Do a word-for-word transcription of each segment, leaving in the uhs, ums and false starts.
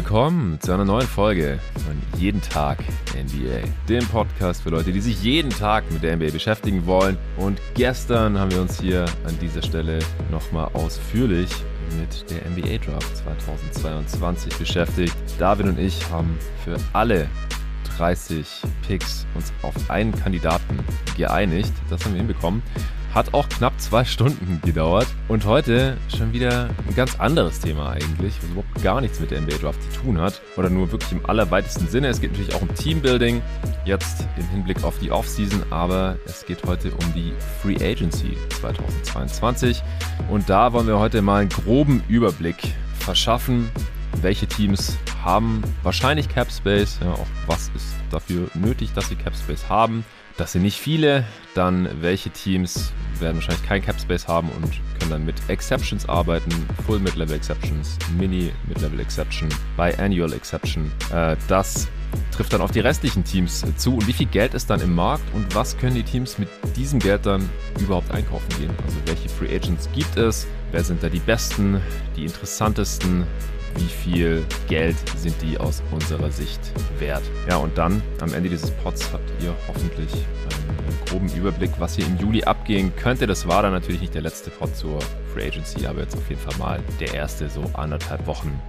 willkommen zu einer neuen Folge von Jeden Tag N B A, dem Podcast für Leute, die sich jeden Tag mit der N B A beschäftigen wollen. Und gestern haben wir uns hier an dieser Stelle nochmal ausführlich mit der N B A Draft zweitausendzweiundzwanzig beschäftigt. David und ich haben für alle dreißig Picks uns auf einen Kandidaten geeinigt. Das haben wir hinbekommen. Hat auch knapp zwei Stunden gedauert. Und heute schon wieder ein ganz anderes Thema eigentlich, was überhaupt gar nichts mit der N B A Draft zu tun hat. Oder nur wirklich im allerweitesten Sinne. Es geht natürlich auch um Teambuilding, jetzt im Hinblick auf die Offseason. Aber es geht heute um die Free Agency zweitausendzweiundzwanzig. Und da wollen wir heute mal einen groben Überblick verschaffen, welche Teams haben wahrscheinlich Capspace. Ja, auch was ist dafür nötig, dass sie Capspace haben. Das sind nicht viele, dann welche Teams werden wahrscheinlich kein Capspace haben und können dann mit Exceptions arbeiten, Full Mid-Level Exceptions, Mini Mid-Level Exception, Biannual Exception. Das trifft dann auf die restlichen Teams zu und wie viel Geld ist dann im Markt und was können die Teams mit diesem Geld dann überhaupt einkaufen gehen? Also welche Free Agents gibt es, wer sind da die Besten, die Interessantesten? Wie viel Geld sind die aus unserer Sicht wert? Ja, und dann am Ende dieses Pods habt ihr hoffentlich einen groben Überblick, was hier im Juli abgehen könnte. Das war dann natürlich nicht der letzte Pod zur Free Agency, aber jetzt auf jeden Fall mal der erste, so anderthalb Wochen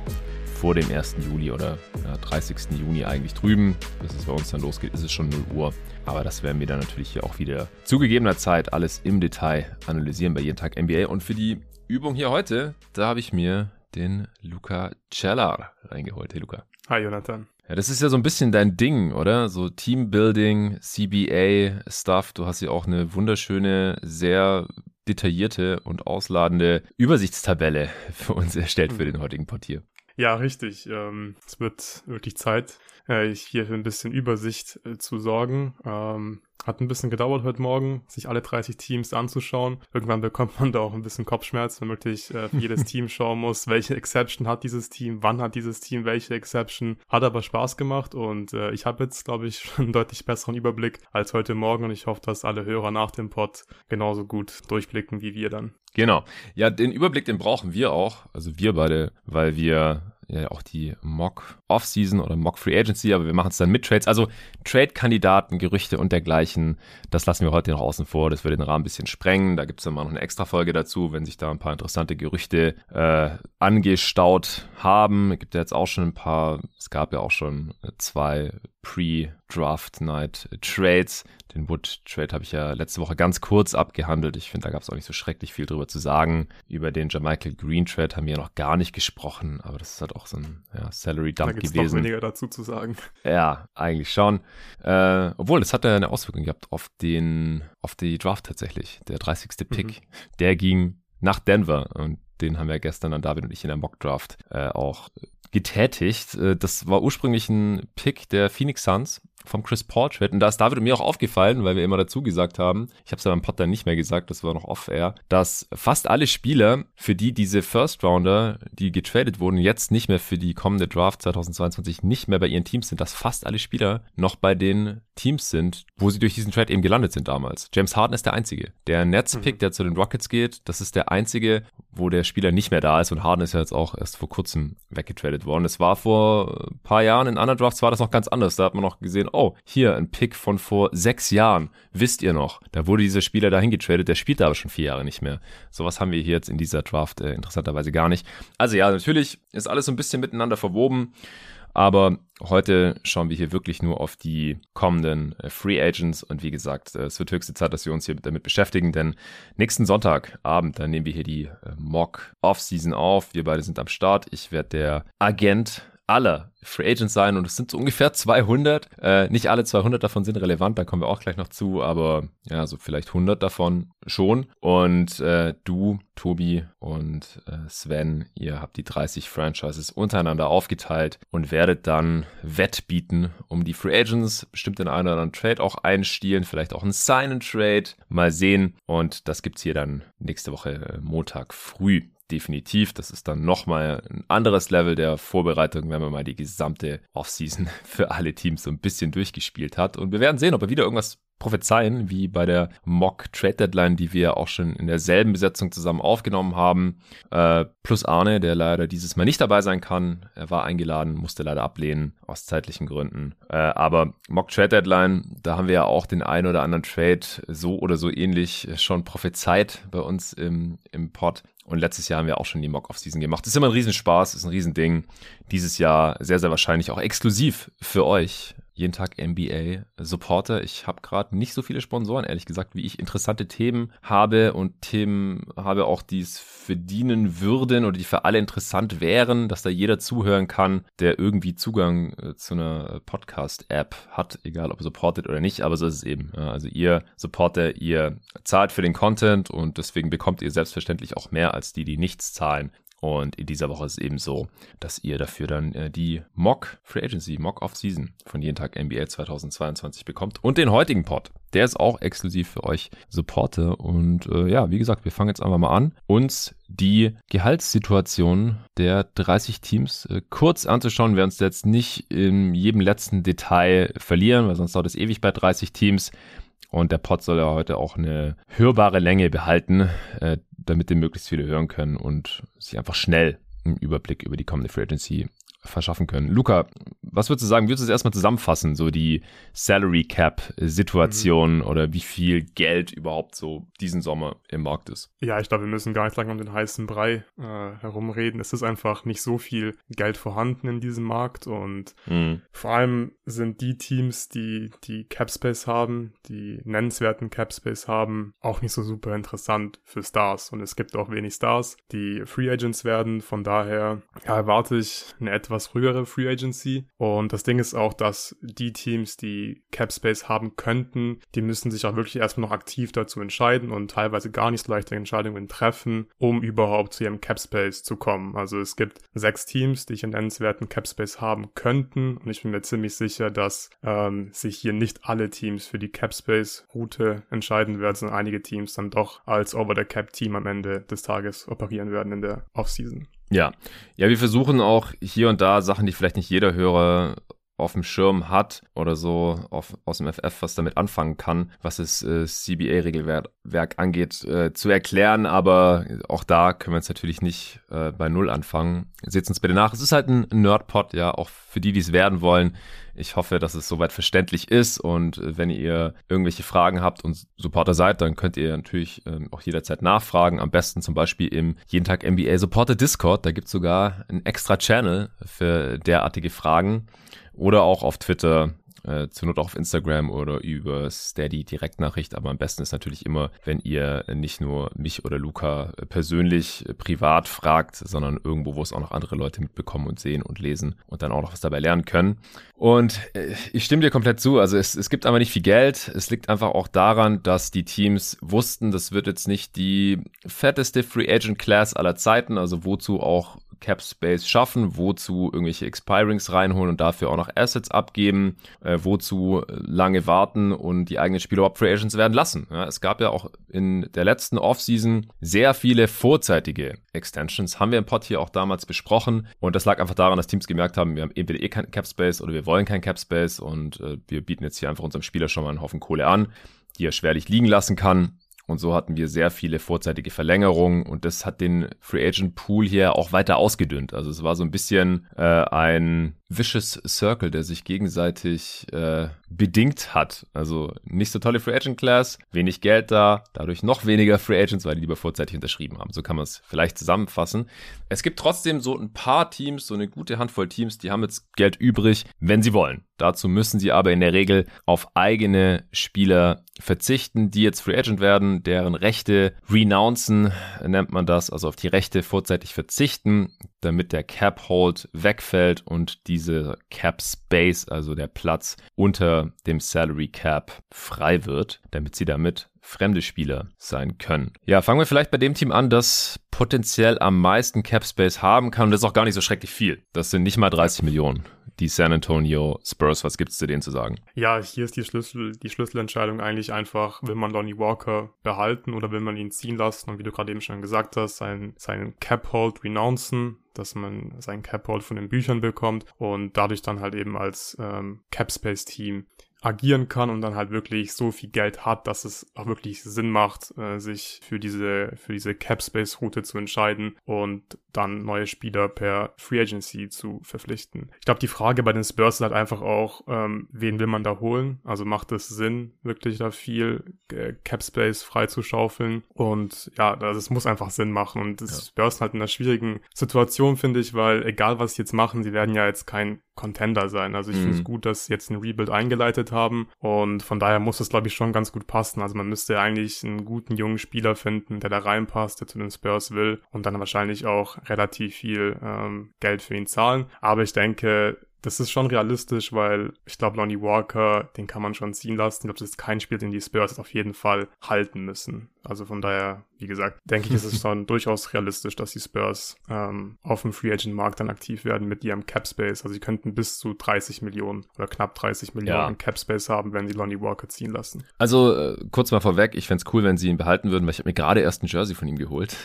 vor dem ersten Juli oder ja, dreißigsten Juni eigentlich drüben. Bis es bei uns dann losgeht, ist es schon null Uhr. Aber das werden wir dann natürlich hier auch wieder zu gegebener Zeit alles im Detail analysieren bei Jeden Tag N B A. Und für die Übung hier heute, da habe ich mir den Luka Čelar reingeholt. Hey Luka. Hi Jonathan. Ja, das ist ja so ein bisschen dein Ding, oder? So Teambuilding, C B A-Stuff. Du hast ja auch eine wunderschöne, sehr detaillierte und ausladende Übersichtstabelle für uns erstellt für den heutigen Pod hier. Ja, richtig. Ähm, es wird wirklich Zeit, äh, hier für ein bisschen Übersicht äh, zu sorgen. Ähm, hat ein bisschen gedauert heute Morgen, sich alle dreißig Teams anzuschauen. Irgendwann bekommt man da auch ein bisschen Kopfschmerzen, wenn man wirklich äh, für jedes Team schauen muss, welche Exception hat dieses Team, wann hat dieses Team welche Exception. Hat aber Spaß gemacht und äh, ich habe jetzt, glaube ich, schon einen deutlich besseren Überblick als heute Morgen und ich hoffe, dass alle Hörer nach dem Pod genauso gut durchblicken wie wir dann. Genau. Ja, den Überblick, den brauchen wir auch, also wir beide, weil wir ja auch die Mock-Off-Season oder Mock-Free-Agency, aber wir machen es dann mit Trades, also Trade-Kandidaten, Gerüchte und dergleichen, das lassen wir heute noch außen vor, das würde den Rahmen ein bisschen sprengen, da gibt es dann mal noch eine Extra-Folge dazu, wenn sich da ein paar interessante Gerüchte äh, angestaut haben, es gibt ja jetzt auch schon ein paar, es gab ja auch schon zwei Pre-Draft-Night-Trades. Den Wood-Trade habe ich ja letzte Woche ganz kurz abgehandelt. Ich finde, da gab es auch nicht so schrecklich viel drüber zu sagen. Über den Jermichael Green-Trade haben wir ja noch gar nicht gesprochen, aber das ist halt auch so ein ja, Salary-Dump gewesen. Da gibt es doch weniger dazu zu sagen. Ja, eigentlich schon. Äh, obwohl, das hat ja eine Auswirkung gehabt auf den, auf die Draft tatsächlich. Der dreißigste Pick, mhm. der ging nach Denver und den haben wir gestern dann David und ich in der Mock-Draft äh, auch getätigt. Das war ursprünglich ein Pick der Phoenix Suns vom Chris Paul-Trade. Und da ist David und mir auch aufgefallen, weil wir immer dazu gesagt haben, ich habe es ja beim Pod dann nicht mehr gesagt, das war noch off-air, dass fast alle Spieler, für die diese First-Rounder, die getradet wurden, jetzt nicht mehr für die kommende Draft zweitausendzweiundzwanzig nicht mehr bei ihren Teams sind, dass fast alle Spieler noch bei den Teams sind, wo sie durch diesen Trade eben gelandet sind damals. James Harden ist der Einzige. Der Nets-Pick, mhm. der zu den Rockets geht, das ist der Einzige, wo der Spieler nicht mehr da ist und Harden ist ja jetzt auch erst vor kurzem weggetradet worden. Das war vor ein paar Jahren, in anderen Drafts war das noch ganz anders. Da hat man noch gesehen, oh, hier ein Pick von vor sechs Jahren, wisst ihr noch, da wurde dieser Spieler dahin getradet, der spielt da aber schon vier Jahre nicht mehr. Sowas haben wir hier jetzt in dieser Draft äh, interessanterweise gar nicht. Also ja, natürlich ist alles so ein bisschen miteinander verwoben, aber heute schauen wir hier wirklich nur auf die kommenden äh, Free Agents und wie gesagt, äh, es wird höchste Zeit, dass wir uns hier damit beschäftigen, denn nächsten Sonntagabend, dann nehmen wir hier die äh, Mock Offseason auf, wir beide sind am Start, ich werde der Agent aller Free Agents sein und es sind so ungefähr zweihundert. Äh, nicht alle zweihundert davon sind relevant, da kommen wir auch gleich noch zu, aber ja, so vielleicht hundert davon schon. Und äh, du, Tobi und äh, Sven, ihr habt die dreißig Franchises untereinander aufgeteilt und werdet dann wettbieten um die Free Agents, bestimmt den einen oder anderen Trade auch einstielen, vielleicht auch einen Sign-and-Trade, mal sehen. Und das gibt's hier dann nächste Woche äh, Montag früh. Definitiv, das ist dann nochmal ein anderes Level der Vorbereitung, wenn man mal die gesamte Offseason für alle Teams so ein bisschen durchgespielt hat. Und wir werden sehen, ob wir wieder irgendwas prophezeien, wie bei der Mock-Trade-Deadline, die wir auch schon in derselben Besetzung zusammen aufgenommen haben. Äh, plus Arne, der leider dieses Mal nicht dabei sein kann. Er war eingeladen, musste leider ablehnen, aus zeitlichen Gründen. Äh, aber Mock-Trade-Deadline, da haben wir ja auch den einen oder anderen Trade so oder so ähnlich schon prophezeit bei uns im, im Pod. Und letztes Jahr haben wir auch schon die Mock-Off-Season gemacht. Ist immer ein Riesenspaß, ist ein Riesending. Dieses Jahr sehr, sehr wahrscheinlich auch exklusiv für euch. Jeden Tag N B A-Supporter. Ich habe gerade nicht so viele Sponsoren, ehrlich gesagt, wie ich interessante Themen habe und Themen habe auch, die es verdienen würden oder die für alle interessant wären, dass da jeder zuhören kann, der irgendwie Zugang äh, zu einer Podcast-App hat, egal ob supportet oder nicht, aber so ist es eben. Ja, also ihr Supporter, ihr zahlt für den Content und deswegen bekommt ihr selbstverständlich auch mehr als die, die nichts zahlen. Und in dieser Woche ist es eben so, dass ihr dafür dann äh, die Mock Free Agency, Mock Off-Season von Jeden Tag N B A zwanzig zweiundzwanzig bekommt und den heutigen Pod. Der ist auch exklusiv für euch Supporter. Und äh, ja, wie gesagt, wir fangen jetzt einfach mal an, uns die Gehaltssituation der dreißig Teams äh, kurz anzuschauen. Wir werden uns jetzt nicht in jedem letzten Detail verlieren, weil sonst dauert es ewig bei dreißig Teams. Und der Pod soll ja heute auch eine hörbare Länge behalten, äh, damit den möglichst viele hören können und sich einfach schnell einen Überblick über die kommende Free Agency verschaffen können. Luca, was würdest du sagen? Würdest du es erstmal zusammenfassen, so die Salary Cap Situation mhm. oder wie viel Geld überhaupt so diesen Sommer im Markt ist? Ja, ich glaube, wir müssen gar nicht lange um den heißen Brei äh, herumreden. Es ist einfach nicht so viel Geld vorhanden in diesem Markt und mhm. vor allem sind die Teams, die die Cap Space haben, die nennenswerten Cap Space haben, auch nicht so super interessant für Stars und es gibt auch wenig Stars, die Free Agents werden. Von daher ja, erwarte ich eine etwa was frühere Free Agency und das Ding ist auch, dass die Teams, die Cap Space haben könnten, die müssen sich auch wirklich erstmal noch aktiv dazu entscheiden und teilweise gar nicht so leichte Entscheidungen treffen, um überhaupt zu ihrem Cap Space zu kommen. Also es gibt sechs Teams, die einen nennenswerten Cap Space haben könnten und ich bin mir ziemlich sicher, dass ähm, sich hier nicht alle Teams für die Cap Space Route entscheiden werden, sondern einige Teams dann doch als Over the Cap Team am Ende des Tages operieren werden in der Offseason. Ja, ja, wir versuchen auch hier und da Sachen, die vielleicht nicht jeder Hörer auf dem Schirm hat oder so auf, aus dem F F was damit anfangen kann, was das äh, C B A-Regelwerk angeht, äh, zu erklären, aber auch da können wir jetzt natürlich nicht äh, bei Null anfangen. Seht uns bitte nach. Es ist halt ein Nerd-Pod, ja, auch für die, die es werden wollen. Ich hoffe, dass es soweit verständlich ist und äh, wenn ihr irgendwelche Fragen habt und Supporter seid, dann könnt ihr natürlich äh, auch jederzeit nachfragen. Am besten zum Beispiel im Jeden Tag N B A Supporter Discord. Da gibt es sogar einen extra Channel für derartige Fragen. Oder auch auf Twitter, äh, zur Not auch auf Instagram oder über Steady Direktnachricht. Aber am besten ist natürlich immer, wenn ihr nicht nur mich oder Luca persönlich äh, privat fragt, sondern irgendwo, wo es auch noch andere Leute mitbekommen und sehen und lesen und dann auch noch was dabei lernen können. Und äh, ich stimme dir komplett zu. Also es, es gibt einfach nicht viel Geld. Es liegt einfach auch daran, dass die Teams wussten, das wird jetzt nicht die fetteste Free Agent Class aller Zeiten. Also wozu auch Cap Space schaffen, wozu irgendwelche Expirings reinholen und dafür auch noch Assets abgeben, äh, wozu lange warten und die eigenen Spieler überhaupt Free Agents werden lassen. Ja, es gab ja auch in der letzten Offseason sehr viele vorzeitige Extensions, haben wir im Pod hier auch damals besprochen und das lag einfach daran, dass Teams gemerkt haben, wir haben entweder eh kein Cap Space oder wir wollen kein Cap Space und äh, wir bieten jetzt hier einfach unserem Spieler schon mal einen Haufen Kohle an, die er schwerlich liegen lassen kann. Und so hatten wir sehr viele vorzeitige Verlängerungen und das hat den Free Agent Pool hier auch weiter ausgedünnt. Also es war so ein bisschen äh, ein vicious circle, der sich gegenseitig äh, bedingt hat. Also nicht so tolle Free Agent Class, wenig Geld da, dadurch noch weniger Free Agents, weil die lieber vorzeitig unterschrieben haben. So kann man es vielleicht zusammenfassen. Es gibt trotzdem so ein paar Teams, so eine gute Handvoll Teams, die haben jetzt Geld übrig, wenn sie wollen. Dazu müssen sie aber in der Regel auf eigene Spieler verzichten, die jetzt Free Agent werden, deren Rechte renouncen, nennt man das, also auf die Rechte vorzeitig verzichten, damit der Cap-Hold wegfällt und diese Cap-Space, also der Platz unter dem Salary-Cap, frei wird, damit sie damit fremde Spieler sein können. Ja, fangen wir vielleicht bei dem Team an, das potenziell am meisten Cap-Space haben kann und das ist auch gar nicht so schrecklich viel. Das sind nicht mal dreißig Millionen. Die San Antonio Spurs, was gibt's zu denen zu sagen? Ja, hier ist die Schlüssel, die Schlüsselentscheidung eigentlich einfach, will man Lonnie Walker behalten oder will man ihn ziehen lassen und wie du gerade eben schon gesagt hast, seinen, seinen Cap-Hold renouncen, dass man seinen Cap-Hold von den Büchern bekommt und dadurch dann halt eben als ähm, Cap-Space-Team agieren kann und dann halt wirklich so viel Geld hat, dass es auch wirklich Sinn macht, äh, sich für diese für diese Cap-Space-Route zu entscheiden und dann neue Spieler per Free Agency zu verpflichten. Ich glaube, die Frage bei den Spurs ist halt einfach auch, ähm, wen will man da holen? Also macht es Sinn, wirklich da viel äh, Cap-Space freizuschaufeln? Und ja, also es muss einfach Sinn machen. Und das ja. Spurs ist halt in einer schwierigen Situation, finde ich, weil egal, was sie jetzt machen, sie werden ja jetzt kein Contender sein. Also ich mhm. finde es gut, dass sie jetzt ein Rebuild eingeleitet haben und von daher muss das, glaube ich, schon ganz gut passen. Also man müsste eigentlich einen guten jungen Spieler finden, der da reinpasst, der zu den Spurs will und dann wahrscheinlich auch relativ viel ähm, Geld für ihn zahlen. Aber ich denke, das ist schon realistisch, weil ich glaube, Lonnie Walker, den kann man schon ziehen lassen. Ich glaube, das ist kein Spiel, den die Spurs auf jeden Fall halten müssen. Also von daher, wie gesagt, denke ich, ist es schon durchaus realistisch, dass die Spurs ähm, auf dem Free-Agent-Markt dann aktiv werden mit ihrem Cap-Space. Also sie könnten bis zu dreißig Millionen oder knapp dreißig Millionen ja. Cap-Space haben, wenn sie Lonnie Walker ziehen lassen. Also äh, kurz mal vorweg, ich fände es cool, wenn sie ihn behalten würden, weil ich habe mir gerade erst ein Jersey von ihm geholt.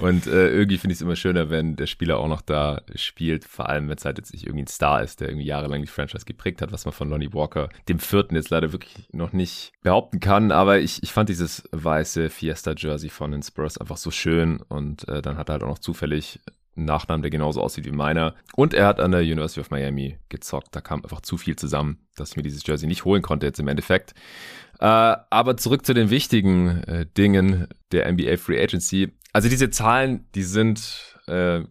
Und äh, irgendwie finde ich es immer schöner, wenn der Spieler auch noch da spielt, vor allem, wenn es halt jetzt nicht irgendwie ein Star ist, der irgendwie jahrelang die Franchise geprägt hat, was man von Lonnie Walker, dem Vierten, jetzt leider wirklich noch nicht behaupten kann. Aber ich, ich fand dieses weiße Fiesta-Jersey von den Spurs einfach so schön und äh, dann hat er halt auch noch zufällig einen Nachnamen, der genauso aussieht wie meiner. Und er hat an der University of Miami gezockt. Da kam einfach zu viel zusammen, dass ich mir dieses Jersey nicht holen konnte jetzt im Endeffekt. Äh, aber zurück zu den wichtigen äh, Dingen der N B A Free Agency. Also diese Zahlen, die sind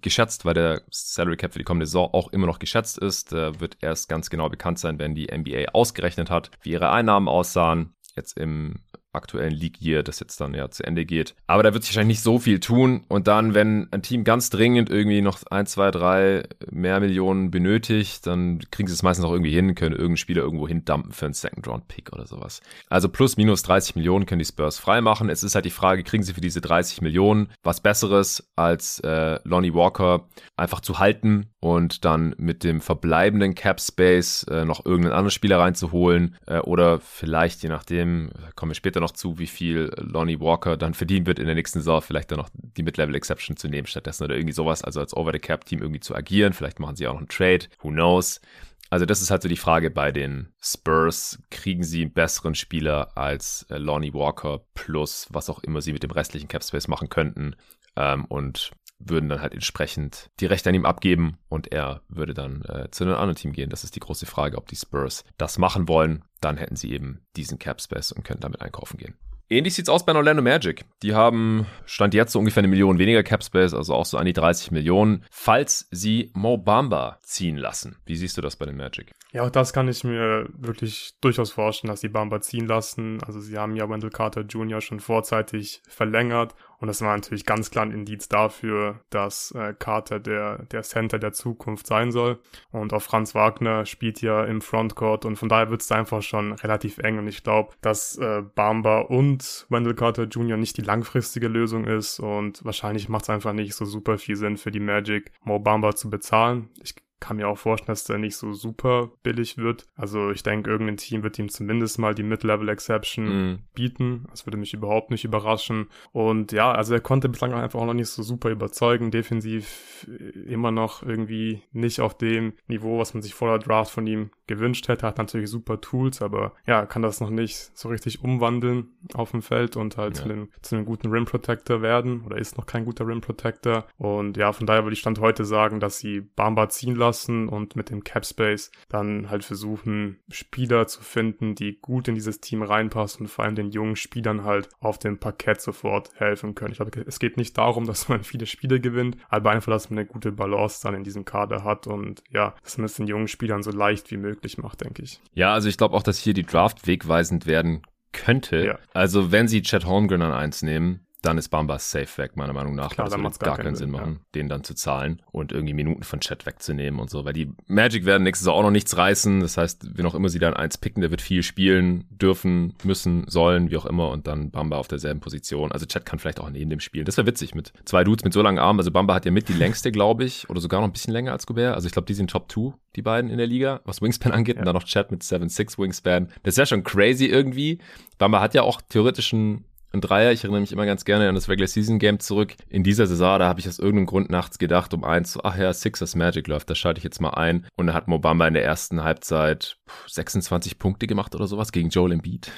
geschätzt, weil der Salary Cap für die kommende Saison auch immer noch geschätzt ist. Da wird erst ganz genau bekannt sein, wenn die N B A ausgerechnet hat, wie ihre Einnahmen aussahen. Jetzt im aktuellen League Year, das jetzt dann ja zu Ende geht. Aber da wird sich wahrscheinlich nicht so viel tun. Und dann, wenn ein Team ganz dringend irgendwie noch ein, zwei, drei mehr Millionen benötigt, dann kriegen sie es meistens auch irgendwie hin, können irgendeinen Spieler irgendwo hindumpen für einen Second-Round-Pick oder sowas. Also plus, minus dreißig Millionen können die Spurs freimachen. Es ist halt die Frage, kriegen sie für diese dreißig Millionen was Besseres als äh, Lonnie Walker einfach zu halten und dann mit dem verbleibenden Cap-Space äh, noch irgendeinen anderen Spieler reinzuholen äh, oder vielleicht, je nachdem, kommen wir später noch zu, wie viel Lonnie Walker dann verdient wird in der nächsten Saison, vielleicht dann noch die Mid-Level-Exception zu nehmen stattdessen oder irgendwie sowas, also als Over-the-Cap-Team irgendwie zu agieren, vielleicht machen sie auch noch einen Trade, who knows. Also das ist halt so die Frage bei den Spurs, kriegen sie einen besseren Spieler als Lonnie Walker plus was auch immer sie mit dem restlichen Cap-Space machen könnten ähm, und würden dann halt entsprechend die Rechte an ihm abgeben und er würde dann äh, zu einem anderen Team gehen. Das ist die große Frage, ob die Spurs das machen wollen. Dann hätten sie eben diesen Cap-Space und könnten damit einkaufen gehen. Ähnlich sieht's aus bei Orlando Magic. Die haben, stand jetzt so ungefähr eine Million weniger Cap-Space, also auch so an die dreißig Millionen, falls sie Mo Bamba ziehen lassen. Wie siehst du das bei den Magic? Ja, auch das kann ich mir wirklich durchaus vorstellen, dass sie Bamba ziehen lassen. Also sie haben ja Wendell Carter Junior schon vorzeitig verlängert. Und das war natürlich ganz klar ein Indiz dafür, dass äh, Carter der der Center der Zukunft sein soll. Und auch Franz Wagner spielt ja im Frontcourt und von daher wird es einfach schon relativ eng. Und ich glaube, dass äh, Bamba und Wendell Carter Junior nicht die langfristige Lösung ist und wahrscheinlich macht es einfach nicht so super viel Sinn für die Magic, Mo Bamba zu bezahlen. Ich kann mir auch vorstellen, dass der nicht so super billig wird. Also ich denke, irgendein Team wird ihm zumindest mal die Mid-Level-Exception mm. bieten. Das würde mich überhaupt nicht überraschen. Und ja, also er konnte bislang einfach auch noch nicht so super überzeugen. Defensiv immer noch irgendwie nicht auf dem Niveau, was man sich vor der Draft von ihm gewünscht hätte. Hat natürlich super Tools, aber ja, kann das noch nicht so richtig umwandeln auf dem Feld und halt ja. zu, einem, zu einem guten Rim-Protector werden. Oder ist noch kein guter Rim-Protector. Und ja, von daher würde ich Stand heute sagen, dass sie Bamba ziehen lassen und mit dem Capspace dann halt versuchen, Spieler zu finden, die gut in dieses Team reinpassen und vor allem den jungen Spielern halt auf dem Parkett sofort helfen können. Ich glaube, es geht nicht darum, dass man viele Spiele gewinnt, aber einfach, dass man eine gute Balance dann in diesem Kader hat und ja, dass man es den jungen Spielern so leicht wie möglich macht, denke ich. Ja, also ich glaube auch, dass hier die Draft wegweisend werden könnte. Ja. Also wenn sie Chet Holmgren an eins nehmen, dann ist Bamba safe weg, meiner Meinung nach. Klar, das würde gar, gar keinen Sinn machen, ja. den dann zu zahlen und irgendwie Minuten von Chat wegzunehmen und so, weil die Magic werden nächstes Jahr auch noch nichts reißen, das heißt, wen auch immer sie dann eins picken, der wird viel spielen dürfen, müssen, sollen, wie auch immer und dann Bamba auf derselben Position, also Chat kann vielleicht auch neben dem spielen, das wäre witzig, mit zwei Dudes mit so langen Armen, also Bamba hat ja mit die längste, glaube ich, oder sogar noch ein bisschen länger als Gobert, also ich glaube, die sind Top zwei, die beiden in der Liga, was Wingspan angeht ja. und dann noch Chat mit sieben sechs Wingspan, das wäre schon crazy irgendwie, Bamba hat ja auch theoretischen ein Dreier, ich erinnere mich immer ganz gerne an das Regular Season Game zurück. In dieser Saison, da habe ich aus irgendeinem Grund nachts gedacht um eins, so, ach ja, Sixers Magic läuft, das schalte ich jetzt mal ein. Und da hat Mo Bamba in der ersten Halbzeit sechsundzwanzig Punkte gemacht oder sowas gegen Joel Embiid.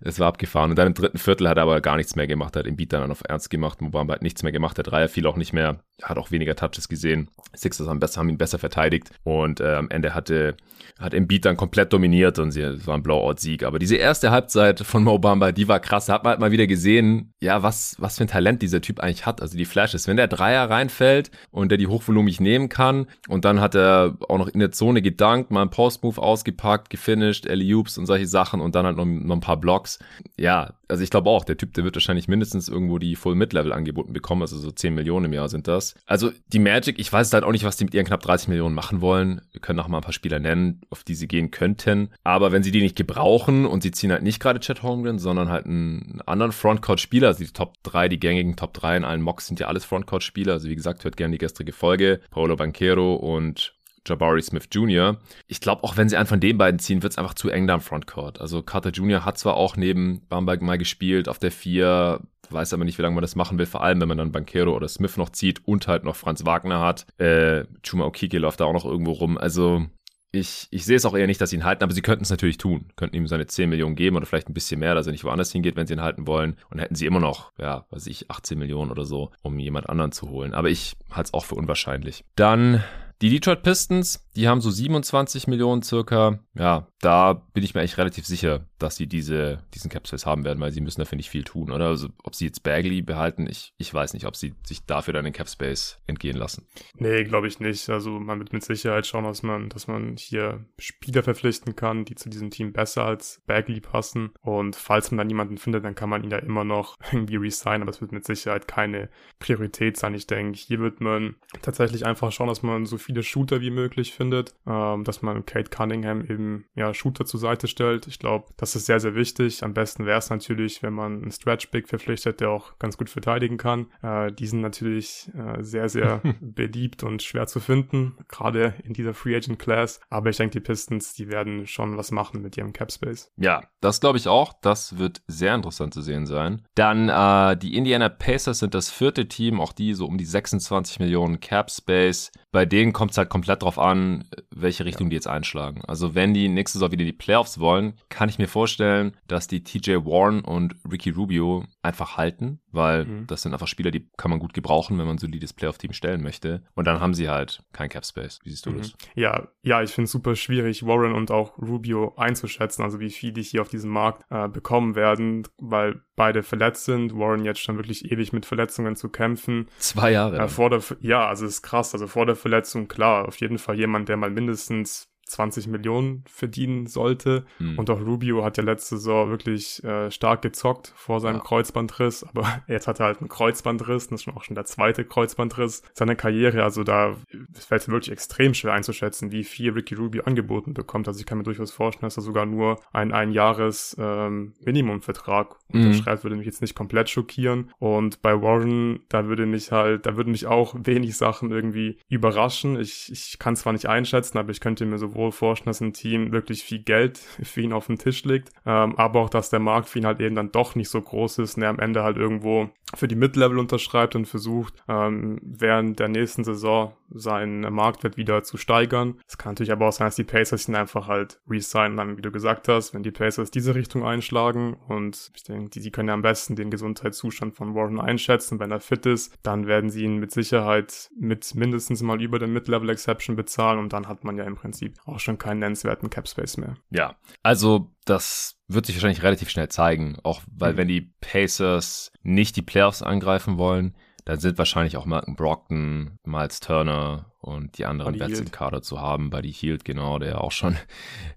Es war abgefahren. Und dann im dritten Viertel hat er aber gar nichts mehr gemacht, hat Embiid dann auf Ernst gemacht, Mo Bamba hat nichts mehr gemacht, der Dreier fiel auch nicht mehr, hat auch weniger Touches gesehen. Sixers haben, besser, haben ihn besser verteidigt und äh, am Ende hatte, hat Embiid dann komplett dominiert und es war ein Blowout-Sieg. Aber diese erste Halbzeit von Mo Bamba, die war krass, da hat man halt mal wieder wieder gesehen, ja, was, was für ein Talent dieser Typ eigentlich hat, also die Flashes. Wenn der Dreier reinfällt und der die hochvolumig nehmen kann und dann hat er auch noch in der Zone gedankt, mal einen Post-Move ausgepackt, gefinisht, Alley-Oops und solche Sachen und dann halt noch, noch ein paar Blocks. Ja, also ich glaube auch, der Typ, der wird wahrscheinlich mindestens irgendwo die Full-Mid-Level angeboten bekommen, also so zehn Millionen im Jahr sind das. Also die Magic, ich weiß halt auch nicht, was die mit ihren knapp dreißig Millionen machen wollen. Wir können noch mal ein paar Spieler nennen, auf die sie gehen könnten, aber wenn sie die nicht gebrauchen und sie ziehen halt nicht gerade Chet Holmgren, sondern halt einen anderen Frontcourt-Spieler, also die Top drei, die gängigen Top drei in allen Mocks sind ja alles Frontcourt-Spieler, also wie gesagt, hört gerne die gestrige Folge, Paolo Banchero und Jabari Smith Junior Ich glaube, auch wenn sie einen von den beiden ziehen, wird es einfach zu eng da im Frontcourt. Also Carter Junior hat zwar auch neben Bamberg mal gespielt auf der vier, weiß aber nicht, wie lange man das machen will, vor allem, wenn man dann Banchero oder Smith noch zieht und halt noch Franz Wagner hat. Äh, Chuma Okeke läuft da auch noch irgendwo rum, also... Ich, ich sehe es auch eher nicht, dass sie ihn halten, aber sie könnten es natürlich tun. Könnten ihm seine zehn Millionen geben oder vielleicht ein bisschen mehr, dass er nicht woanders hingeht, wenn sie ihn halten wollen. Und hätten sie immer noch, ja, weiß ich, achtzehn Millionen oder so, um jemand anderen zu holen. Aber ich halte es auch für unwahrscheinlich. Dann... Die Detroit Pistons, die haben so siebenundzwanzig Millionen circa. Ja, da bin ich mir eigentlich relativ sicher, dass sie diese, diesen Capspace haben werden, weil sie müssen da, finde ich, viel tun, oder? Also, ob sie jetzt Bagley behalten, ich, ich weiß nicht, ob sie sich dafür dann den Capspace entgehen lassen. Nee, glaube ich nicht. Also, man wird mit Sicherheit schauen, dass man, dass man hier Spieler verpflichten kann, die zu diesem Team besser als Bagley passen. Und falls man dann jemanden findet, dann kann man ihn ja immer noch irgendwie resignen, aber es wird mit Sicherheit keine Priorität sein. Ich denke, hier wird man tatsächlich einfach schauen, dass man so viel viele Shooter wie möglich findet, ähm, dass man Cade Cunningham eben, ja, Shooter zur Seite stellt. Ich glaube, das ist sehr, sehr wichtig. Am besten wäre es natürlich, wenn man einen Stretch-Big verpflichtet, der auch ganz gut verteidigen kann. Äh, die sind natürlich äh, sehr, sehr beliebt und schwer zu finden, gerade in dieser Free-Agent-Class. Aber ich denke, die Pistons, die werden schon was machen mit ihrem Cap-Space. Ja, das glaube ich auch. Das wird sehr interessant zu sehen sein. Dann äh, die Indiana Pacers sind das vierte Team, auch die so um die sechsundzwanzig Millionen Cap-Space. Bei denen kommt es halt komplett drauf an, welche Richtung ja. die jetzt einschlagen. Also wenn die nächste Saison wieder die Playoffs wollen, kann ich mir vorstellen, dass die T J Warren und Ricky Rubio einfach halten, weil mhm. das sind einfach Spieler, die kann man gut gebrauchen, wenn man ein solides Playoff-Team stellen möchte. Und dann haben sie halt kein Cap-Space. Wie siehst du mhm. das? Ja, ja, ich finde es super schwierig, Warren und auch Rubio einzuschätzen, also wie viel die hier auf diesem Markt äh, bekommen werden, weil beide verletzt sind. Warren jetzt schon wirklich ewig mit Verletzungen zu kämpfen. Zwei Jahre. Äh, vor der, ja, also ist krass. Also vor der Verletzung, klar, auf jeden Fall jemand, der mal mindestens zwanzig Millionen verdienen sollte. Hm. Und auch Rubio hat ja letzte Saison wirklich äh, stark gezockt vor seinem ja. Kreuzbandriss, aber jetzt hat er halt einen Kreuzbandriss, das ist auch schon der zweite Kreuzbandriss seiner Karriere, also da fällt es wirklich extrem schwer einzuschätzen, wie viel Ricky Rubio angeboten bekommt. Also ich kann mir durchaus vorstellen, dass er sogar nur ein Einjahres ähm, Minimumvertrag unterschreibt, mhm. würde mich jetzt nicht komplett schockieren. Und bei Warren, da würde mich halt, da würden mich auch wenig Sachen irgendwie überraschen. Ich, ich kann zwar nicht einschätzen, aber ich könnte mir so vorstellen, dass ein Team wirklich viel Geld für ihn auf dem Tisch liegt, ähm, aber auch, dass der Markt für ihn halt eben dann doch nicht so groß ist und er am Ende halt irgendwo für die Mid-Level unterschreibt und versucht, ähm, während der nächsten Saison seinen Marktwert wieder zu steigern. Es kann natürlich aber auch sein, dass die Pacers ihn einfach halt resignen haben, wie du gesagt hast, wenn die Pacers diese Richtung einschlagen, und ich denke, die, die können ja am besten den Gesundheitszustand von Warren einschätzen. Wenn er fit ist, dann werden sie ihn mit Sicherheit mit mindestens mal über der Mid-Level-Exception bezahlen und dann hat man ja im Prinzip auch schon keinen nennenswerten Capspace mehr. Ja, also das wird sich wahrscheinlich relativ schnell zeigen, auch weil mhm. wenn die Pacers nicht die Playoffs angreifen wollen, dann sind wahrscheinlich auch Malcolm Brogdon, Miles Turner und die anderen Wets im Kader zu haben. Buddy Hield, genau, der auch schon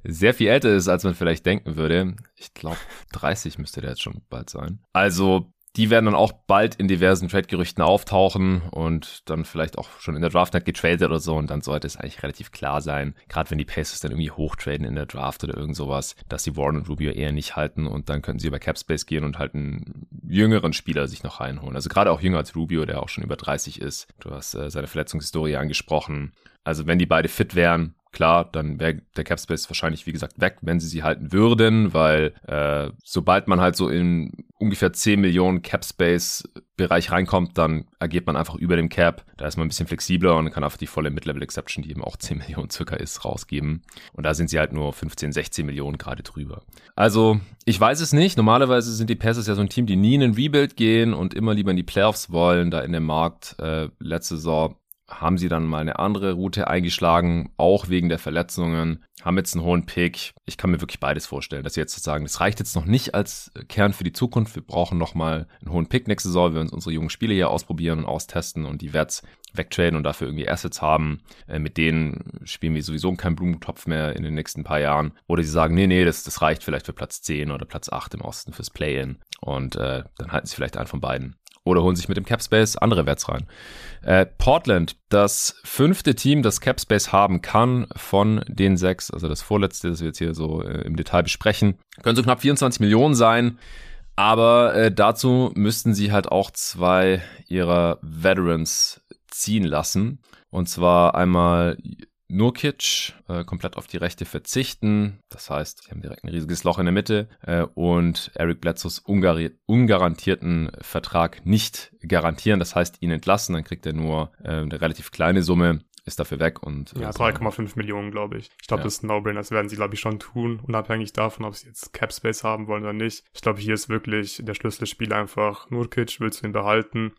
sehr viel älter ist, als man vielleicht denken würde. Ich glaube, dreißig müsste der jetzt schon bald sein. Also die werden dann auch bald in diversen Trade-Gerüchten auftauchen und dann vielleicht auch schon in der Draft-Night getradet oder so, und dann sollte es eigentlich relativ klar sein, gerade wenn die Pacers dann irgendwie hochtraden in der Draft oder irgend sowas, dass sie Warren und Rubio eher nicht halten, und dann könnten sie über Capspace gehen und halt einen jüngeren Spieler sich noch reinholen. Also gerade auch jünger als Rubio, der auch schon über dreißig ist. Du hast äh, seine Verletzungshistorie angesprochen. Also wenn die beide fit wären, Klar, dann wäre der Capspace wahrscheinlich, wie gesagt, weg, wenn sie sie halten würden, weil äh, sobald man halt so in ungefähr zehn Millionen Capspace-Bereich reinkommt, dann agiert man einfach über dem Cap. Da ist man ein bisschen flexibler und kann einfach die volle Mid-Level-Exception, die eben auch zehn Millionen circa ist, rausgeben. Und da sind sie halt nur fünfzehn, sechzehn Millionen gerade drüber. Also, ich weiß es nicht. Normalerweise sind die Pacers ja so ein Team, die nie in den Rebuild gehen und immer lieber in die Playoffs wollen, da in dem Markt äh, letzte Saison haben sie dann mal eine andere Route eingeschlagen, auch wegen der Verletzungen, haben jetzt einen hohen Pick. Ich kann mir wirklich beides vorstellen, dass sie jetzt sagen, das reicht jetzt noch nicht als Kern für die Zukunft. Wir brauchen nochmal einen hohen Pick nächste Saison, wir uns unsere jungen Spiele hier ausprobieren und austesten und die Werts wegtraden und dafür irgendwie Assets haben. Äh, mit denen spielen wir sowieso keinen Blumentopf mehr in den nächsten paar Jahren. Oder sie sagen, nee, nee, das, das reicht vielleicht für Platz zehn oder Platz acht im Osten fürs Play-In. Und äh, dann halten sie vielleicht einen von beiden. Oder holen sich mit dem Capspace andere Werts rein. Äh, Portland, das fünfte Team, das Capspace haben kann von den sechs, also das vorletzte, das wir jetzt hier so äh, im Detail besprechen, können so knapp vierundzwanzig Millionen sein, aber äh, dazu müssten sie halt auch zwei ihrer Veterans ziehen lassen. Und zwar einmal Nurkic, äh, komplett auf die Rechte verzichten. Das heißt, sie haben direkt ein riesiges Loch in der Mitte äh, und Eric Bledsoes ungar- ungarantierten Vertrag nicht garantieren. Das heißt, ihn entlassen, dann kriegt er nur äh, eine relativ kleine Summe, ist dafür weg. Und äh, ja, drei Komma fünf Millionen, glaube ich. Ich glaube, ja. Das ist ein No-Brainer. Das werden sie, glaube ich, schon tun, unabhängig davon, ob sie jetzt Capspace haben wollen oder nicht. Ich glaube, hier ist wirklich der Schlüsselspiel einfach Nurkic, willst du ihn behalten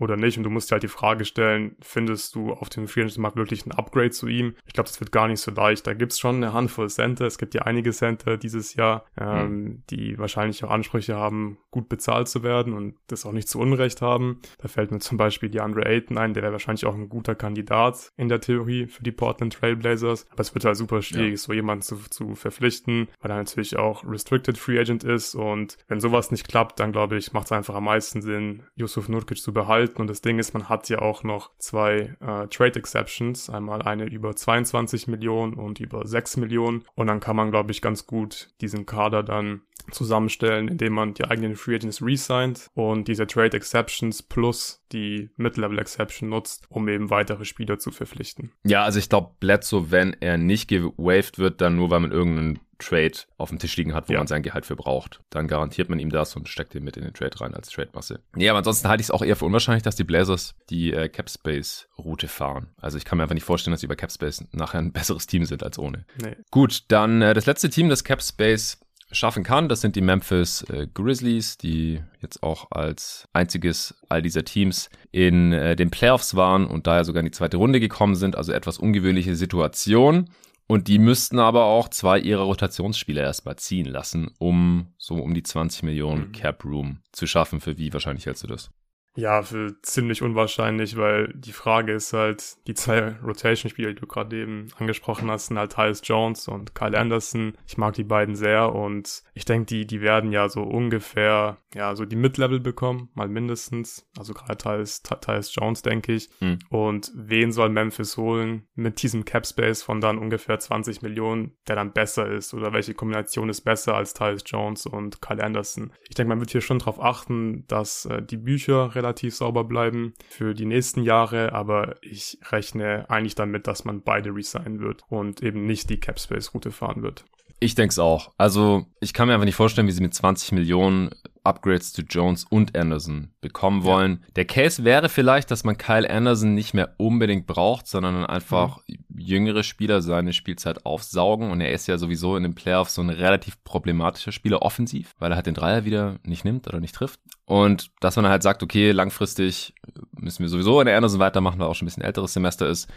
oder nicht? Und du musst dir halt die Frage stellen, findest du auf dem Free-Agent-Markt wirklich ein Upgrade zu ihm? Ich glaube, das wird gar nicht so leicht. Da gibt es schon eine Handvoll Center. Es gibt ja einige Center dieses Jahr, ähm, mhm. die wahrscheinlich auch Ansprüche haben, gut bezahlt zu werden und das auch nicht zu Unrecht haben. Da fällt mir zum Beispiel DeAndre Ayton ein. Der wäre wahrscheinlich auch ein guter Kandidat in der Theorie für die Portland Trail Blazers. Aber es wird halt super schwierig, ja. so jemanden zu, zu verpflichten, weil er natürlich auch Restricted Free Agent ist. Und wenn sowas nicht klappt, dann glaube ich, macht es einfach am meisten Sinn, Jusuf Nurkic zu behalten. Und das Ding ist, man hat ja auch noch zwei äh, Trade Exceptions, einmal eine über zweiundzwanzig Millionen und über sechs Millionen, und dann kann man, glaube ich, ganz gut diesen Kader dann zusammenstellen, indem man die eigenen Free Agents re-signed und diese Trade Exceptions plus die Mid-Level Exception nutzt, um eben weitere Spieler zu verpflichten. Ja, also ich glaube, Bledsoe, wenn er nicht gewaved wird, dann nur, weil man irgendeinen Trade auf dem Tisch liegen hat, wo ja. man sein Gehalt für braucht. Dann garantiert man ihm das und steckt ihn mit in den Trade rein als Trade-Masse. Nee, aber ansonsten halte ich es auch eher für unwahrscheinlich, dass die Blazers die äh, Capspace-Route fahren. Also ich kann mir einfach nicht vorstellen, dass sie über Capspace nachher ein besseres Team sind als ohne. Nee. Gut, dann äh, das letzte Team, das Capspace schaffen kann, das sind die Memphis äh, Grizzlies, die jetzt auch als einziges all dieser Teams in äh, den Playoffs waren und daher sogar in die zweite Runde gekommen sind. Also etwas ungewöhnliche Situation. Und die müssten aber auch zwei ihrer Rotationsspieler erstmal ziehen lassen, um so um die zwanzig Millionen Cap Room zu schaffen. Für wie wahrscheinlich hältst du das? Ja, für ziemlich unwahrscheinlich, weil die Frage ist halt, die zwei Rotation-Spieler, die du gerade eben angesprochen hast, sind halt Tyus Jones und Kyle Anderson. Ich mag die beiden sehr und ich denke, die die werden ja so ungefähr, ja, so die Mid-Level bekommen, mal mindestens. Also gerade Tyus, Tyus Jones, denke ich. Mhm. Und wen soll Memphis holen mit diesem Cap-Space von dann ungefähr zwanzig Millionen, der dann besser ist? Oder welche Kombination ist besser als Tyus Jones und Kyle Anderson? Ich denke, man wird hier schon darauf achten, dass äh, die Bücher relativ sauber bleiben für die nächsten Jahre, aber ich rechne eigentlich damit, dass man beide resignen wird und eben nicht die Capspace-Route fahren wird. Ich denke es auch. Also ich kann mir einfach nicht vorstellen, wie sie mit zwanzig Millionen Upgrades zu Jones und Anderson bekommen wollen. Ja. Der Case wäre vielleicht, dass man Kyle Anderson nicht mehr unbedingt braucht, sondern einfach mhm. jüngere Spieler seine Spielzeit aufsaugen. Und er ist ja sowieso in den Playoffs so ein relativ problematischer Spieler offensiv, weil er halt den Dreier wieder nicht nimmt oder nicht trifft. Und dass man halt sagt, okay, langfristig müssen wir sowieso in der Anderson weitermachen, weil er auch schon ein bisschen älteres Semester ist.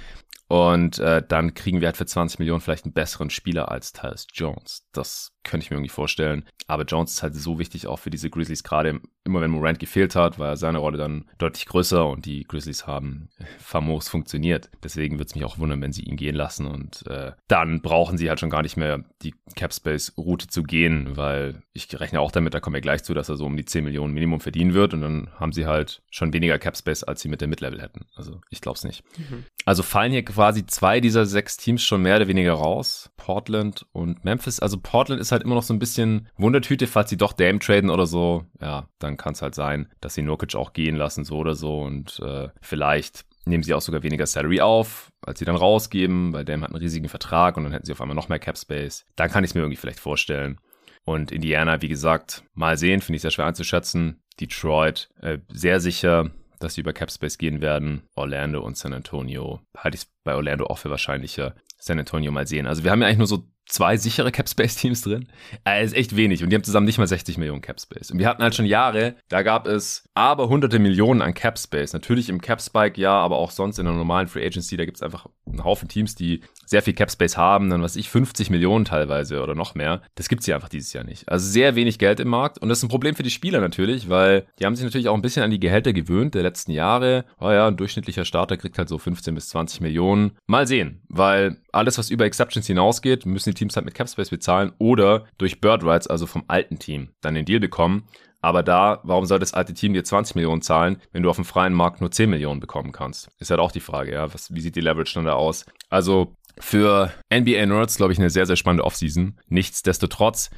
Und äh, dann kriegen wir halt für zwanzig Millionen vielleicht einen besseren Spieler als Tyus Jones. Das könnte ich mir irgendwie vorstellen. Aber Jones ist halt so wichtig auch für diese Grizzlies, gerade immer wenn Morant gefehlt hat, war seine Rolle dann deutlich größer und die Grizzlies haben famos funktioniert. Deswegen würde es mich auch wundern, wenn sie ihn gehen lassen und äh, dann brauchen sie halt schon gar nicht mehr die Capspace-Route zu gehen, weil ich rechne auch damit, da kommen wir gleich zu, dass er so um die zehn Millionen Minimum verdienen wird und dann haben sie halt schon weniger Capspace, als sie mit der Mid-Level hätten. Also ich glaube es nicht. Mhm. Also fallen hier quasi zwei dieser sechs Teams schon mehr oder weniger raus. Portland und Memphis. Also Portland ist halt immer noch so ein bisschen Wundertüte, falls sie doch Dame traden oder so. Ja, dann kann es halt sein, dass sie Nurkic auch gehen lassen, so oder so. Und äh, vielleicht nehmen sie auch sogar weniger Salary auf, als sie dann rausgeben, weil Dame hat einen riesigen Vertrag und dann hätten sie auf einmal noch mehr Cap Space. Dann kann ich es mir irgendwie vielleicht vorstellen. Und Indiana, wie gesagt, mal sehen, finde ich sehr schwer einzuschätzen. Detroit, äh, sehr sicher, dass sie über Cap Space gehen werden. Orlando und San Antonio, halte ich es bei Orlando auch für wahrscheinlicher. San Antonio mal sehen. Also wir haben ja eigentlich nur so zwei sichere Cap Space Teams drin. Äh, ist echt wenig und die haben zusammen nicht mal sechzig Millionen Cap Space. Und wir hatten halt schon Jahre, da gab es aber hunderte Millionen an Cap Space. Natürlich im Cap Spike, ja, aber auch sonst in der normalen Free Agency, da gibt es einfach einen Haufen Teams, die sehr viel Cap Space haben, dann was ich, fünfzig Millionen teilweise oder noch mehr. Das gibt's ja einfach dieses Jahr nicht. Also sehr wenig Geld im Markt und das ist ein Problem für die Spieler natürlich, weil die haben sich natürlich auch ein bisschen an die Gehälter gewöhnt der letzten Jahre. Oh ja, ein durchschnittlicher Starter kriegt halt so fünfzehn bis zwanzig Millionen. Mal sehen, weil alles, was über Exceptions hinausgeht, müssen die Teams halt mit Capspace bezahlen oder durch Bird Rights, also vom alten Team, dann den Deal bekommen. Aber da, warum soll das alte Team dir zwanzig Millionen zahlen, wenn du auf dem freien Markt nur zehn Millionen bekommen kannst? Ist halt auch die Frage, ja, was, wie sieht die Leverage dann da aus? Also für N B A-Nerds, glaube ich, eine sehr, sehr spannende Offseason. Nichtsdestotrotz,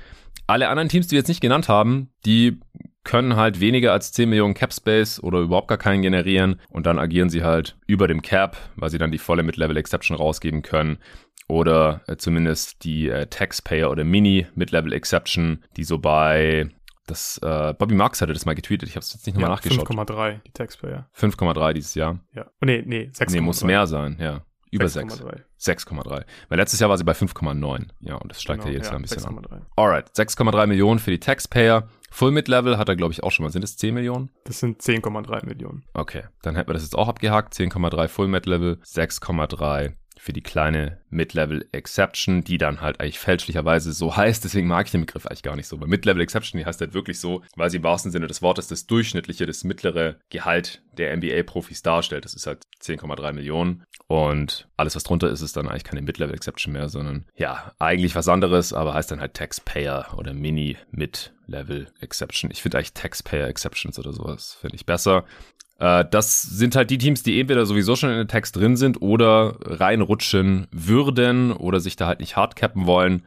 alle anderen Teams, die wir jetzt nicht genannt haben, die können halt weniger als zehn Millionen Cap-Space oder überhaupt gar keinen generieren und dann agieren sie halt über dem Cap, weil sie dann die volle Mid-Level-Exception rausgeben können. Oder äh, zumindest die äh, Taxpayer oder Mini-Mid-Level-Exception, die so bei, das äh, Bobby Marks hatte das mal getweetet, ich habe es jetzt nicht nochmal ja, nachgeschaut. fünf Komma drei, die Taxpayer. fünf Komma drei dieses Jahr. Ja. Oh, nee, nee, sechs Komma drei. Nee, muss mehr sein, ja. Über sechs. sechs Komma drei. Weil letztes Jahr war sie bei fünf Komma neun. Ja, und das steigt genau, ja jedes ja, Jahr ein bisschen sechs Komma drei. An. Alright, sechs Komma drei Millionen für die Taxpayer. Full Mid-Level hat er, glaube ich, auch schon mal. Sind das zehn Millionen? Das sind zehn Komma drei Millionen. Okay, dann hätten wir das jetzt auch abgehakt. zehn Komma drei Full Mid-Level, sechs Komma drei für die kleine Mid-Level-Exception, die dann halt eigentlich fälschlicherweise so heißt. Deswegen mag ich den Begriff eigentlich gar nicht so. Weil Mid-Level-Exception, die heißt halt wirklich so, weil sie im wahrsten Sinne des Wortes das durchschnittliche, das mittlere Gehalt der N B A-Profis darstellt. Das ist halt zehn Komma drei Millionen. Und alles, was drunter ist, ist dann eigentlich keine Mid-Level-Exception mehr, sondern ja, eigentlich was anderes, aber heißt dann halt Taxpayer oder Mini-Mid-Level-Exception. Ich finde eigentlich Taxpayer-Exceptions oder sowas, finde ich besser. Das sind halt die Teams, die entweder sowieso schon in den Tax drin sind oder reinrutschen würden oder sich da halt nicht hardcappen wollen.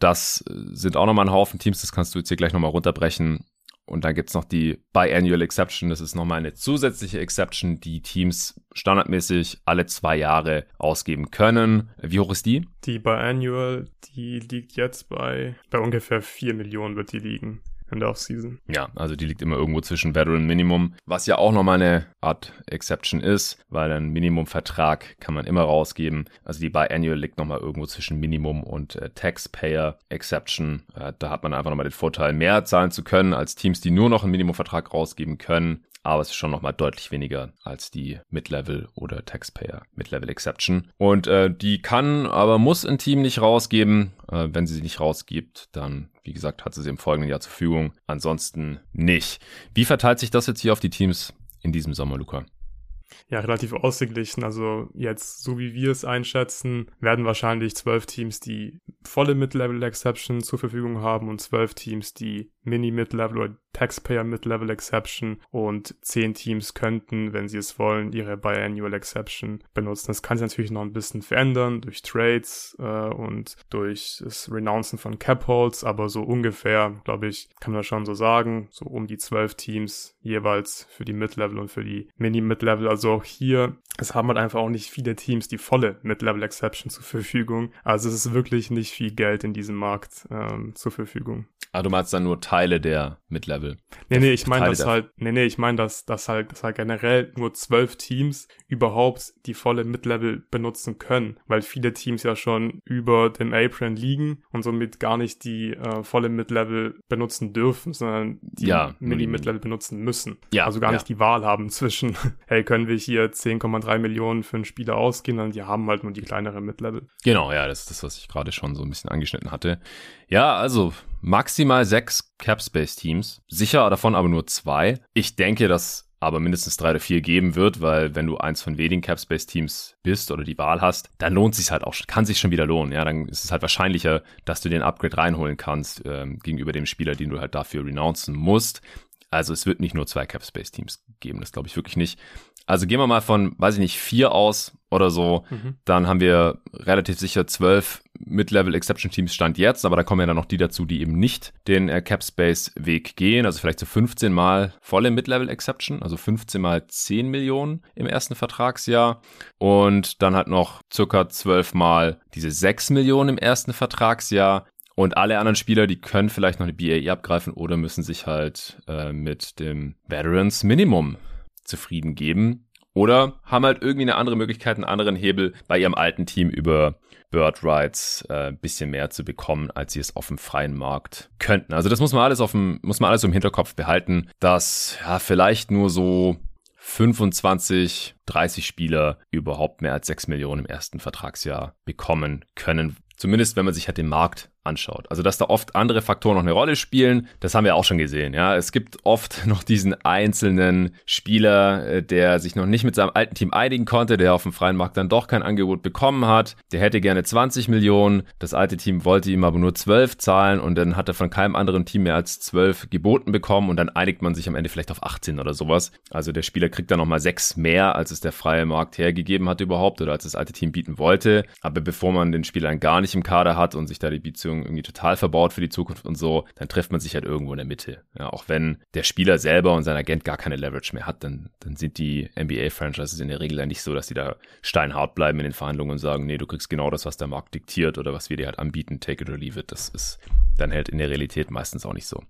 Das sind auch nochmal ein Haufen Teams, das kannst du jetzt hier gleich nochmal runterbrechen. Und dann gibt's noch die Biannual Exception, das ist nochmal eine zusätzliche Exception, die Teams standardmäßig alle zwei Jahre ausgeben können. Wie hoch ist die? Die Biannual, die liegt jetzt bei, bei ungefähr vier Millionen wird die liegen. In der Offseason. Ja, also die liegt immer irgendwo zwischen Veteran Minimum, was ja auch nochmal eine Art Exception ist, weil ein Minimum-Vertrag kann man immer rausgeben. Also die Biannual liegt nochmal irgendwo zwischen Minimum und äh, Taxpayer Exception. Äh, da hat man einfach nochmal den Vorteil, mehr zahlen zu können als Teams, die nur noch einen Minimum-Vertrag rausgeben können. Aber es ist schon nochmal deutlich weniger als die Mid-Level oder Taxpayer Mid-Level Exception. Und äh, die kann, aber muss ein Team nicht rausgeben. Äh, wenn sie sie nicht rausgibt, dann, wie gesagt, hat sie sie im folgenden Jahr zur Verfügung. Ansonsten nicht. Wie verteilt sich das jetzt hier auf die Teams in diesem Sommer, Luca? Ja, relativ ausgeglichen. Also jetzt, so wie wir es einschätzen, werden wahrscheinlich zwölf Teams, die volle Mid-Level-Exception zur Verfügung haben und zwölf Teams, die Mini-Mid-Level oder Taxpayer-Mid-Level-Exception und zehn Teams könnten, wenn sie es wollen, ihre Biannual-Exception benutzen. Das kann sich natürlich noch ein bisschen verändern durch Trades äh, und durch das Renouncen von Cap-Holds, aber so ungefähr, glaube ich, kann man das schon so sagen, so um die zwölf Teams jeweils für die Mid-Level und für die Mini-Mid-Level, also auch hier, es haben halt einfach auch nicht viele Teams die volle Mid-Level-Exception zur Verfügung, also es ist wirklich nicht viel Geld in diesem Markt ähm, zur Verfügung. Ah, du meinst dann nur Teile der Mid-Level? Nee, nee, ich meine, dass halt, nee, nee, ich meine, dass, dass halt, dass halt generell nur zwölf Teams überhaupt die volle Mid-Level benutzen können, weil viele Teams ja schon über dem Apron liegen und somit gar nicht die äh, volle Mid-Level benutzen dürfen, sondern die ja, Mini-Mid-Level benutzen müssen. Ja, also gar ja. nicht die Wahl haben zwischen, hey, können wir hier zehn Komma drei Millionen für einen Spieler ausgehen, sondern die haben halt nur die kleinere Mid-Level. Genau, ja, das ist das, was ich gerade schon so ein bisschen angeschnitten hatte. Ja, also maximal sechs Cap-Space-Teams, sicher davon aber nur zwei. Ich denke, dass aber mindestens drei oder vier geben wird, weil wenn du eins von wenigen Cap-Space-Teams bist oder die Wahl hast, dann lohnt sich's halt auch, kann sich schon wieder lohnen. Ja, dann ist es halt wahrscheinlicher, dass du den Upgrade reinholen kannst ähm, gegenüber dem Spieler, den du halt dafür renouncen musst. Also es wird nicht nur zwei Cap-Space-Teams geben, das glaube ich wirklich nicht. Also gehen wir mal von, weiß ich nicht, vier aus oder so, mhm. Dann haben wir relativ sicher zwölf Mid-Level-Exception-Teams Stand jetzt, aber da kommen ja dann noch die dazu, die eben nicht den äh, Cap-Space-Weg gehen, also vielleicht so fünfzehn Mal volle Mid-Level-Exception, also fünfzehn Mal zehn Millionen im ersten Vertragsjahr und dann halt noch circa zwölf Mal diese sechs Millionen im ersten Vertragsjahr. Und alle anderen Spieler, die können vielleicht noch eine B A E abgreifen oder müssen sich halt äh, mit dem Veterans Minimum zufrieden geben. Oder haben halt irgendwie eine andere Möglichkeit, einen anderen Hebel bei ihrem alten Team über Bird Rights äh, ein bisschen mehr zu bekommen, als sie es auf dem freien Markt könnten. Also das muss man alles auf dem, muss man alles im Hinterkopf behalten, dass ja vielleicht nur so fünfundzwanzig, dreißig Spieler überhaupt mehr als sechs Millionen im ersten Vertragsjahr bekommen können. Zumindest, wenn man sich halt den Markt anschaut. Also, dass da oft andere Faktoren noch eine Rolle spielen, das haben wir auch schon gesehen, ja. Es gibt oft noch diesen einzelnen Spieler, der sich noch nicht mit seinem alten Team einigen konnte, der auf dem freien Markt dann doch kein Angebot bekommen hat. Der hätte gerne zwanzig Millionen, das alte Team wollte ihm aber nur zwölf zahlen und dann hat er von keinem anderen Team mehr als zwölf geboten bekommen und dann einigt man sich am Ende vielleicht auf achtzehn oder sowas. Also, der Spieler kriegt dann nochmal sechs mehr, als es der freie Markt hergegeben hat überhaupt oder als das alte Team bieten wollte. Aber bevor man den Spieler gar nicht im Kader hat und sich da die Beziehung irgendwie total verbaut für die Zukunft und so, dann trifft man sich halt irgendwo in der Mitte. Ja, auch wenn der Spieler selber und sein Agent gar keine Leverage mehr hat, dann, dann sind die N B A-Franchises in der Regel ja nicht so, dass die da steinhart bleiben in den Verhandlungen und sagen, nee, du kriegst genau das, was der Markt diktiert oder was wir dir halt anbieten, take it or leave it. Das ist dann halt in der Realität meistens auch nicht so.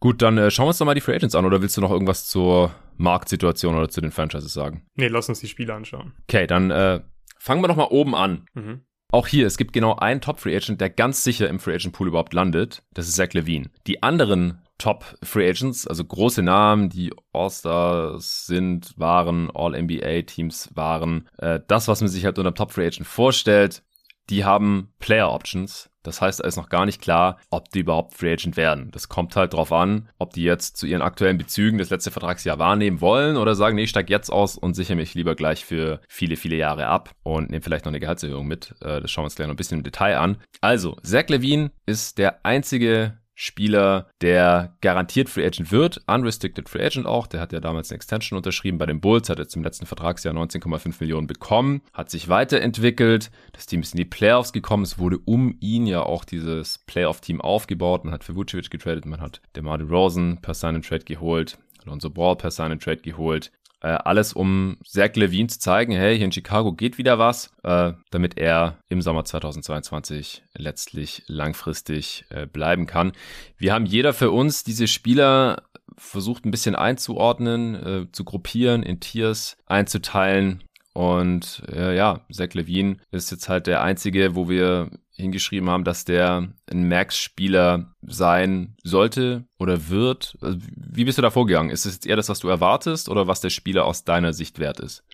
Gut, dann äh, schauen wir uns doch mal die Free Agents an, oder willst du noch irgendwas zur Marktsituation oder zu den Franchises sagen? Nee, lass uns die Spiele anschauen. Okay, dann äh, fangen wir doch mal oben an. Mhm. Auch hier, es gibt genau einen Top-Free-Agent, der ganz sicher im Free-Agent-Pool überhaupt landet. Das ist Zach LaVine. Die anderen Top-Free-Agents, also große Namen, die All-Stars sind, waren, All-N B A-Teams waren, äh, das, was man sich halt unter Top-Free-Agent vorstellt, die haben Player-Options. Das heißt, da ist noch gar nicht klar, ob die überhaupt Free Agent werden. Das kommt halt drauf an, ob die jetzt zu ihren aktuellen Bezügen das letzte Vertragsjahr wahrnehmen wollen oder sagen, nee, ich steige jetzt aus und sichere mich lieber gleich für viele, viele Jahre ab und nehme vielleicht noch eine Gehaltserhöhung mit. Das schauen wir uns gleich noch ein bisschen im Detail an. Also, Zach LaVine ist der einzige Spieler, der garantiert Free Agent wird, unrestricted Free Agent auch, der hat ja damals eine Extension unterschrieben bei den Bulls, hat jetzt im letzten Vertragsjahr neunzehn Komma fünf Millionen bekommen, hat sich weiterentwickelt, das Team ist in die Playoffs gekommen, es wurde um ihn ja auch dieses Playoff-Team aufgebaut, man hat für Vucevic getradet, man hat DeMar DeRozan per Sign-and-Trade geholt, Lonzo Ball per Sign-and-Trade geholt, äh, alles um Zach LaVine zu zeigen, hey, hier in Chicago geht wieder was, äh, damit er im Sommer zweitausendzweiundzwanzig letztlich langfristig äh, bleiben kann. Wir haben jeder für uns diese Spieler versucht ein bisschen einzuordnen, äh, zu gruppieren, in Tiers einzuteilen und äh, ja, Zach LaVine ist jetzt halt der einzige, wo wir hingeschrieben haben, dass der ein Max-Spieler sein sollte oder wird. Also, wie bist du da vorgegangen? Ist es jetzt eher das, was du erwartest oder was der Spieler aus deiner Sicht wert ist?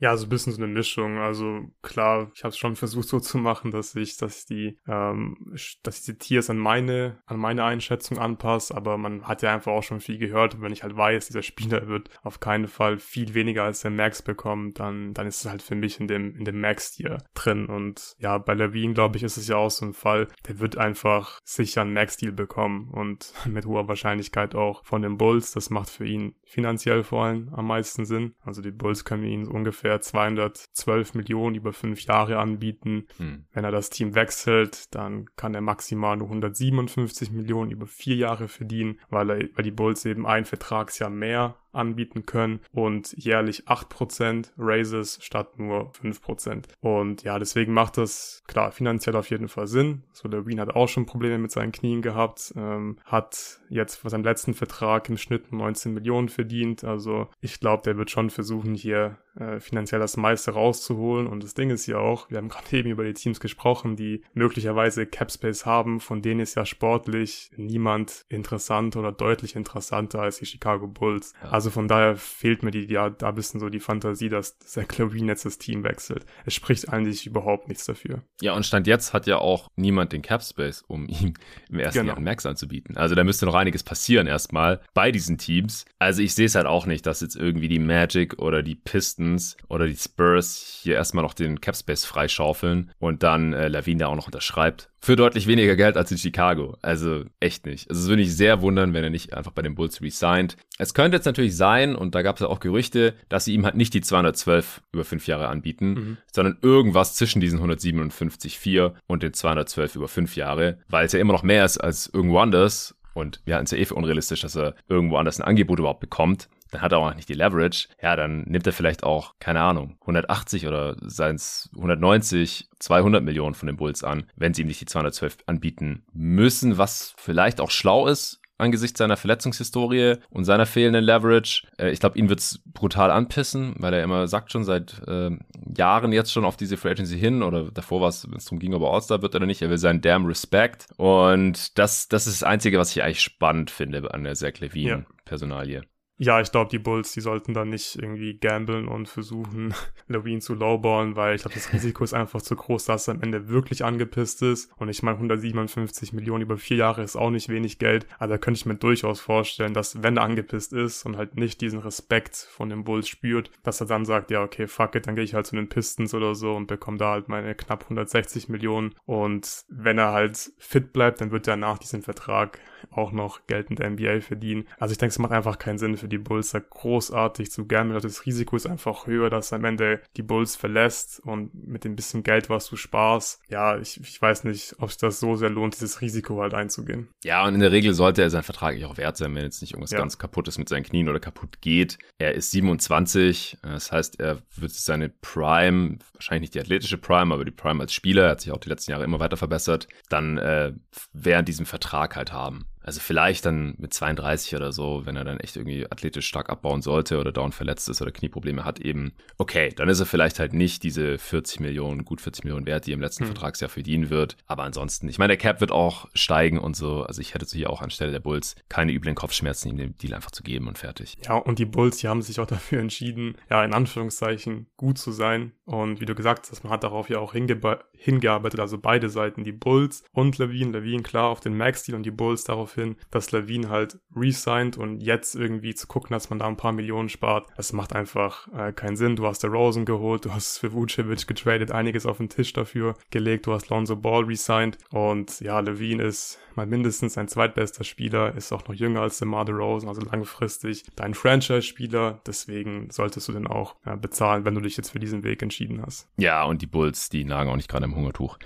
Ja, so ein bisschen so eine Mischung. Also klar, ich habe es schon versucht so zu machen, dass ich, dass die, ähm, dass ich die Tiers an meine, an meine Einschätzung anpasse, aber man hat ja einfach auch schon viel gehört und wenn ich halt weiß, dieser Spieler wird auf keinen Fall viel weniger als der Max bekommen, dann, dann ist es halt für mich in dem, in dem Max-Tier drin. Und ja, bei LaVine, glaube ich, ist es ja auch so ein Fall, der wird einfach sicher einen Max-Deal bekommen und mit hoher Wahrscheinlichkeit auch von den Bulls. Das macht für ihn finanziell vor allem am meisten Sinn. Also die Bulls können ihn so ungefähr zweihundertzwölf Millionen über fünf Jahre anbieten. Hm. Wenn er das Team wechselt, dann kann er maximal nur hundertsiebenundfünfzig Millionen über vier Jahre verdienen, weil, er, weil die Bulls eben ein Vertragsjahr mehr anbieten können und jährlich acht Prozent Raises statt nur fünf Prozent. Und ja, deswegen macht das, klar, finanziell auf jeden Fall Sinn. So, LaVine hat auch schon Probleme mit seinen Knien gehabt, ähm, hat jetzt vor seinem letzten Vertrag im Schnitt neunzehn Millionen verdient. Also ich glaube, der wird schon versuchen, hier äh, finanziell das meiste rauszuholen. Und das Ding ist ja auch, wir haben gerade eben über die Teams gesprochen, die möglicherweise Capspace haben, von denen ist ja sportlich niemand interessant oder deutlich interessanter als die Chicago Bulls. Ja. Also von daher fehlt mir die, ja, da ein bisschen so die Fantasie, dass Zach LaVine jetzt das Team wechselt. Es spricht eigentlich überhaupt nichts dafür. Ja, und Stand jetzt hat ja auch niemand den Capspace, um ihm im ersten genau. Jahr einen Max anzubieten. Also da müsste noch einiges passieren erstmal bei diesen Teams. Also ich sehe es halt auch nicht, dass jetzt irgendwie die Magic oder die Pistons oder die Spurs hier erstmal noch den Capspace freischaufeln und dann äh, LaVine da auch noch unterschreibt Für deutlich weniger Geld als in Chicago. Also echt nicht. Also es würde mich sehr wundern, wenn er nicht einfach bei den Bulls resigned. Es könnte jetzt natürlich sein, und da gab es ja auch Gerüchte, dass sie ihm halt nicht die zweihundertzwölf über fünf Jahre anbieten, mhm. sondern irgendwas zwischen diesen hundertsiebenundfünfzig Komma vier und den zweihundertzwölf über fünf Jahre, weil es ja immer noch mehr ist als irgendwo anders. Und wir hatten es ja eh für unrealistisch, dass er irgendwo anders ein Angebot überhaupt bekommt. Dann hat er auch nicht die Leverage. Ja, dann nimmt er vielleicht auch, keine Ahnung, hundertachtzig oder seien es hundertneunzig, zweihundert Millionen von den Bulls an, wenn sie ihm nicht die zweihundertzwölf anbieten müssen, was vielleicht auch schlau ist angesichts seiner Verletzungshistorie und seiner fehlenden Leverage. Ich glaube, ihn wird es brutal anpissen, weil er immer sagt schon seit äh, Jahren jetzt schon auf diese Free Agency hin, oder davor war es, wenn es darum ging, ob er All-Star wird oder nicht, er will seinen damn Respect. Und das, das ist das Einzige, was ich eigentlich spannend finde an der Zach LaVine-Personalie. Ja. Ja, ich glaube, die Bulls, die sollten dann nicht irgendwie gamblen und versuchen, LaVine zu lowballen, weil ich glaube, das Risiko ist einfach zu groß, dass er am Ende wirklich angepisst ist. Und ich meine, hundertsiebenundfünfzig Millionen über vier Jahre ist auch nicht wenig Geld. Also da könnte ich mir durchaus vorstellen, dass, wenn er angepisst ist und halt nicht diesen Respekt von den Bulls spürt, dass er dann sagt, ja, okay, fuck it, dann gehe ich halt zu den Pistons oder so und bekomme da halt meine knapp hundertsechzig Millionen. Und wenn er halt fit bleibt, dann wird er nach diesem Vertrag auch noch Geld in der N B A verdienen. Also ich denke, es macht einfach keinen Sinn für die Bulls da großartig zu gambeln. Das Risiko ist einfach höher, dass am Ende die Bulls verlässt, und mit dem bisschen Geld, was du sparst, ja, ich, ich weiß nicht, ob es das so sehr lohnt, dieses Risiko halt einzugehen. Ja, und in der Regel sollte er seinen Vertrag auch wert sein, wenn jetzt nicht irgendwas ja. ganz kaputt ist mit seinen Knien oder kaputt geht. Er ist siebenundzwanzig, das heißt, er wird seine Prime, wahrscheinlich nicht die athletische Prime, aber die Prime als Spieler, er hat sich auch die letzten Jahre immer weiter verbessert, dann äh, während diesem Vertrag halt haben. Also vielleicht dann mit zweiunddreißig oder so, wenn er dann echt irgendwie athletisch stark abbauen sollte oder down verletzt ist oder Knieprobleme hat eben. Okay, dann ist er vielleicht halt nicht diese vierzig Millionen, gut vierzig Millionen wert, die er im letzten mhm. Vertragsjahr verdienen wird. Aber ansonsten, ich meine, der Cap wird auch steigen und so. Also ich hätte so hier auch anstelle der Bulls keine üblen Kopfschmerzen, ihm den Deal einfach zu geben und fertig. Ja, und die Bulls, die haben sich auch dafür entschieden, ja, in Anführungszeichen gut zu sein. Und wie du gesagt hast, man hat darauf ja auch hinge- hingearbeitet, also beide Seiten, die Bulls und LaVine. LaVine klar auf den Max-Deal und die Bulls darauf hin, dass LaVine halt re-signed, und jetzt irgendwie zu gucken, dass man da ein paar Millionen spart, das macht einfach äh, keinen Sinn. Du hast der Rosen geholt, du hast für Vucevic getradet, einiges auf den Tisch dafür gelegt, du hast Lonzo Ball re-signed, und ja, LaVine ist mal mindestens ein zweitbester Spieler, ist auch noch jünger als DeMar DeRozan, also langfristig dein Franchise-Spieler, deswegen solltest du den auch äh, bezahlen, wenn du dich jetzt für diesen Weg entschieden hast. Ja, und die Bulls, die nagen auch nicht gerade im Hungertuch.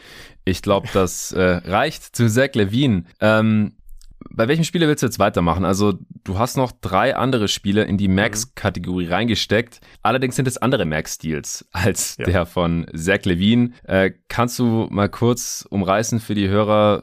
Ich glaube, das äh, reicht zu Zach LaVine. Ähm, Bei welchem Spieler willst du jetzt weitermachen? Also du hast noch drei andere Spieler in die Max-Kategorie reingesteckt. Allerdings sind es andere Max-Deals als ja. der von Zach LaVine. Äh, kannst du mal kurz umreißen für die Hörer,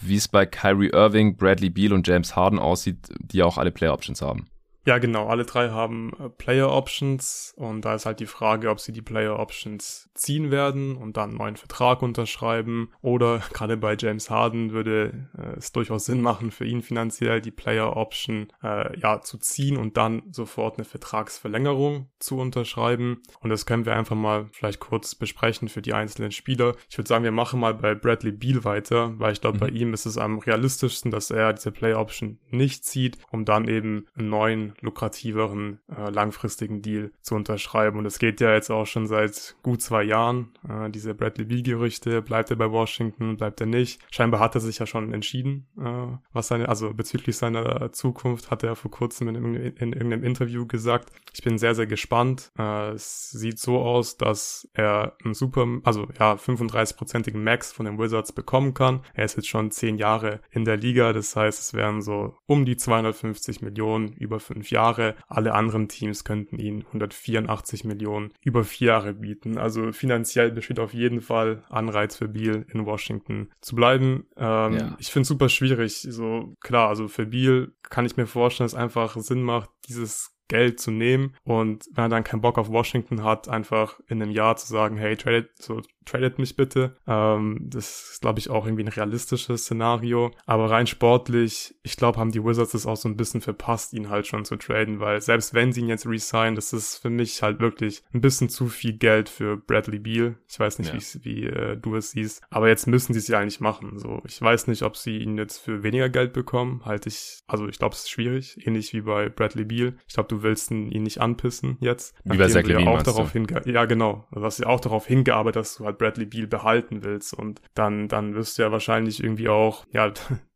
wie es bei Kyrie Irving, Bradley Beal und James Harden aussieht, die ja auch alle Player-Options haben? Ja, genau. Alle drei haben äh, Player-Options, und da ist halt die Frage, ob sie die Player-Options ziehen werden und dann einen neuen Vertrag unterschreiben, oder gerade bei James Harden würde äh, es durchaus Sinn machen, für ihn finanziell die Player-Option äh, ja, zu ziehen und dann sofort eine Vertragsverlängerung zu unterschreiben. Und das können wir einfach mal vielleicht kurz besprechen für die einzelnen Spieler. Ich würde sagen, wir machen mal bei Bradley Beal weiter, weil ich glaube, mhm. bei ihm ist es am realistischsten, dass er diese Player-Option nicht zieht, um dann eben einen neuen lukrativeren, äh, langfristigen Deal zu unterschreiben. Und es geht ja jetzt auch schon seit gut zwei Jahren. Äh, diese Bradley Beal-Gerüchte, bleibt er bei Washington, bleibt er nicht. Scheinbar hat er sich ja schon entschieden, äh, was seine, also bezüglich seiner Zukunft, hat er vor kurzem in, in, in irgendeinem Interview gesagt. Ich bin sehr, sehr gespannt. Äh, es sieht so aus, dass er einen super, also ja, fünfunddreißig-prozentigen Max von den Wizards bekommen kann. Er ist jetzt schon zehn Jahre in der Liga, das heißt, es wären so um die zweihundertfünfzig Millionen über fünf Jahre. Alle anderen Teams könnten ihn hundertvierundachtzig Millionen über vier Jahre bieten. Also finanziell besteht auf jeden Fall Anreiz für Beal, in Washington zu bleiben. Ähm, ja. Ich finde es super schwierig. So klar, also für Beal kann ich mir vorstellen, dass es einfach Sinn macht, dieses Geld zu nehmen, und wenn er dann keinen Bock auf Washington hat, einfach in einem Jahr zu sagen, hey, tradet, so, tradet mich bitte. Ähm, das ist, glaube ich, auch irgendwie ein realistisches Szenario. Aber rein sportlich, ich glaube, haben die Wizards das auch so ein bisschen verpasst, ihn halt schon zu traden, weil selbst wenn sie ihn jetzt resignen, das ist für mich halt wirklich ein bisschen zu viel Geld für Bradley Beal. Ich weiß nicht, ja. wie, wie äh, du es siehst, aber jetzt müssen sie es ja eigentlich machen. So, ich weiß nicht, ob sie ihn jetzt für weniger Geld bekommen. Halte ich, also ich glaube, es ist schwierig, ähnlich wie bei Bradley Beal. Ich glaube, du willst ihn nicht anpissen jetzt. Wie bei Zach LaVine, ja, auch darauf hinge- ja, genau. Du hast ja auch darauf hingearbeitet, dass du halt halt Bradley Beal behalten willst, und dann dann wirst du ja wahrscheinlich irgendwie auch ja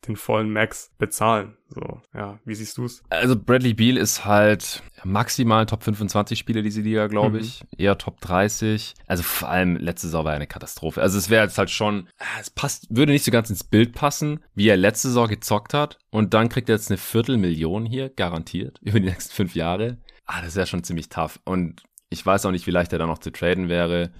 den vollen Max bezahlen. So, ja, wie siehst du's? Also Bradley Beal ist halt maximal Top fünfundzwanzig Spieler diese Liga, glaube ich. Mhm. Eher Top dreißig. Also vor allem letzte Saison war ja eine Katastrophe. Also es wäre jetzt halt schon, es passt, würde nicht so ganz ins Bild passen, wie er letzte Saison gezockt hat. Und dann kriegt er jetzt eine Viertelmillion hier, garantiert, über die nächsten fünf Jahre. Ah, das wäre schon ziemlich tough. Und ich weiß auch nicht, wie leicht er da noch zu traden wäre.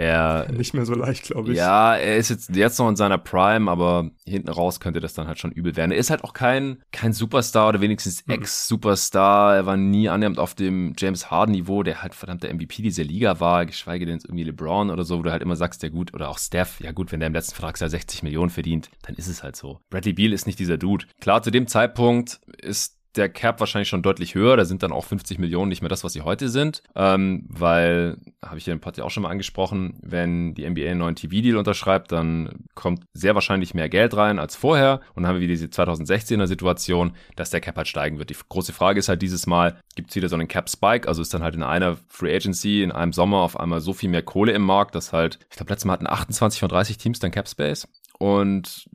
Er, nicht mehr so leicht, glaube ich. Ja, er ist jetzt, jetzt noch in seiner Prime, aber hinten raus könnte das dann halt schon übel werden. Er ist halt auch kein, kein Superstar oder wenigstens Ex-Superstar. Er war nie annähernd auf dem James-Harden-Niveau, der halt verdammt der M V P dieser Liga war, geschweige denn irgendwie LeBron oder so, wo du halt immer sagst, ja gut, oder auch Steph, ja gut, wenn der im letzten Vertragsjahr sechzig Millionen verdient, dann ist es halt so. Bradley Beal ist nicht dieser Dude. Klar, zu dem Zeitpunkt ist der Cap wahrscheinlich schon deutlich höher, da sind dann auch fünfzig Millionen nicht mehr das, was sie heute sind, ähm, weil, habe ich ja im Podcast auch schon mal angesprochen, wenn die N B A einen neuen T V-Deal unterschreibt, dann kommt sehr wahrscheinlich mehr Geld rein als vorher, und dann haben wir diese zweitausendsechzehner Situation, dass der Cap halt steigen wird. Die große Frage ist halt dieses Mal, gibt es wieder so einen Cap-Spike, also ist dann halt in einer Free Agency, in einem Sommer auf einmal so viel mehr Kohle im Markt, dass halt, ich glaube letztes Mal hatten achtundzwanzig von dreißig Teams dann Cap-Space. Und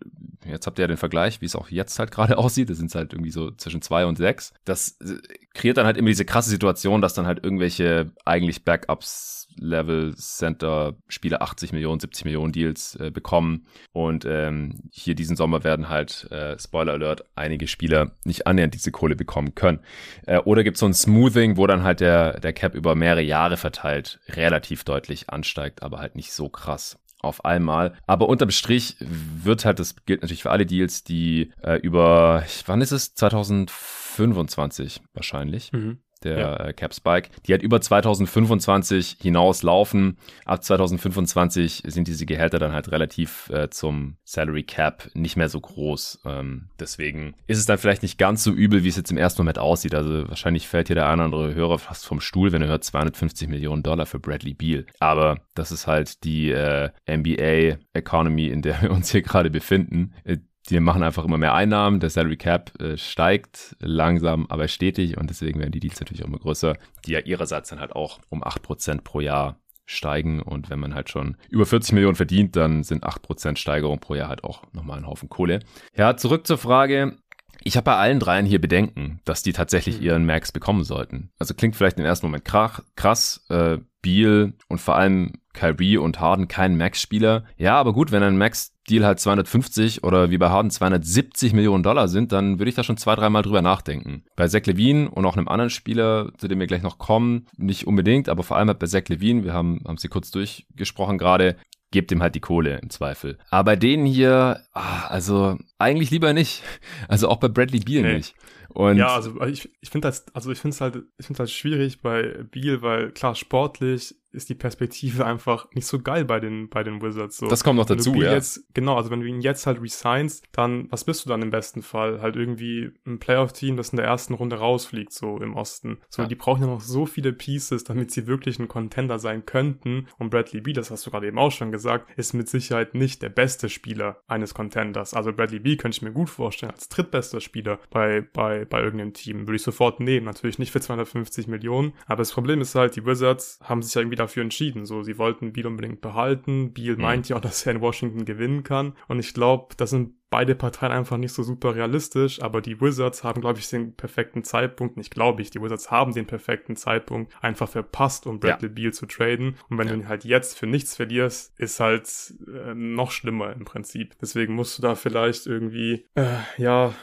jetzt habt ihr ja den Vergleich, wie es auch jetzt halt gerade aussieht. Das sind halt irgendwie so zwischen zwei und sechs. Das kreiert dann halt immer diese krasse Situation, dass dann halt irgendwelche eigentlich Backups-Level-Center-Spieler achtzig Millionen, siebzig Millionen Deals äh, bekommen. Und ähm, hier diesen Sommer werden halt, äh, Spoiler Alert, einige Spieler nicht annähernd diese Kohle bekommen können. Äh, oder gibt es so ein Smoothing, wo dann halt der, der Cap über mehrere Jahre verteilt relativ deutlich ansteigt, aber halt nicht so krass auf einmal. Aber unterm Strich wird halt, das gilt natürlich für alle Deals, die äh, über, wann ist es? zweitausendfünfundzwanzig wahrscheinlich. Mhm. Der ja. äh, Cap Spike, die halt über zweitausendfünfundzwanzig hinaus laufen. Ab zweitausendfünfundzwanzig sind diese Gehälter dann halt relativ äh, zum Salary Cap nicht mehr so groß. Ähm, deswegen ist es dann vielleicht nicht ganz so übel, wie es jetzt im ersten Moment aussieht. Also wahrscheinlich fällt hier der eine oder andere Hörer fast vom Stuhl, wenn er hört zweihundertfünfzig Millionen Dollar für Bradley Beal. Aber das ist halt die äh, N B A Economy, in der wir uns hier gerade befinden. Äh, Die machen einfach immer mehr Einnahmen, der Salary Cap äh, steigt langsam, aber stetig, und deswegen werden die Deals natürlich auch immer größer, die ja ihrerseits dann halt auch um acht Prozent pro Jahr steigen, und wenn man halt schon über vierzig Millionen verdient, dann sind acht Prozent Steigerung pro Jahr halt auch nochmal ein Haufen Kohle. Ja, zurück zur Frage. Ich habe bei allen dreien hier Bedenken, dass die tatsächlich ihren Max bekommen sollten. Also klingt vielleicht im ersten Moment krach, krass, äh, Beal und vor allem Kyrie und Harden kein Max-Spieler. Ja, aber gut, wenn ein Max-Deal halt zweihundertfünfzig oder wie bei Harden zweihundertsiebzig Millionen Dollar sind, dann würde ich da schon zwei, dreimal drüber nachdenken. Bei Zach LaVine und auch einem anderen Spieler, zu dem wir gleich noch kommen, nicht unbedingt, aber vor allem halt bei Zach LaVine, wir haben haben sie kurz durchgesprochen gerade, gebt ihm halt die Kohle im Zweifel. Aber bei denen hier, ah, also eigentlich lieber nicht. Also auch bei Bradley Beal nee. nicht. Und ja, also ich, ich finde das, also ich finde es halt, ich finde es halt schwierig bei Beal, weil klar, sportlich ist die Perspektive einfach nicht so geil bei den, bei den Wizards. So. Das kommt noch dazu, ja. Jetzt, genau, also wenn du ihn jetzt halt resignst, dann, was bist du dann im besten Fall? Halt irgendwie ein Playoff-Team, das in der ersten Runde rausfliegt, so im Osten. So, ja. Die brauchen ja noch so viele Pieces, damit sie wirklich ein Contender sein könnten. Und Bradley Beal, das hast du gerade eben auch schon gesagt, ist mit Sicherheit nicht der beste Spieler eines Contenders. Also Bradley Beal könnte ich mir gut vorstellen als drittbester Spieler bei, bei, bei irgendeinem Team. Würde ich sofort nehmen. Natürlich nicht für zweihundertfünfzig Millionen. Aber das Problem ist halt, die Wizards haben sich ja irgendwie dafür entschieden. So, sie wollten Beal unbedingt behalten. Beal mhm. meint ja auch, dass er in Washington gewinnen kann. Und ich glaube, das sind beide Parteien einfach nicht so super realistisch, aber die Wizards haben, glaube ich, den perfekten Zeitpunkt, nicht glaube ich, die Wizards haben den perfekten Zeitpunkt einfach verpasst, um Bradley ja. Beal zu traden, und wenn ja. du ihn halt jetzt für nichts verlierst, ist halt äh, noch schlimmer im Prinzip. Deswegen musst du da vielleicht irgendwie, äh, ja...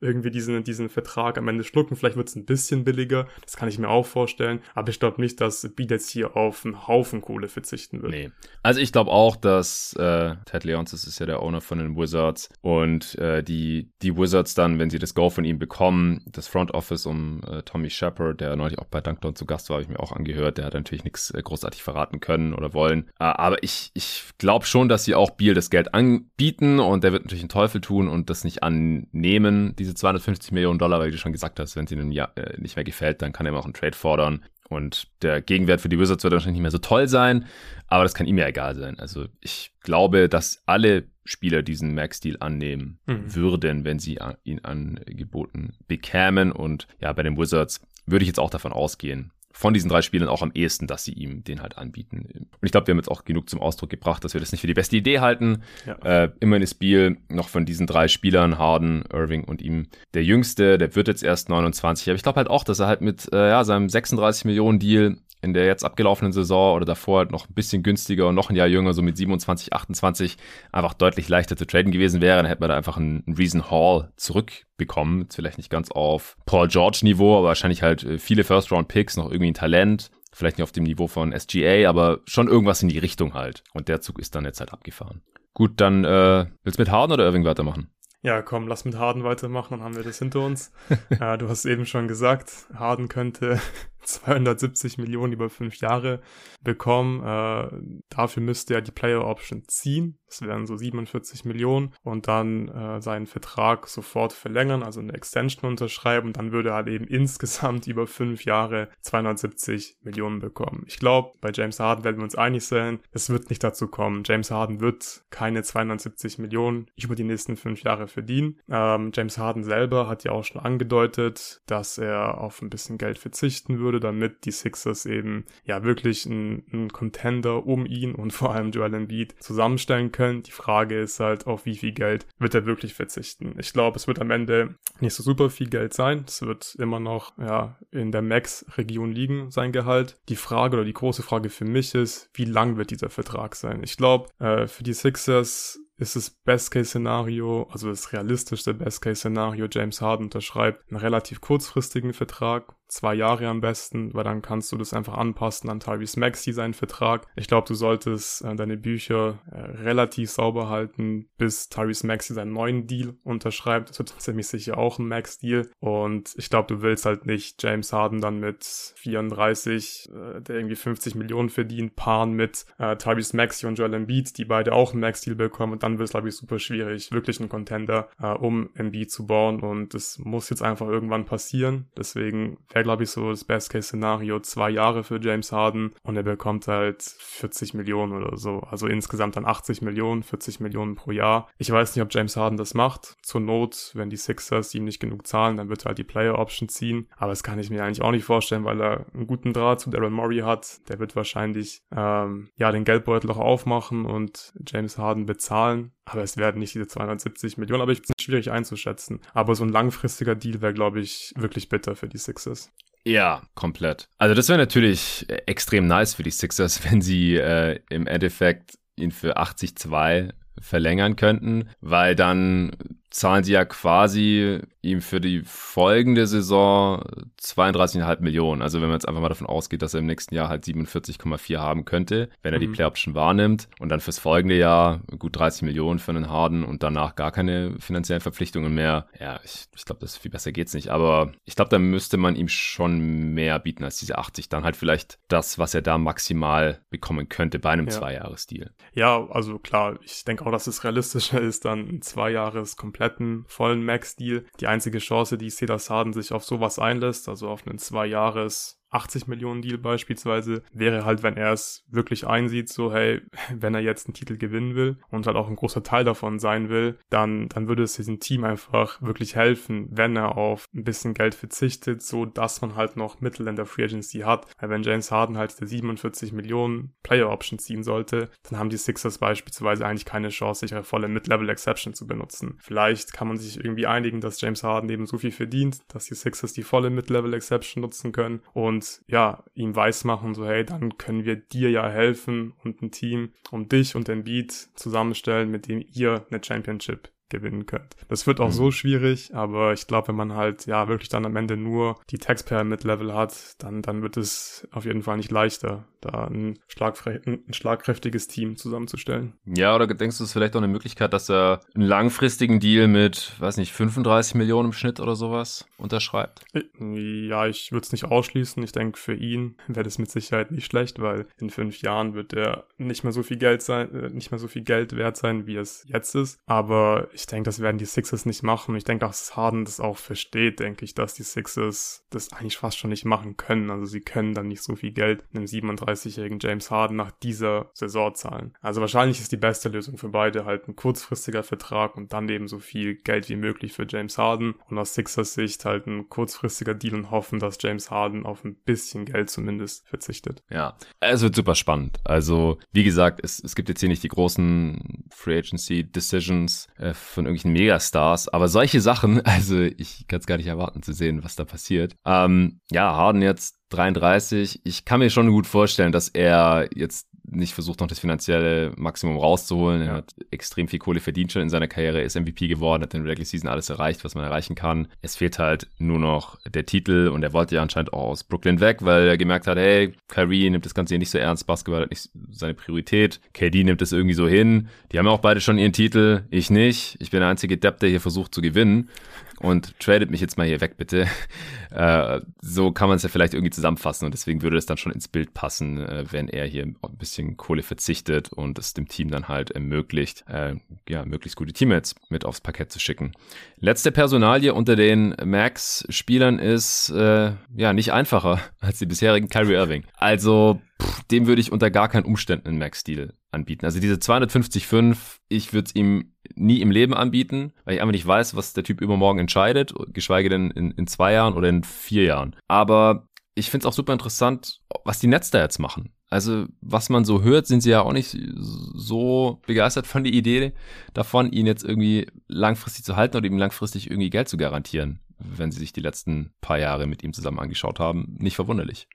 irgendwie diesen diesen Vertrag am Ende schlucken. Vielleicht wird es ein bisschen billiger, das kann ich mir auch vorstellen, aber ich glaube nicht, dass Beal jetzt hier auf einen Haufen Kohle verzichten wird. Nee. Also ich glaube auch, dass äh, Ted Leonsis ist ja der Owner von den Wizards, und äh, die die Wizards dann, wenn sie das Go von ihm bekommen, das Front Office um äh, Tommy Shepard, der neulich auch bei Dunkdown zu Gast war, habe ich mir auch angehört, der hat natürlich nichts äh, großartig verraten können oder wollen, äh, aber ich, ich glaube schon, dass sie auch Beal das Geld anbieten, und der wird natürlich einen Teufel tun und das nicht annehmen, diese zweihundertfünfzig Millionen Dollar, weil du schon gesagt hast, wenn es ihnen ja äh, nicht mehr gefällt, dann kann er auch einen Trade fordern, und der Gegenwert für die Wizards wird wahrscheinlich nicht mehr so toll sein, aber das kann ihm ja egal sein. Also ich glaube, dass alle Spieler diesen Max-Deal annehmen mhm. würden, wenn sie an, ihn angeboten bekämen, und ja, bei den Wizards würde ich jetzt auch davon ausgehen, von diesen drei Spielern auch am ehesten, dass sie ihm den halt anbieten. Und ich glaube, wir haben jetzt auch genug zum Ausdruck gebracht, dass wir das nicht für die beste Idee halten. Ja. Äh, immerhin ist Beal noch von diesen drei Spielern, Harden, Irving und ihm, der Jüngste. Der wird jetzt erst neunundzwanzig. Aber ich glaube halt auch, dass er halt mit äh, ja, seinem sechsunddreißig-Millionen-Deal in der jetzt abgelaufenen Saison oder davor halt noch ein bisschen günstiger und noch ein Jahr jünger, so mit siebenundzwanzig, achtundzwanzig, einfach deutlich leichter zu traden gewesen wäre. Dann hätte man da einfach einen Reason Hall zurückbekommen. Jetzt vielleicht nicht ganz auf Paul George-Niveau, aber wahrscheinlich halt viele First-Round-Picks, noch irgendwie ein Talent. Vielleicht nicht auf dem Niveau von S G A, aber schon irgendwas in die Richtung halt. Und der Zug ist dann jetzt halt abgefahren. Gut, dann äh, willst du mit Harden oder Irving weitermachen? Ja, komm, lass mit Harden weitermachen, dann haben wir das hinter uns. Ja, du hast eben schon gesagt, Harden könnte zweihundertsiebzig Millionen über fünf Jahre bekommen. Äh, dafür müsste er die Player Option ziehen. Das wären so siebenundvierzig Millionen und dann äh, seinen Vertrag sofort verlängern, also eine Extension unterschreiben. Dann würde er halt eben insgesamt über fünf Jahre zweihundertsiebzig Millionen bekommen. Ich glaube, bei James Harden werden wir uns einig sein, es wird nicht dazu kommen. James Harden wird keine zweihundertsiebzig Millionen über die nächsten fünf Jahre verdienen. Ähm, James Harden selber hat ja auch schon angedeutet, dass er auf ein bisschen Geld verzichten würde, damit die Sixers eben ja wirklich einen Contender um ihn und vor allem Joel Embiid zusammenstellen können. Die Frage ist halt, auf wie viel Geld wird er wirklich verzichten. Ich glaube, es wird am Ende nicht so super viel Geld sein. Es wird immer noch ja in der Max-Region liegen, sein Gehalt. Die Frage oder die große Frage für mich ist, wie lang wird dieser Vertrag sein? Ich glaube, äh, für die Sixers ist das Best-Case-Szenario, also das realistischste Best-Case-Szenario, James Harden unterschreibt einen relativ kurzfristigen Vertrag, zwei Jahre am besten, weil dann kannst du das einfach anpassen an Tyrese Maxey, seinen Vertrag. Ich glaube, du solltest äh, deine Bücher äh, relativ sauber halten, bis Tyrese Maxey seinen neuen Deal unterschreibt. Das wird ziemlich sicher auch ein Max-Deal. Und ich glaube, du willst halt nicht James Harden dann mit vierunddreißig, äh, der irgendwie fünfzig Millionen verdient, paaren mit äh, Tyrese Maxey und Joel Embiid, die beide auch einen Max-Deal bekommen, und dann dann wird es, glaube ich, super schwierig, wirklich einen Contender äh, um Embiid zu bauen, und das muss jetzt einfach irgendwann passieren. Deswegen wäre, glaube ich, so das Best-Case-Szenario zwei Jahre für James Harden, und er bekommt halt vierzig Millionen oder so, also insgesamt dann achtzig Millionen, vierzig Millionen pro Jahr. Ich weiß nicht, ob James Harden das macht. Zur Not, wenn die Sixers ihm nicht genug zahlen, dann wird er halt die Player-Option ziehen, aber das kann ich mir eigentlich auch nicht vorstellen, weil er einen guten Draht zu Daryl Morey hat. Der wird wahrscheinlich ähm, ja den Geldbeutel auch aufmachen und James Harden bezahlen. Aber es werden nicht diese zweihundertsiebzig Millionen, aber ich bin schwierig einzuschätzen. Aber so ein langfristiger Deal wäre, glaube ich, wirklich bitter für die Sixers. Ja, komplett. Also das wäre natürlich extrem nice für die Sixers, wenn sie äh, im Endeffekt ihn für achtzig Komma zwei verlängern könnten, weil dann zahlen sie ja quasi ihm für die folgende Saison zweiunddreißig Komma fünf Millionen. Also wenn man jetzt einfach mal davon ausgeht, dass er im nächsten Jahr halt siebenundvierzig Komma vier haben könnte, wenn er mhm. die Play-Option wahrnimmt, und dann fürs folgende Jahr gut dreißig Millionen für einen Harden und danach gar keine finanziellen Verpflichtungen mehr. Ja, ich, ich glaube, das viel besser geht's nicht. Aber ich glaube, da müsste man ihm schon mehr bieten als diese achtzig. Dann halt vielleicht das, was er da maximal bekommen könnte bei einem ja. Zwei-Jahres-Deal. Ja, also klar, ich denke auch, dass es realistischer ist, dann ein Zwei-Jahres- kompletten, vollen Max-Deal. Die einzige Chance, die ich sehe, dass Harden sich auf sowas einlässt, also auf einen Zwei-Jahres- achtzig Millionen Deal beispielsweise, wäre halt, wenn er es wirklich einsieht, so hey, wenn er jetzt einen Titel gewinnen will und halt auch ein großer Teil davon sein will, dann dann würde es diesem Team einfach wirklich helfen, wenn er auf ein bisschen Geld verzichtet, so dass man halt noch Mittel in der Free Agency hat. Weil wenn James Harden halt die siebenundvierzig Millionen Player Option ziehen sollte, dann haben die Sixers beispielsweise eigentlich keine Chance, ihre volle Mid-Level Exception zu benutzen. Vielleicht kann man sich irgendwie einigen, dass James Harden eben so viel verdient, dass die Sixers die volle Mid-Level Exception nutzen können und Und ja, ihm weismachen, so hey, dann können wir dir ja helfen und ein Team um dich und den Beat zusammenstellen, mit dem ihr eine Championship gewinnen könnt. Das wird auch mhm. so schwierig, aber ich glaube, wenn man halt ja wirklich dann am Ende nur die Taxpayer-Mid-Level hat, dann, dann wird es auf jeden Fall nicht leichter, da ein, schlagfre- ein schlagkräftiges Team zusammenzustellen. Ja, oder denkst du, es ist vielleicht auch eine Möglichkeit, dass er einen langfristigen Deal mit, weiß nicht, fünfunddreißig Millionen im Schnitt oder sowas unterschreibt? Ja, ich würde es nicht ausschließen. Ich denke, für ihn wäre das mit Sicherheit nicht schlecht, weil in fünf Jahren wird er nicht mehr so viel Geld sein, nicht mehr so viel Geld wert sein, wie es jetzt ist. Aber Ich denke, das werden die Sixers nicht machen. Ich denke, dass Harden das auch versteht, denke ich, dass die Sixers das eigentlich fast schon nicht machen können. Also sie können dann nicht so viel Geld einem siebenunddreißigjährigen James Harden nach dieser Saison zahlen. Also wahrscheinlich ist die beste Lösung für beide halt ein kurzfristiger Vertrag und dann eben so viel Geld wie möglich für James Harden. Und aus Sixers Sicht halt ein kurzfristiger Deal und hoffen, dass James Harden auf ein bisschen Geld zumindest verzichtet. Ja, es wird super spannend. Also wie gesagt, es, es gibt jetzt hier nicht die großen Free Agency Decisions äh, von irgendwelchen Megastars, aber solche Sachen, also ich kann es gar nicht erwarten zu sehen, was da passiert. Ähm, ja, Harden jetzt dreiunddreißig, ich kann mir schon gut vorstellen, dass er jetzt nicht versucht, noch das finanzielle Maximum rauszuholen. Er hat extrem viel Kohle verdient schon in seiner Karriere, ist M V P geworden, hat in der Regular Season alles erreicht, was man erreichen kann. Es fehlt halt nur noch der Titel und er wollte ja anscheinend auch aus Brooklyn weg, weil er gemerkt hat, hey, Kyrie nimmt das Ganze hier nicht so ernst, Basketball hat nicht seine Priorität, K D nimmt das irgendwie so hin. Die haben ja auch beide schon ihren Titel, ich nicht. Ich bin der einzige Depp, der hier versucht zu gewinnen. Und tradet mich jetzt mal hier weg, bitte. Äh, so kann man es ja vielleicht irgendwie zusammenfassen und deswegen würde es dann schon ins Bild passen, äh, wenn er hier ein bisschen Kohle verzichtet und es dem Team dann halt ermöglicht, äh, ja, möglichst gute Teammates mit aufs Parkett zu schicken. Letzte Personalie unter den Max-Spielern ist äh, ja nicht einfacher als die bisherigen Kyrie Irving. Also pff, dem würde ich unter gar keinen Umständen einen Max-Deal anbieten. Also diese zweihundertfünfzig Komma fünf, ich würde es ihm nie im Leben anbieten, weil ich einfach nicht weiß, was der Typ übermorgen entscheidet, geschweige denn in, in zwei Jahren oder in vier Jahren. Aber ich finde es auch super interessant, was die Nets da jetzt machen. Also was man so hört, sind sie ja auch nicht so begeistert von der Idee davon, ihn jetzt irgendwie langfristig zu halten oder ihm langfristig irgendwie Geld zu garantieren, wenn sie sich die letzten paar Jahre mit ihm zusammen angeschaut haben. Nicht verwunderlich.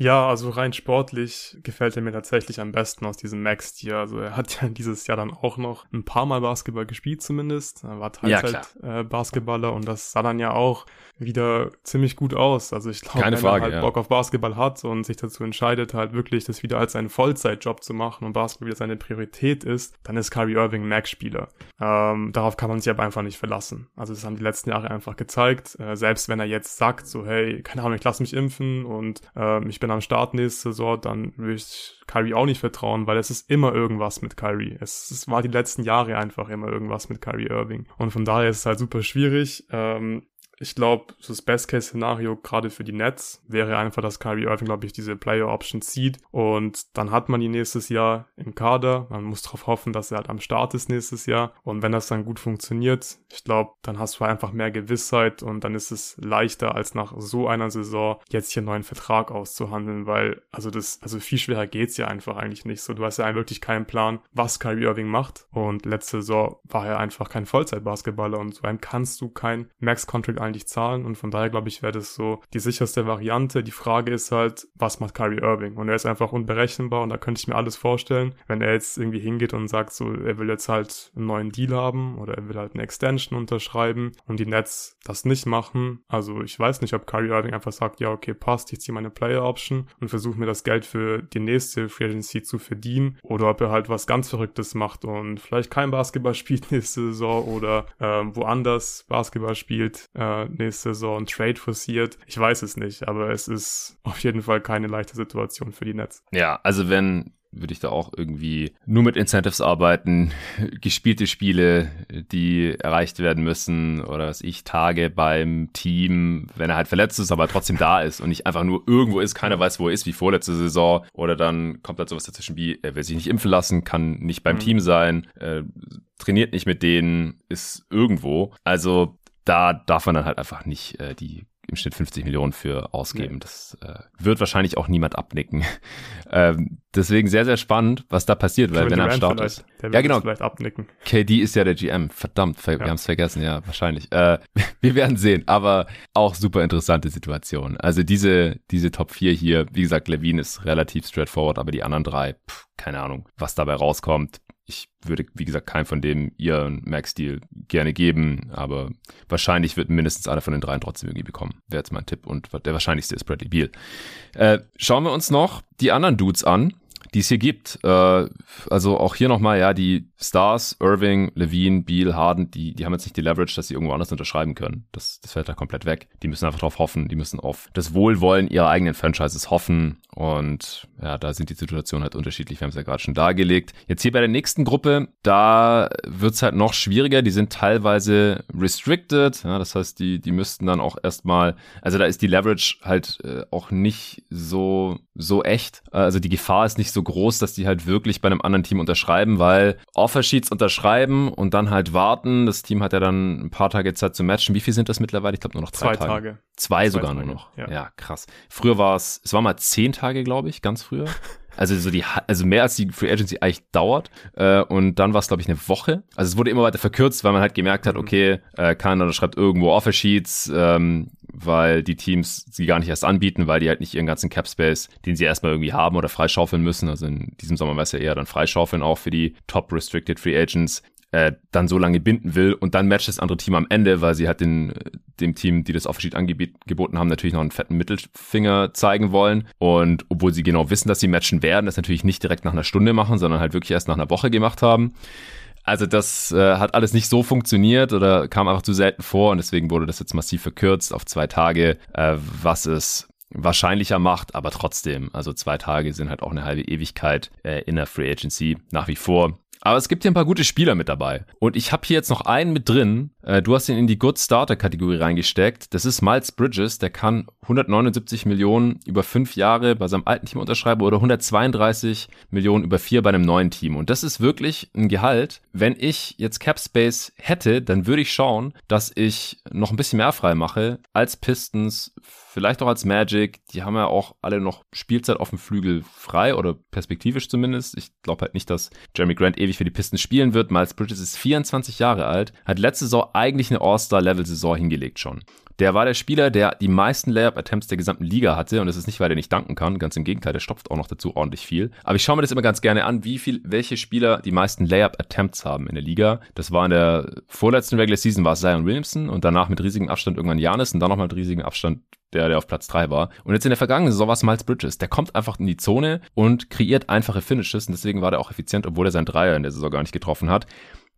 Ja, also rein sportlich gefällt er mir tatsächlich am besten aus diesem Max-Tier. Also er hat ja dieses Jahr dann auch noch ein paar Mal Basketball gespielt zumindest. Er war Teilzeit-Basketballer ja, äh, und das sah dann ja auch wieder ziemlich gut aus. Also ich glaube, wenn Frage, er halt ja. Bock auf Basketball hat und sich dazu entscheidet, halt wirklich das wieder als seinen Vollzeitjob zu machen und Basketball wieder seine Priorität ist, dann ist Kyrie Irving Max-Spieler. Ähm, darauf kann man sich aber einfach nicht verlassen. Also das haben die letzten Jahre einfach gezeigt. Äh, selbst wenn er jetzt sagt, so hey, keine Ahnung, ich lasse mich impfen und äh, ich bin am Start nächste Saison, dann will ich Kyrie auch nicht vertrauen, weil es ist immer irgendwas mit Kyrie. Es, es war die letzten Jahre einfach immer irgendwas mit Kyrie Irving. Und von daher ist es halt super schwierig. Ähm, ich glaube, das Best-Case-Szenario gerade für die Nets wäre einfach, dass Kyrie Irving, glaube ich, diese Player-Option zieht und dann hat man ihn nächstes Jahr im Kader. Man muss darauf hoffen, dass er halt am Start ist nächstes Jahr und wenn das dann gut funktioniert, ich glaube, dann hast du einfach mehr Gewissheit und dann ist es leichter, als nach so einer Saison jetzt hier einen neuen Vertrag auszuhandeln, weil, also das, also viel schwerer geht's ja einfach eigentlich nicht so. Du hast ja wirklich keinen Plan, was Kyrie Irving macht und letzte Saison war er einfach kein Vollzeit-Basketballer und so einem kannst du kein Max-Contract eigentlich zahlen und von daher glaube ich, wäre das so die sicherste Variante. Die Frage ist halt, was macht Kyrie Irving? Und er ist einfach unberechenbar und da könnte ich mir alles vorstellen, wenn er jetzt irgendwie hingeht und sagt so, er will jetzt halt einen neuen Deal haben oder er will halt eine Extension unterschreiben und die Nets das nicht machen. Also ich weiß nicht, ob Kyrie Irving einfach sagt, ja okay, passt, ich ziehe meine Player Option und versuche mir das Geld für die nächste Free Agency zu verdienen oder ob er halt was ganz Verrücktes macht und vielleicht kein Basketball spielt nächste Saison oder äh, woanders Basketball spielt, äh, nächste Saison Trade forciert. Ich weiß es nicht, aber es ist auf jeden Fall keine leichte Situation für die Nets. Ja, also wenn, würde ich da auch irgendwie nur mit Incentives arbeiten, gespielte Spiele, die erreicht werden müssen oder was ich, Tage beim Team, wenn er halt verletzt ist, aber trotzdem da ist und nicht einfach nur irgendwo ist, keiner weiß, wo er ist, wie vorletzte Saison oder dann kommt halt sowas dazwischen wie, er will sich nicht impfen lassen, kann nicht beim mhm. Team sein, äh, trainiert nicht mit denen, ist irgendwo. Also da darf man dann halt einfach nicht äh, die im Schnitt fünfzig Millionen für ausgeben. Nee. Das äh, wird wahrscheinlich auch niemand abnicken. ähm, deswegen sehr, sehr spannend, was da passiert, weil wenn er am Start ist. Der ja, genau. Vielleicht abnicken. K D ist ja der G M. Verdammt, wir ja. haben es vergessen. Ja, wahrscheinlich. Äh, wir werden sehen, aber auch super interessante Situation. Also diese diese Top vier hier, wie gesagt, LaVine ist relativ straightforward, aber die anderen drei, pff, keine Ahnung, was dabei rauskommt. Ich würde, wie gesagt, keinem von dem ihren Max-Deal gerne geben, aber wahrscheinlich wird mindestens einer von den dreien trotzdem irgendwie bekommen. Wäre jetzt mein Tipp und der wahrscheinlichste ist Bradley Beal. Äh, schauen wir uns noch die anderen Dudes an, die es hier gibt. Äh, also auch hier nochmal, ja, die Stars, Irving, LaVine, Beal, Harden, die, die haben jetzt nicht die Leverage, dass sie irgendwo anders unterschreiben können. Das, das fällt da komplett weg. Die müssen einfach drauf hoffen, die müssen auf das Wohlwollen ihrer eigenen Franchises hoffen. Und ja, da sind die Situationen halt unterschiedlich. Wir haben es ja gerade schon dargelegt. Jetzt hier bei der nächsten Gruppe, da wird es halt noch schwieriger. Die sind teilweise restricted. Ja, das heißt, die, die müssten dann auch erstmal, also da ist die Leverage halt äh, auch nicht so, so echt. Also die Gefahr ist nicht so groß, dass die halt wirklich bei einem anderen Team unterschreiben, weil Offersheets unterschreiben und dann halt warten. Das Team hat ja dann ein paar Tage Zeit zu matchen. Wie viel sind das mittlerweile? Ich glaube, nur noch drei Zwei Tage. Tage. Zwei, Zwei sogar Tage. nur noch. Ja. ja, krass. Früher war es, es war mal zehn Tage, glaube ich, ganz früher. Also so die, also mehr als die Free Agency eigentlich dauert. Und dann war es, glaube ich, eine Woche. Also es wurde immer weiter verkürzt, weil man halt gemerkt hat, okay, keiner unterschreibt irgendwo Offersheets, ähm, weil die Teams sie gar nicht erst anbieten, weil die halt nicht ihren ganzen Cap-Space, den sie erstmal irgendwie haben oder freischaufeln müssen. Also in diesem Sommer war es ja eher dann freischaufeln auch für die Top-Restricted Free Agents, äh, dann so lange binden will und dann matcht das andere Team am Ende, weil sie halt den, dem Team, die das Offersheet angeboten haben, natürlich noch einen fetten Mittelfinger zeigen wollen. Und obwohl sie genau wissen, dass sie matchen werden, das natürlich nicht direkt nach einer Stunde machen, sondern halt wirklich erst nach einer Woche gemacht haben. Also das äh, hat alles nicht so funktioniert oder kam einfach zu selten vor und deswegen wurde das jetzt massiv verkürzt auf zwei Tage, äh, was es wahrscheinlicher macht, aber trotzdem, also zwei Tage sind halt auch eine halbe Ewigkeit äh, in der Free Agency nach wie vor. Aber es gibt hier ein paar gute Spieler mit dabei. Und ich habe hier jetzt noch einen mit drin. Du hast ihn in die Good Starter-Kategorie reingesteckt. Das ist Miles Bridges. Der kann hundertneunundsiebzig Millionen über fünf Jahre bei seinem alten Team unterschreiben oder hundertzweiunddreißig Millionen über vier bei einem neuen Team. Und das ist wirklich ein Gehalt. Wenn ich jetzt Cap Space hätte, dann würde ich schauen, dass ich noch ein bisschen mehr frei mache als Pistons, vielleicht auch als Magic. Die haben ja auch alle noch Spielzeit auf dem Flügel frei oder perspektivisch zumindest. Ich glaube halt nicht, dass Jeremy Grant ewig für die Pistons spielen wird. Miles Bridges ist vierundzwanzig Jahre alt, hat letzte Saison eigentlich eine All-Star-Level-Saison hingelegt schon. Der war der Spieler, der die meisten Layup-Attempts der gesamten Liga hatte. Und das ist nicht, weil er nicht danken kann. Ganz im Gegenteil, der stopft auch noch dazu ordentlich viel. Aber ich schaue mir das immer ganz gerne an, wie viel, welche Spieler die meisten Layup-Attempts haben in der Liga. Das war in der vorletzten Regular Season war es Zion Williamson und danach mit riesigem Abstand irgendwann Giannis und dann nochmal mit riesigem Abstand der, der auf Platz drei war. Und jetzt in der vergangenen Saison war es Miles Bridges. Der kommt einfach in die Zone und kreiert einfache Finishes. Und deswegen war der auch effizient, obwohl er seinen Dreier in der Saison gar nicht getroffen hat.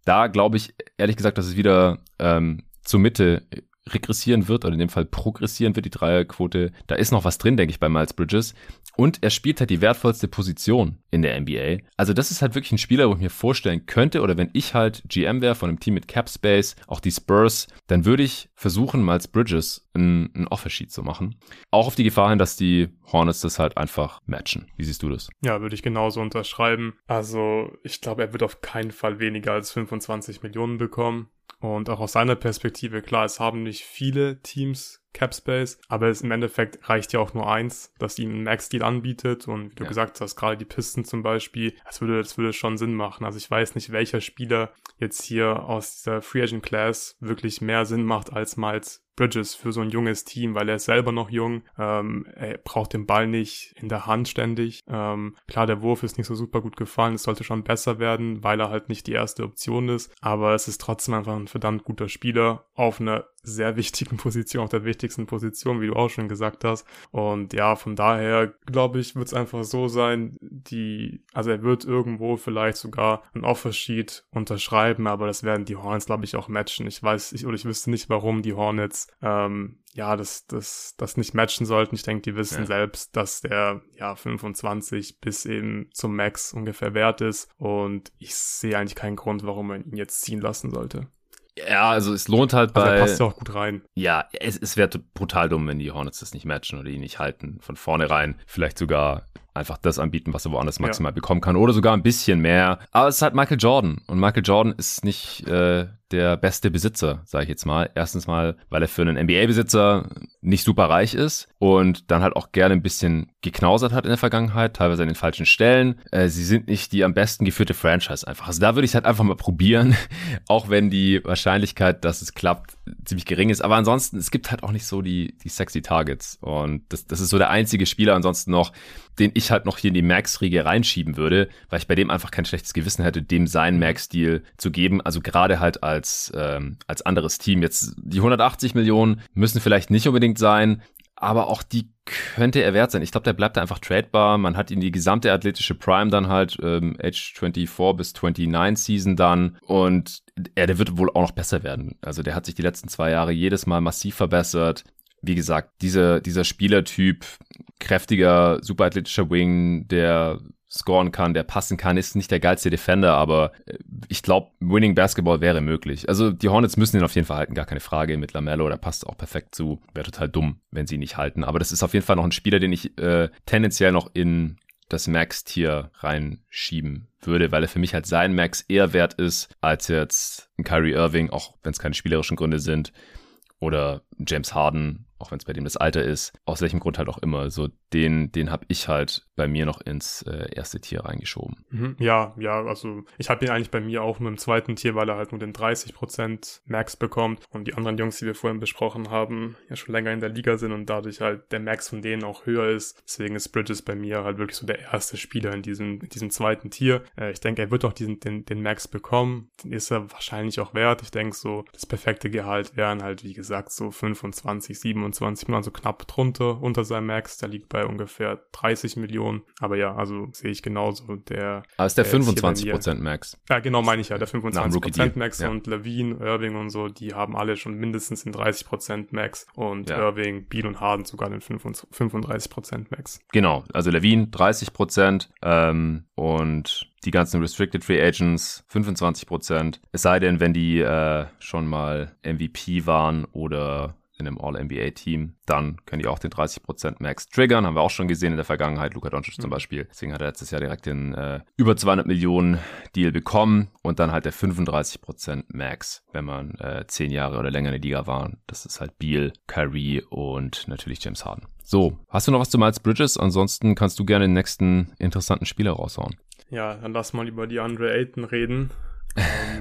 Da glaube ich, ehrlich gesagt, dass es wieder ähm, zur Mitte regressieren wird oder in dem Fall progressieren wird, die Dreierquote. Da ist noch was drin, denke ich, bei Miles Bridges. Und er spielt halt die wertvollste Position in der N B A. Also das ist halt wirklich ein Spieler, wo ich mir vorstellen könnte, oder wenn ich halt G M wäre von einem Team mit Cap Space, auch die Spurs, dann würde ich versuchen, Miles Bridges einen, einen Offersheet zu machen. Auch auf die Gefahr hin, dass die Hornets das halt einfach matchen. Wie siehst du das? Ja, würde ich genauso unterschreiben. Also ich glaube, er wird auf keinen Fall weniger als fünfundzwanzig Millionen bekommen. Und auch aus seiner Perspektive, klar, es haben nicht viele Teams Capspace, aber es im Endeffekt reicht ja auch nur eins, dass ihm ein Max-Deal anbietet und wie du ja. gesagt hast, gerade die Pistons zum Beispiel, das würde, das würde schon Sinn machen. Also ich weiß nicht, welcher Spieler jetzt hier aus dieser Free Agent Class wirklich mehr Sinn macht als Miles Bridges für so ein junges Team, weil er ist selber noch jung, ähm, er braucht den Ball nicht in der Hand ständig. Ähm, klar, der Wurf ist nicht so super gut gefallen, es sollte schon besser werden, weil er halt nicht die erste Option ist, aber es ist trotzdem einfach ein verdammt guter Spieler auf einer sehr wichtigen Position, auf der wichtigsten Position, wie du auch schon gesagt hast. Und ja, von daher, glaube ich, wird es einfach so sein, die, also er wird irgendwo vielleicht sogar ein Offersheet unterschreiben, aber das werden die Hornets, glaube ich, auch matchen. Ich weiß, ich, oder ich wüsste nicht, warum die Hornets Ähm, ja, das, das, das nicht matchen sollten. Ich denke, die wissen ja. selbst, dass der ja fünfundzwanzig bis eben zum Max ungefähr wert ist und ich sehe eigentlich keinen Grund, warum man ihn jetzt ziehen lassen sollte. Ja, also es lohnt halt bei... Also er passt ja auch gut rein. Ja, es, es wäre brutal dumm, wenn die Hornets das nicht matchen oder ihn nicht halten. Von vornherein vielleicht sogar einfach das anbieten, was er woanders maximal ja. bekommen kann oder sogar ein bisschen mehr. Aber es ist halt Michael Jordan und Michael Jordan ist nicht äh, der beste Besitzer, sage ich jetzt mal. Erstens mal, weil er für einen N B A-Besitzer nicht super reich ist und dann halt auch gerne ein bisschen geknausert hat in der Vergangenheit, teilweise an den falschen Stellen. Äh, sie sind nicht die am besten geführte Franchise einfach. Also da würde ich es halt einfach mal probieren, auch wenn die Wahrscheinlichkeit, dass es klappt, ziemlich gering ist. Aber ansonsten, es gibt halt auch nicht so die, die sexy Targets und das, das ist so der einzige Spieler ansonsten noch, den ich halt noch hier in die Max-Riege reinschieben würde, weil ich bei dem einfach kein schlechtes Gewissen hätte, dem seinen Max-Deal zu geben. Also gerade halt als, ähm, als anderes Team. Jetzt die hundertachtzig Millionen müssen vielleicht nicht unbedingt sein, aber auch die könnte er wert sein. Ich glaube, der bleibt da einfach tradebar. Man hat ihn die gesamte athletische Prime dann halt, ähm, Age vierundzwanzig bis neunundzwanzig Season dann. Und er, der wird wohl auch noch besser werden. Also der hat sich die letzten zwei Jahre jedes Mal massiv verbessert. Wie gesagt, diese, dieser Spielertyp, kräftiger, superathletischer Wing, der scoren kann, der passen kann, ist nicht der geilste Defender, aber ich glaube, Winning Basketball wäre möglich. Also die Hornets müssen ihn auf jeden Fall halten, gar keine Frage. Mit LaMelo, der passt auch perfekt zu. Wäre total dumm, wenn sie ihn nicht halten. Aber das ist auf jeden Fall noch ein Spieler, den ich äh, tendenziell noch in das Max-Tier reinschieben würde, weil er für mich halt sein Max eher wert ist, als jetzt ein Kyrie Irving, auch wenn es keine spielerischen Gründe sind, oder James Harden, auch wenn es bei dem das Alter ist, aus welchem Grund halt auch immer. So den, den habe ich halt bei mir noch ins äh, erste Tier reingeschoben. Mhm. Ja, ja, also ich habe ihn eigentlich bei mir auch nur im zweiten Tier, weil er halt nur den dreißig Prozent Max bekommt und die anderen Jungs, die wir vorhin besprochen haben, ja schon länger in der Liga sind und dadurch halt der Max von denen auch höher ist. Deswegen ist Bridges bei mir halt wirklich so der erste Spieler in diesem, in diesem zweiten Tier. Äh, ich denke, er wird auch diesen, den, den Max bekommen. Den ist er wahrscheinlich auch wert. Ich denke so, das perfekte Gehalt wären halt, wie gesagt, so fünfundzwanzig, siebenundzwanzig Millionen, also knapp drunter unter seinem Max. Der liegt bei ungefähr dreißig Millionen. Aber ja, also sehe ich genauso. Der ah, ist der äh, fünfundzwanzig Prozent Max. Ja, genau, meine ich ja. Der fünfundzwanzig Prozent Max, ja. Und LaVine, Irving und so, die haben alle schon mindestens den dreißig Prozent Max. Und ja. Irving, Beal und Harden sogar den fünfunddreißig Prozent Max. Genau, also LaVine dreißig Prozent ähm, und die ganzen Restricted Free Agents fünfundzwanzig Prozent. Es sei denn, wenn die äh, schon mal M V P waren oder in einem All-N B A-Team, dann können die auch den dreißig Prozent Max triggern. Haben wir auch schon gesehen in der Vergangenheit, Luka Doncic mhm. zum Beispiel. Deswegen hat er letztes Jahr direkt den äh, über zweihundert Millionen Deal bekommen und dann halt der fünfunddreißig Prozent Max, wenn man äh, zehn Jahre oder länger in der Liga war. Das ist halt Beal, Kyrie und natürlich James Harden. So, hast du noch was zu Miles Bridges? Ansonsten kannst du gerne den nächsten interessanten Spieler raushauen. Ja, dann lass mal über DeAndre Ayton reden.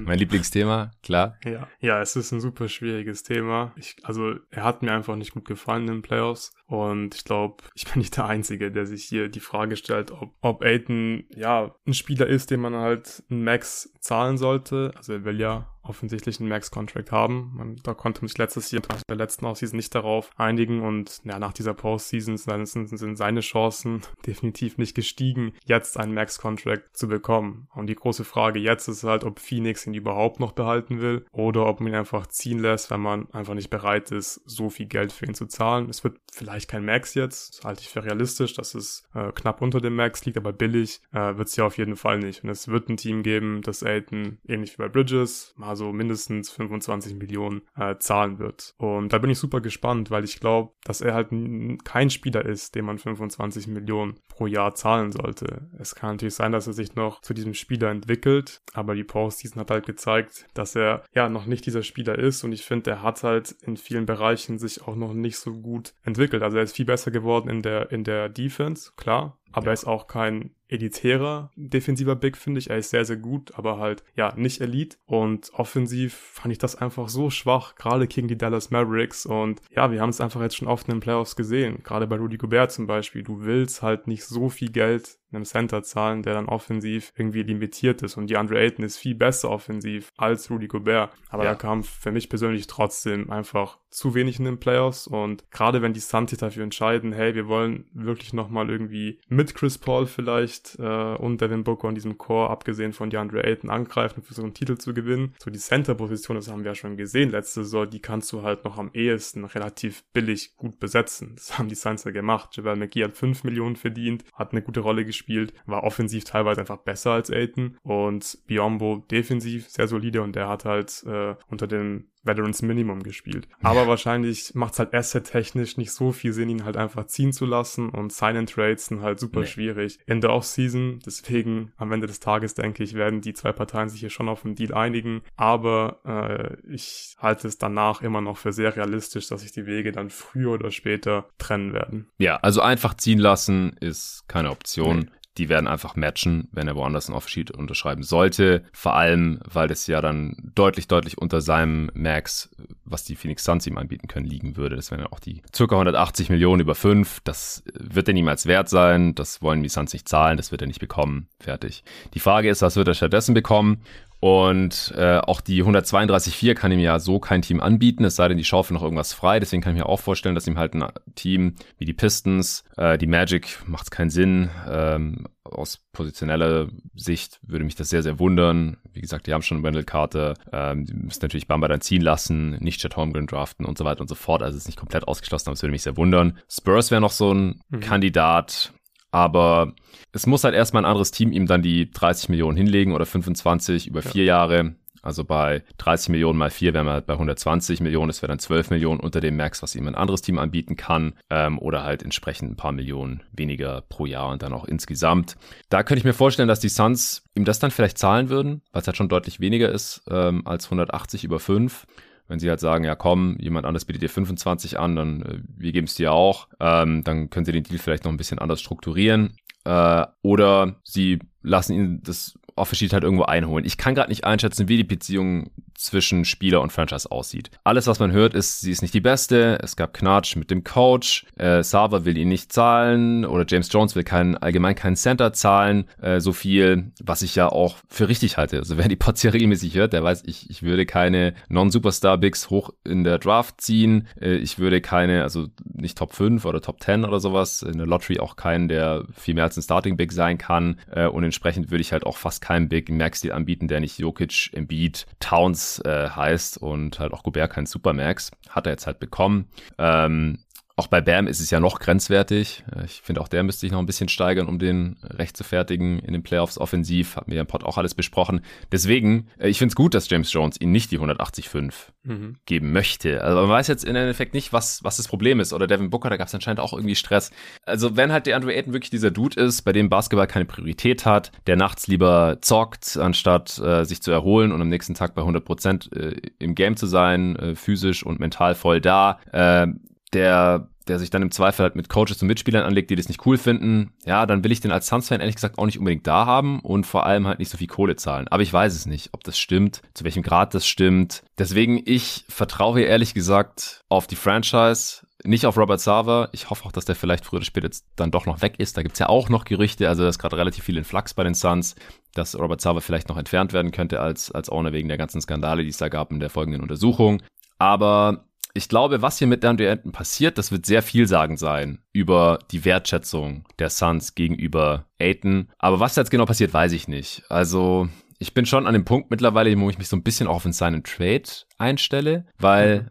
Mein Lieblingsthema, klar. Ja, ja, es ist ein super schwieriges Thema. Ich, also er hat mir einfach nicht gut gefallen in den Playoffs und ich glaube, ich bin nicht der Einzige, der sich hier die Frage stellt, ob, ob Ayton ja ein Spieler ist, dem man halt einen Max zahlen sollte. Also er will ja offensichtlich einen Max-Contract haben. Man, da konnte man sich letztes Jahr nach der letzten Offseason nicht darauf einigen und ja, nach dieser Postseason sind, sind seine Chancen definitiv nicht gestiegen, jetzt einen Max-Contract zu bekommen. Und die große Frage jetzt ist halt, ob Phoenix ihn überhaupt noch behalten will oder ob man ihn einfach ziehen lässt, wenn man einfach nicht bereit ist, so viel Geld für ihn zu zahlen. Es wird vielleicht kein Max jetzt, das halte ich für realistisch, dass es äh, knapp unter dem Max liegt, aber billig äh, wird es ja auf jeden Fall nicht. Und es wird ein Team geben, das Ayton, ähnlich wie bei Bridges, mal so mindestens fünfundzwanzig Millionen äh, zahlen wird. Und da bin ich super gespannt, weil ich glaube, dass er halt n- kein Spieler ist, dem man fünfundzwanzig Millionen pro Jahr zahlen sollte. Es kann natürlich sein, dass er sich noch zu diesem Spieler entwickelt, aber die Postseason hat halt gezeigt, dass er ja noch nicht dieser Spieler ist und ich finde, er hat halt in vielen Bereichen sich auch noch nicht so gut entwickelt. Also er ist viel besser geworden in der, in der Defense, klar. Aber ja. Er ist auch kein elitärer defensiver Big, finde ich. Er ist sehr, sehr gut, aber halt, ja, nicht Elite. Und offensiv fand ich das einfach so schwach, gerade gegen die Dallas Mavericks. Und ja, wir haben es einfach jetzt schon oft in den Playoffs gesehen. Gerade bei Rudy Gobert zum Beispiel. Du willst halt nicht so viel Geld einem Center zahlen, der dann offensiv irgendwie limitiert ist. Und DeAndre Ayton ist viel besser offensiv als Rudy Gobert. Aber ja. Da kam für mich persönlich trotzdem einfach zu wenig in den Playoffs. Und gerade wenn die Suns sich dafür entscheiden, hey, wir wollen wirklich nochmal irgendwie mit Chris Paul vielleicht äh, und Devin Booker und diesem Core, abgesehen von DeAndre Ayton, angreifen und versuchen, einen Titel zu gewinnen. So die Center-Position, das haben wir ja schon gesehen letzte Saison, die kannst du halt noch am ehesten relativ billig gut besetzen. Das haben die Suns ja gemacht. JaVale McGee hat fünf Millionen verdient, hat eine gute Rolle gespielt, Spielt, war offensiv teilweise einfach besser als Ayton und Biyombo defensiv sehr solide und der hat halt äh, unter dem Veterans Minimum gespielt. Aber wahrscheinlich macht es halt asset-technisch nicht so viel Sinn, ihn halt einfach ziehen zu lassen und Sign-and-Trades sind halt super nee. schwierig in der Offseason. Deswegen am Ende des Tages, denke ich, werden die zwei Parteien sich hier schon auf einen Deal einigen. Aber äh, ich halte es danach immer noch für sehr realistisch, dass sich die Wege dann früher oder später trennen werden. Ja, also einfach ziehen lassen ist keine Option. Nee. Die werden einfach matchen, wenn er woanders einen Off-Sheet unterschreiben sollte. Vor allem, weil das ja dann deutlich, deutlich unter seinem Max, was die Phoenix Suns ihm anbieten können, liegen würde. Das wären ja auch die ca. hundertachtzig Millionen über fünf. Das wird er niemals wert sein. Das wollen die Suns nicht zahlen. Das wird er nicht bekommen. Fertig. Die Frage ist, was wird er stattdessen bekommen? Und äh, auch die hundertzweiunddreißig Komma vier kann ihm ja so kein Team anbieten, es sei denn, die schaufeln noch irgendwas frei. Deswegen kann ich mir auch vorstellen, dass ihm halt ein Team wie die Pistons, äh, die Magic, macht's keinen Sinn. Ähm, aus positioneller Sicht würde mich das sehr, sehr wundern. Wie gesagt, die haben schon eine Wendell-Karte, ähm, die müssen natürlich Bamba dann ziehen lassen, nicht Chet Holmgren draften und so weiter und so fort. Also es ist nicht komplett ausgeschlossen, aber es würde mich sehr wundern. Spurs wäre noch so ein mhm. Kandidat. Aber es muss halt erstmal ein anderes Team ihm dann die dreißig Millionen hinlegen oder fünfundzwanzig über vier ja. Jahre. Also bei dreißig Millionen mal vier wären wir halt bei hundertzwanzig Millionen. Das wäre dann zwölf Millionen unter dem Max, was ihm ein anderes Team anbieten kann. Ähm, oder halt entsprechend ein paar Millionen weniger pro Jahr und dann auch insgesamt. Da könnte ich mir vorstellen, dass die Suns ihm das dann vielleicht zahlen würden, weil es halt schon deutlich weniger ist ähm, als hundertachtzig über fünf. Wenn sie halt sagen, ja komm, jemand anders bietet dir fünfundzwanzig an, dann äh, wir geben es dir auch, ähm, dann können sie den Deal vielleicht noch ein bisschen anders strukturieren. Äh, oder sie lassen ihn das Offersheet halt irgendwo einholen. Ich kann gerade nicht einschätzen, wie die Beziehung zwischen Spieler und Franchise aussieht. Alles, was man hört, ist, sie ist nicht die Beste, es gab Knatsch mit dem Coach, äh, Sava will ihn nicht zahlen oder James Jones will keinen, allgemein keinen Center zahlen, äh, so viel, was ich ja auch für richtig halte. Also wer die Pots hier regelmäßig hört, der weiß, ich, ich würde keine Non-Superstar-Bigs hoch in der Draft ziehen, äh, ich würde keine, also nicht Top fünf oder Top zehn oder sowas, in der Lottery auch keinen, der viel mehr als ein Starting-Big sein kann äh, und entsprechend würde ich halt auch fast keinen Big Max-Deal anbieten, der nicht Jokic, Embiid, Towns heißt und halt auch Gobert kein Supermax, hat er jetzt halt bekommen. Ähm, auch bei Bam ist es ja noch grenzwertig. Ich finde, auch der müsste sich noch ein bisschen steigern, um den recht zu fertigen in den Playoffs offensiv. Haben wir ja im Pod auch alles besprochen. Deswegen, ich finde es gut, dass James Jones ihn nicht die hundertachtzig Komma fünf mhm. geben möchte. Also man weiß jetzt im Endeffekt nicht, was, was das Problem ist. Oder Devin Booker, da gab es anscheinend auch irgendwie Stress. Also wenn halt der Andrew Ayton wirklich dieser Dude ist, bei dem Basketball keine Priorität hat, der nachts lieber zockt, anstatt äh, sich zu erholen und am nächsten Tag bei hundert Prozent äh, im Game zu sein, äh, physisch und mental voll da, äh, der der sich dann im Zweifel halt mit Coaches und Mitspielern anlegt, die das nicht cool finden, ja, dann will ich den als Suns-Fan ehrlich gesagt auch nicht unbedingt da haben und vor allem halt nicht so viel Kohle zahlen. Aber ich weiß es nicht, ob das stimmt, zu welchem Grad das stimmt. Deswegen, ich vertraue hier ehrlich gesagt auf die Franchise, nicht auf Robert Sarver. Ich hoffe auch, dass der vielleicht früher oder später jetzt dann doch noch weg ist. Da gibt's ja auch noch Gerüchte, also da ist gerade relativ viel in Flux bei den Suns, dass Robert Sarver vielleicht noch entfernt werden könnte als, als Owner wegen der ganzen Skandale, die es da gab in der folgenden Untersuchung. Aber ich glaube, was hier mit Andrew Ayton passiert, das wird sehr vielsagend sein über die Wertschätzung der Suns gegenüber Ayton. Aber was jetzt genau passiert, weiß ich nicht. Also ich bin schon an dem Punkt mittlerweile, wo ich mich so ein bisschen auch auf ein Sign-and-Trade einstelle, weil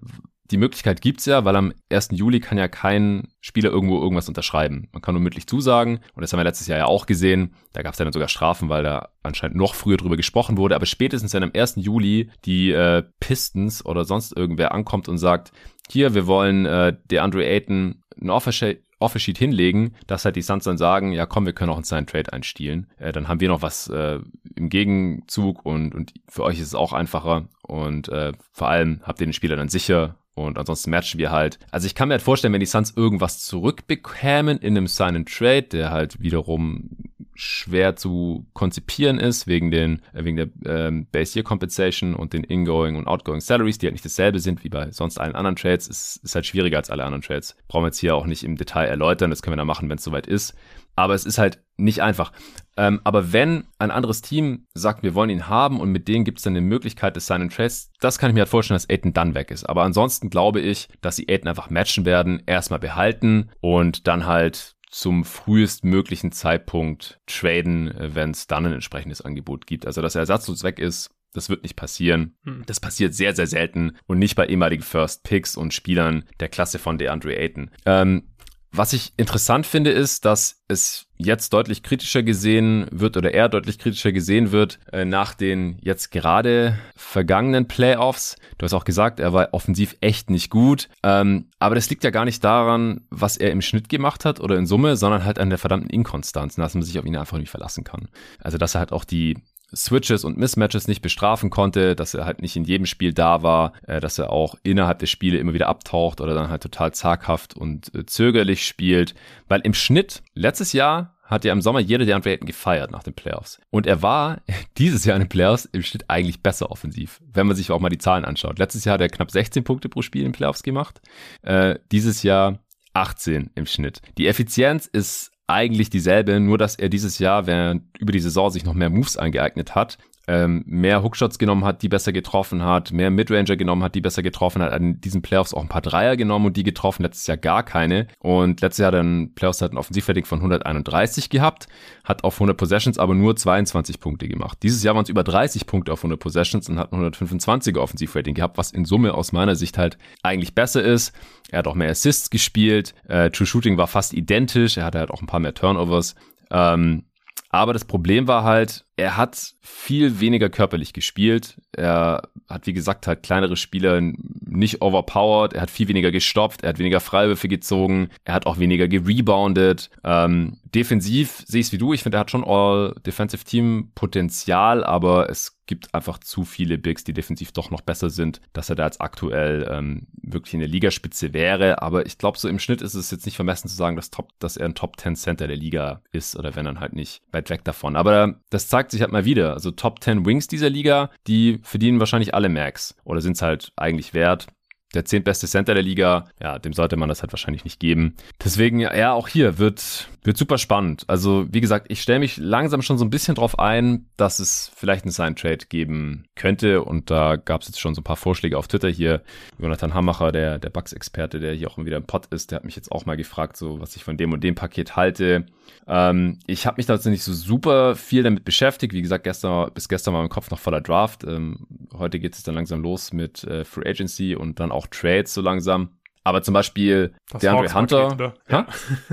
die Möglichkeit gibt's ja, weil am ersten Juli kann ja kein Spieler irgendwo irgendwas unterschreiben. Man kann nur mündlich zusagen und das haben wir letztes Jahr ja auch gesehen. Da gab es dann sogar Strafen, weil da anscheinend noch früher drüber gesprochen wurde. Aber spätestens wenn am ersten Juli die äh, Pistons oder sonst irgendwer ankommt und sagt, hier, wir wollen äh, DeAndre Ayton ein Offersheet Offersheet hinlegen, dass halt die Suns dann sagen, ja komm, wir können auch einen Sign-Trade einstielen. Äh, dann haben wir noch was äh, im Gegenzug und, und für euch ist es auch einfacher und äh, vor allem habt ihr den Spieler dann sicher. Und ansonsten matchen wir halt. Also ich kann mir halt vorstellen, wenn die Suns irgendwas zurückbekämen in einem Sign-and-Trade, der halt wiederum schwer zu konzipieren ist, wegen den wegen der ähm, Base-Year-Compensation und den Ingoing- und Outgoing-Salaries, die halt nicht dasselbe sind wie bei sonst allen anderen Trades. Es ist halt schwieriger als alle anderen Trades. Brauchen wir jetzt hier auch nicht im Detail erläutern. Das können wir dann machen, wenn es soweit ist. Aber es ist halt nicht einfach. Ähm, aber wenn ein anderes Team sagt, wir wollen ihn haben und mit denen gibt es dann eine Möglichkeit des Sign and Trades, das kann ich mir halt vorstellen, dass Ayton dann weg ist. Aber ansonsten glaube ich, dass sie Ayton einfach matchen werden, erstmal behalten und dann halt zum frühestmöglichen Zeitpunkt traden, wenn es dann ein entsprechendes Angebot gibt. Also dass er ersatzlos weg ist, das wird nicht passieren. Das passiert sehr, sehr selten und nicht bei ehemaligen First Picks und Spielern der Klasse von DeAndre Ayton. Ähm, Was ich interessant finde, ist, dass es jetzt deutlich kritischer gesehen wird oder eher deutlich kritischer gesehen wird äh, nach den jetzt gerade vergangenen Playoffs. Du hast auch gesagt, er war offensiv echt nicht gut. Ähm, aber das liegt ja gar nicht daran, was er im Schnitt gemacht hat oder in Summe, sondern halt an der verdammten Inkonstanz, dass man sich auf ihn einfach nicht verlassen kann. Also dass er halt auch die Switches und Mismatches nicht bestrafen konnte, dass er halt nicht in jedem Spiel da war, äh, dass er auch innerhalb der Spiele immer wieder abtaucht oder dann halt total zaghaft und äh, zögerlich spielt, weil im Schnitt letztes Jahr hat ja im Sommer jeder der Andrew Ayton gefeiert nach den Playoffs. Und er war dieses Jahr in den Playoffs im Schnitt eigentlich besser offensiv, wenn man sich auch mal die Zahlen anschaut. Letztes Jahr hat er knapp sechzehn Punkte pro Spiel in den Playoffs gemacht, äh, dieses Jahr achtzehn im Schnitt. Die Effizienz ist eigentlich dieselbe, nur dass er dieses Jahr während über die Saison sich noch mehr Moves angeeignet hat ähm, mehr Hookshots genommen hat, die besser getroffen hat, mehr Midranger genommen hat, die besser getroffen hat, an diesen Playoffs auch ein paar Dreier genommen und die getroffen, letztes Jahr gar keine. Und letztes Jahr dann Playoffs hat ein Offensivrating von hunderteinunddreißig gehabt, hat auf hundert Possessions aber nur zweiundzwanzig Punkte gemacht. Dieses Jahr waren es über dreißig Punkte auf hundert Possessions und hat ein hundertfünfundzwanziger Offensivrating gehabt, was in Summe aus meiner Sicht halt eigentlich besser ist. Er hat auch mehr Assists gespielt, äh, True Shooting war fast identisch, er hatte halt auch ein paar mehr Turnovers, ähm, aber das Problem war halt, er hat viel weniger körperlich gespielt. Er hat, wie gesagt, halt kleinere Spieler nicht overpowered. Er hat viel weniger gestopft. Er hat weniger Freiwürfe gezogen. Er hat auch weniger gerebounded. Ähm, defensiv sehe ich es wie du. Ich finde, er hat schon All-Defensive-Team-Potenzial, aber es gibt einfach zu viele Bigs, die defensiv doch noch besser sind, dass er da jetzt aktuell ähm, wirklich in der Ligaspitze wäre. Aber ich glaube, so im Schnitt ist es jetzt nicht vermessen zu sagen, dass, top, dass er ein Top-zehn-Center der Liga ist oder wenn dann halt nicht weit weg davon. Aber das zeigt sich halt mal wieder. Also Top zehn Wings dieser Liga, die verdienen wahrscheinlich alle Max oder sind es halt eigentlich wert. Der zehn beste Center der Liga, ja, dem sollte man das halt wahrscheinlich nicht geben. Deswegen, ja, auch hier wird, wird super spannend. Also, wie gesagt, ich stelle mich langsam schon so ein bisschen drauf ein, dass es vielleicht einen Sign-Trade geben könnte. Und da gab es jetzt schon so ein paar Vorschläge auf Twitter hier. Jonathan Hamacher, der, der Bucks-Experte, der hier auch wieder im Pod ist, der hat mich jetzt auch mal gefragt, so was ich von dem und dem Paket halte. Ähm, ich habe mich dazu nicht so super viel damit beschäftigt. Wie gesagt, gestern, bis gestern war mein Kopf noch voller Draft. Ähm, heute geht es dann langsam los mit äh, Free Agency und dann auch auch Trades so langsam. Aber zum Beispiel das DeAndre Hunter. Paket, ja.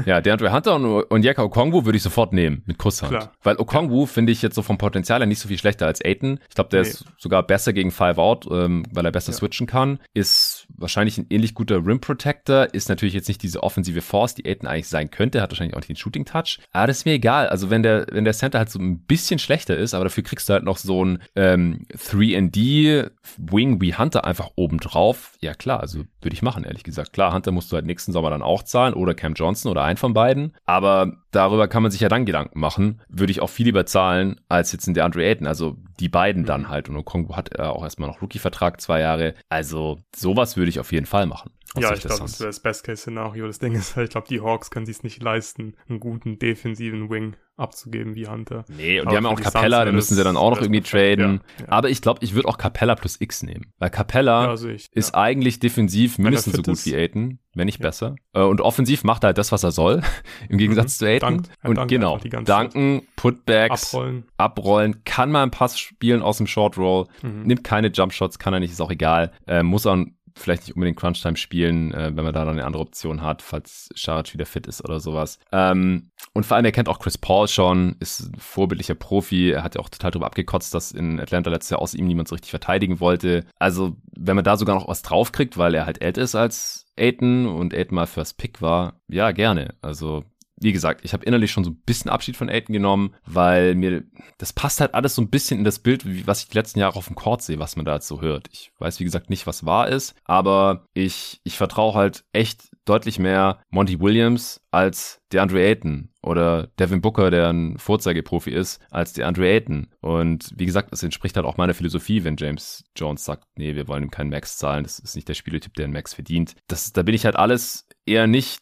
ja, DeAndre Hunter und, und Onyeka Okongwu würde ich sofort nehmen, mit Kusshand. Klar. Weil Okongwu ja. finde ich jetzt so vom Potenzial her nicht so viel schlechter als Ayton. Ich glaube, der nee. ist sogar besser gegen Five-Out, ähm, weil er besser ja. switchen kann. Ist wahrscheinlich ein ähnlich guter Rim-Protector. Ist natürlich jetzt nicht diese offensive Force, die Ayton eigentlich sein könnte. Hat wahrscheinlich auch nicht den Shooting-Touch. Aber das ist mir egal. Also wenn der, wenn der Center halt so ein bisschen schlechter ist, aber dafür kriegst du halt noch so ein ähm, drei and D Wing wie Hunter einfach obendrauf. Ja klar, also würde ich machen, ehrlich gesagt. Klar, Hunter musst du halt nächsten Sommer dann auch zahlen oder Cam Johnson oder einen von beiden. Aber darüber kann man sich ja dann Gedanken machen. Würde ich auch viel lieber zahlen als jetzt in der DeAndre Ayton. Also die beiden dann halt. Und Okongwu hat ja auch erstmal noch Rookie-Vertrag, zwei Jahre. Also sowas würde ich auf jeden Fall machen. Ja, ich glaube, das wäre das Best-Case-Szenario. Das Ding ist, ich glaube, die Hawks können sich es nicht leisten, einen guten defensiven Wing abzugeben wie Hunter. Nee, und aber die haben ja auch Capella, da müssen sie dann auch noch irgendwie traden. Ja, ja. Aber ich glaube, ich würde auch Capella plus X nehmen. Weil Capella ja, also ich, ist ja. eigentlich defensiv mindestens so gut ist. Wie Ayton, wenn nicht ja. besser. Und offensiv macht er halt das, was er soll, im Gegensatz mhm. zu Ayton. Dankt, und dankt genau, danken, Putbacks, abrollen. abrollen, kann mal einen Pass spielen aus dem Short Roll, mhm. nimmt keine Jumpshots, kann er nicht, ist auch egal. Äh, muss er vielleicht nicht unbedingt Crunch-Time spielen, äh, wenn man da dann eine andere Option hat, falls Šarić wieder fit ist oder sowas. Ähm, und vor allem, er kennt auch Chris Paul schon, ist ein vorbildlicher Profi. Er hat ja auch total drüber abgekotzt, dass in Atlanta letztes Jahr außer ihm niemand so richtig verteidigen wollte. Also, wenn man da sogar noch was draufkriegt, weil er halt älter ist als Ayton und Ayton mal First Pick war, ja, gerne. Also, wie gesagt, ich habe innerlich schon so ein bisschen Abschied von Ayton genommen, weil mir, das passt halt alles so ein bisschen in das Bild, wie, was ich die letzten Jahre auf dem Court sehe, was man da jetzt so hört. Ich weiß, wie gesagt, nicht, was wahr ist, aber ich, ich vertraue halt echt deutlich mehr Monty Williams als DeAndre Ayton oder Devin Booker, der ein Vorzeigeprofi ist, als DeAndre Ayton. Und wie gesagt, es entspricht halt auch meiner Philosophie, wenn James Jones sagt, nee, wir wollen ihm keinen Max zahlen, das ist nicht der Spielertyp, der einen Max verdient. Das, da bin ich halt alles eher nicht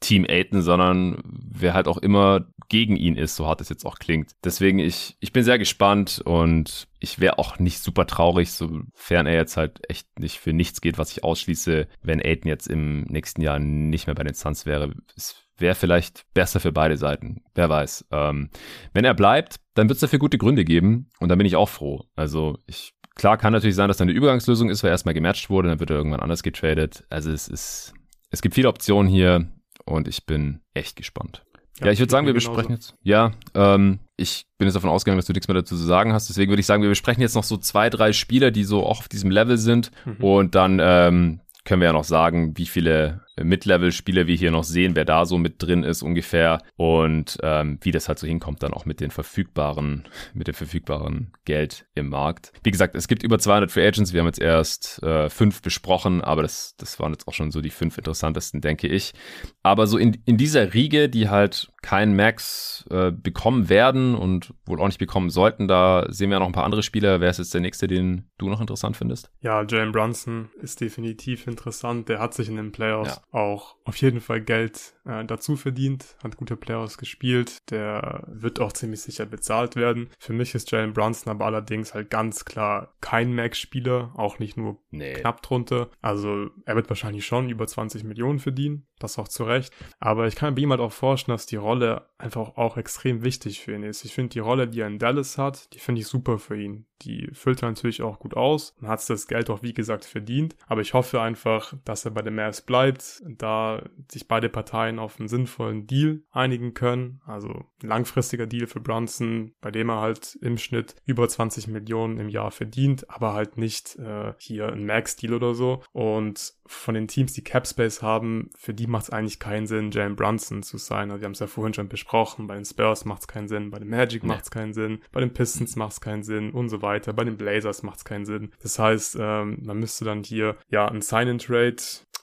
Team Ayton, sondern wer halt auch immer gegen ihn ist, so hart es jetzt auch klingt. Deswegen, ich, ich bin sehr gespannt und ich wäre auch nicht super traurig, sofern er jetzt halt echt nicht für nichts geht, was ich ausschließe, wenn Ayton jetzt im nächsten Jahr nicht mehr bei den Suns wäre. Es wäre vielleicht besser für beide Seiten, wer weiß. Ähm, wenn er bleibt, dann wird es dafür gute Gründe geben und dann bin ich auch froh. Also ich, klar kann natürlich sein, dass da eine Übergangslösung ist, weil er erstmal gematcht wurde, dann wird er irgendwann anders getradet. Also es ist, es gibt viele Optionen hier. Und ich bin echt gespannt. Ja, ja ich würde sagen, wir besprechen genauso. jetzt. Ja, ähm, ich bin jetzt davon ausgegangen, dass du nichts mehr dazu zu sagen hast. Deswegen würde ich sagen, wir besprechen jetzt noch so zwei, drei Spieler, die so auch auf diesem Level sind. Mhm. Und dann ähm, können wir ja noch sagen, wie viele Mid-Level-Spieler wir hier noch sehen, wer da so mit drin ist ungefähr. Und ähm, wie das halt so hinkommt, dann auch mit den verfügbaren, mit dem verfügbaren Geld im Markt. Wie gesagt, es gibt über zweihundert Free Agents. Wir haben jetzt erst äh, fünf besprochen, aber das, das waren jetzt auch schon so die fünf interessantesten, denke ich. Aber so in, in dieser Riege, die halt keinen Max äh, bekommen werden und wohl auch nicht bekommen sollten, da sehen wir ja noch ein paar andere Spieler. Wer ist jetzt der nächste, den du noch interessant findest? Ja, Jalen Brunson ist definitiv interessant. Der hat sich in den Playoffs ja. auch auf jeden Fall Geld äh, dazu verdient, hat gute Playoffs gespielt, der wird auch ziemlich sicher bezahlt werden. Für mich ist Jalen Brunson aber allerdings halt ganz klar kein Max-Spieler, auch nicht nur nee. knapp drunter. Also er wird wahrscheinlich schon über zwanzig Millionen verdienen, das auch zu Recht. Aber ich kann mir bei ihm halt auch vorstellen, dass die Rolle einfach auch extrem wichtig für ihn ist. Ich finde die Rolle, die er in Dallas hat, die finde ich super für ihn. Die füllt er natürlich auch gut aus und hat das Geld auch, wie gesagt, verdient. Aber ich hoffe einfach, dass er bei den Mavs bleibt, da sich beide Parteien auf einen sinnvollen Deal einigen können. Also ein langfristiger Deal für Brunson, bei dem er halt im Schnitt über zwanzig Millionen im Jahr verdient, aber halt nicht äh, hier ein Max-Deal oder so. Und von den Teams, die Capspace haben, für die macht es eigentlich keinen Sinn, Jalen Brunson zu sein. Also wir haben es ja vorhin schon besprochen, bei den Spurs macht es keinen Sinn, bei den Magic macht es keinen Sinn, bei den Pistons macht es keinen Sinn und so weiter, bei den Blazers macht es keinen Sinn. Das heißt, ähm, man müsste dann hier ja ein Sign-and-Trade,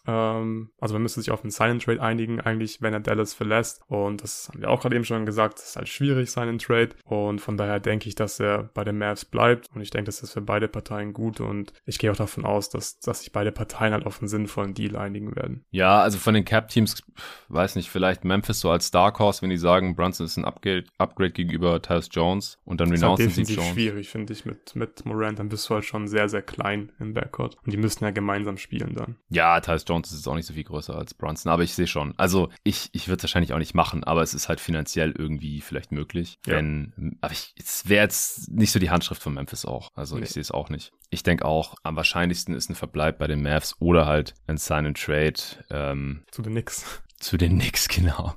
ähm, also man müsste sich auf einen Sign-and-Trade einigen, eigentlich, wenn er Dallas verlässt, und das haben wir auch gerade eben schon gesagt, das ist halt schwierig, Sign-and-Trade, und von daher denke ich, dass er bei den Mavs bleibt, und ich denke, das ist für beide Parteien gut, und ich gehe auch davon aus, dass, dass sich beide Parteien halt auf einen sinnvollen Deal einigen werden. Ja, also von den Cap-Teams, weiß nicht, vielleicht Memphis so als Dark Horse, wenn die sagen, Brunson ist ein Upgrade, Upgrade gegenüber Tyus Jones, und dann renouncen sie Jones. Das ist definitiv schwierig, finde ich, mit, mit Morant, dann bist du halt schon sehr, sehr klein im Backcourt, und die müssen ja gemeinsam spielen dann. Ja, Tyus Jones ist jetzt auch nicht so viel größer als Brunson, aber ich sehe schon, also ich, ich würde es wahrscheinlich auch nicht machen, aber es ist halt finanziell irgendwie vielleicht möglich, ja. Wenn, aber ich, es wäre jetzt nicht so die Handschrift von Memphis auch, also nee. Ich sehe es auch nicht. Ich denke auch, am wahrscheinlichsten ist ein Verbleib bei den Mavs oder halt ein Sign-and-Trade. Ähm, zu den Knicks. Zu den Knicks, genau.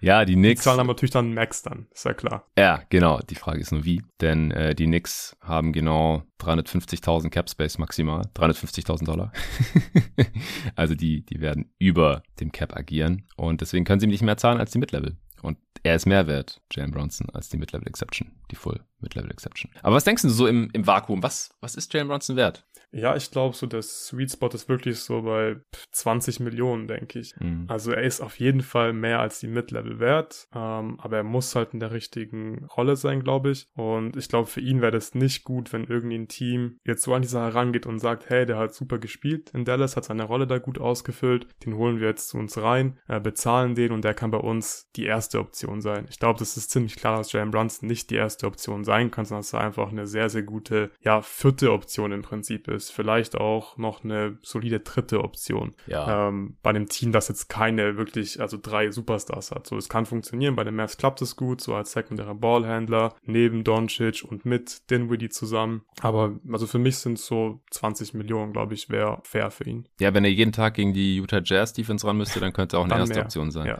Ja, die Knicks. Die zahlen aber natürlich dann Max dann, ist ja klar. Ja, genau. Die Frage ist nur wie, denn äh, die Knicks haben genau dreihundertfünfzigtausend Cap-Space maximal, dreihundertfünfzigtausend Dollar. Also die, die werden über dem Cap agieren, und deswegen können sie nicht mehr zahlen als die Mid-Level. Und er ist mehr wert, Jalen Brunson, als die Mid-Level-Exception, die Full Mid-Level-Exception. Aber was denkst du so im, im Vakuum? Was, was ist Jalen Brunson wert? Ja, ich glaube so, der Sweet Spot ist wirklich so bei zwanzig Millionen, denke ich. Mhm. Also er ist auf jeden Fall mehr als die Mid-Level wert, ähm, aber er muss halt in der richtigen Rolle sein, glaube ich. Und ich glaube, für ihn wäre das nicht gut, wenn irgendein Team jetzt so an die Sache rangeht und sagt, hey, der hat super gespielt in Dallas, hat seine Rolle da gut ausgefüllt, den holen wir jetzt zu uns rein, äh, bezahlen den, und der kann bei uns die erste Option sein. Ich glaube, das ist ziemlich klar, dass Jalen Brunson nicht die erste Option sein kann, sondern dass er einfach eine sehr, sehr gute, ja, vierte Option im Prinzip ist. Vielleicht auch noch eine solide dritte Option. Ja. Ähm, bei einem Team, das jetzt keine wirklich, also drei Superstars hat. So, es kann funktionieren. Bei den Mavs klappt es gut, so als sekundärer Ballhändler, neben Doncic und mit Dinwiddie zusammen. Aber, also für mich sind so zwanzig Millionen, glaube ich, wäre fair für ihn. Ja, wenn er jeden Tag gegen die Utah Jazz Defense ran müsste, dann könnte er auch eine erste mehr. Option sein. Ja.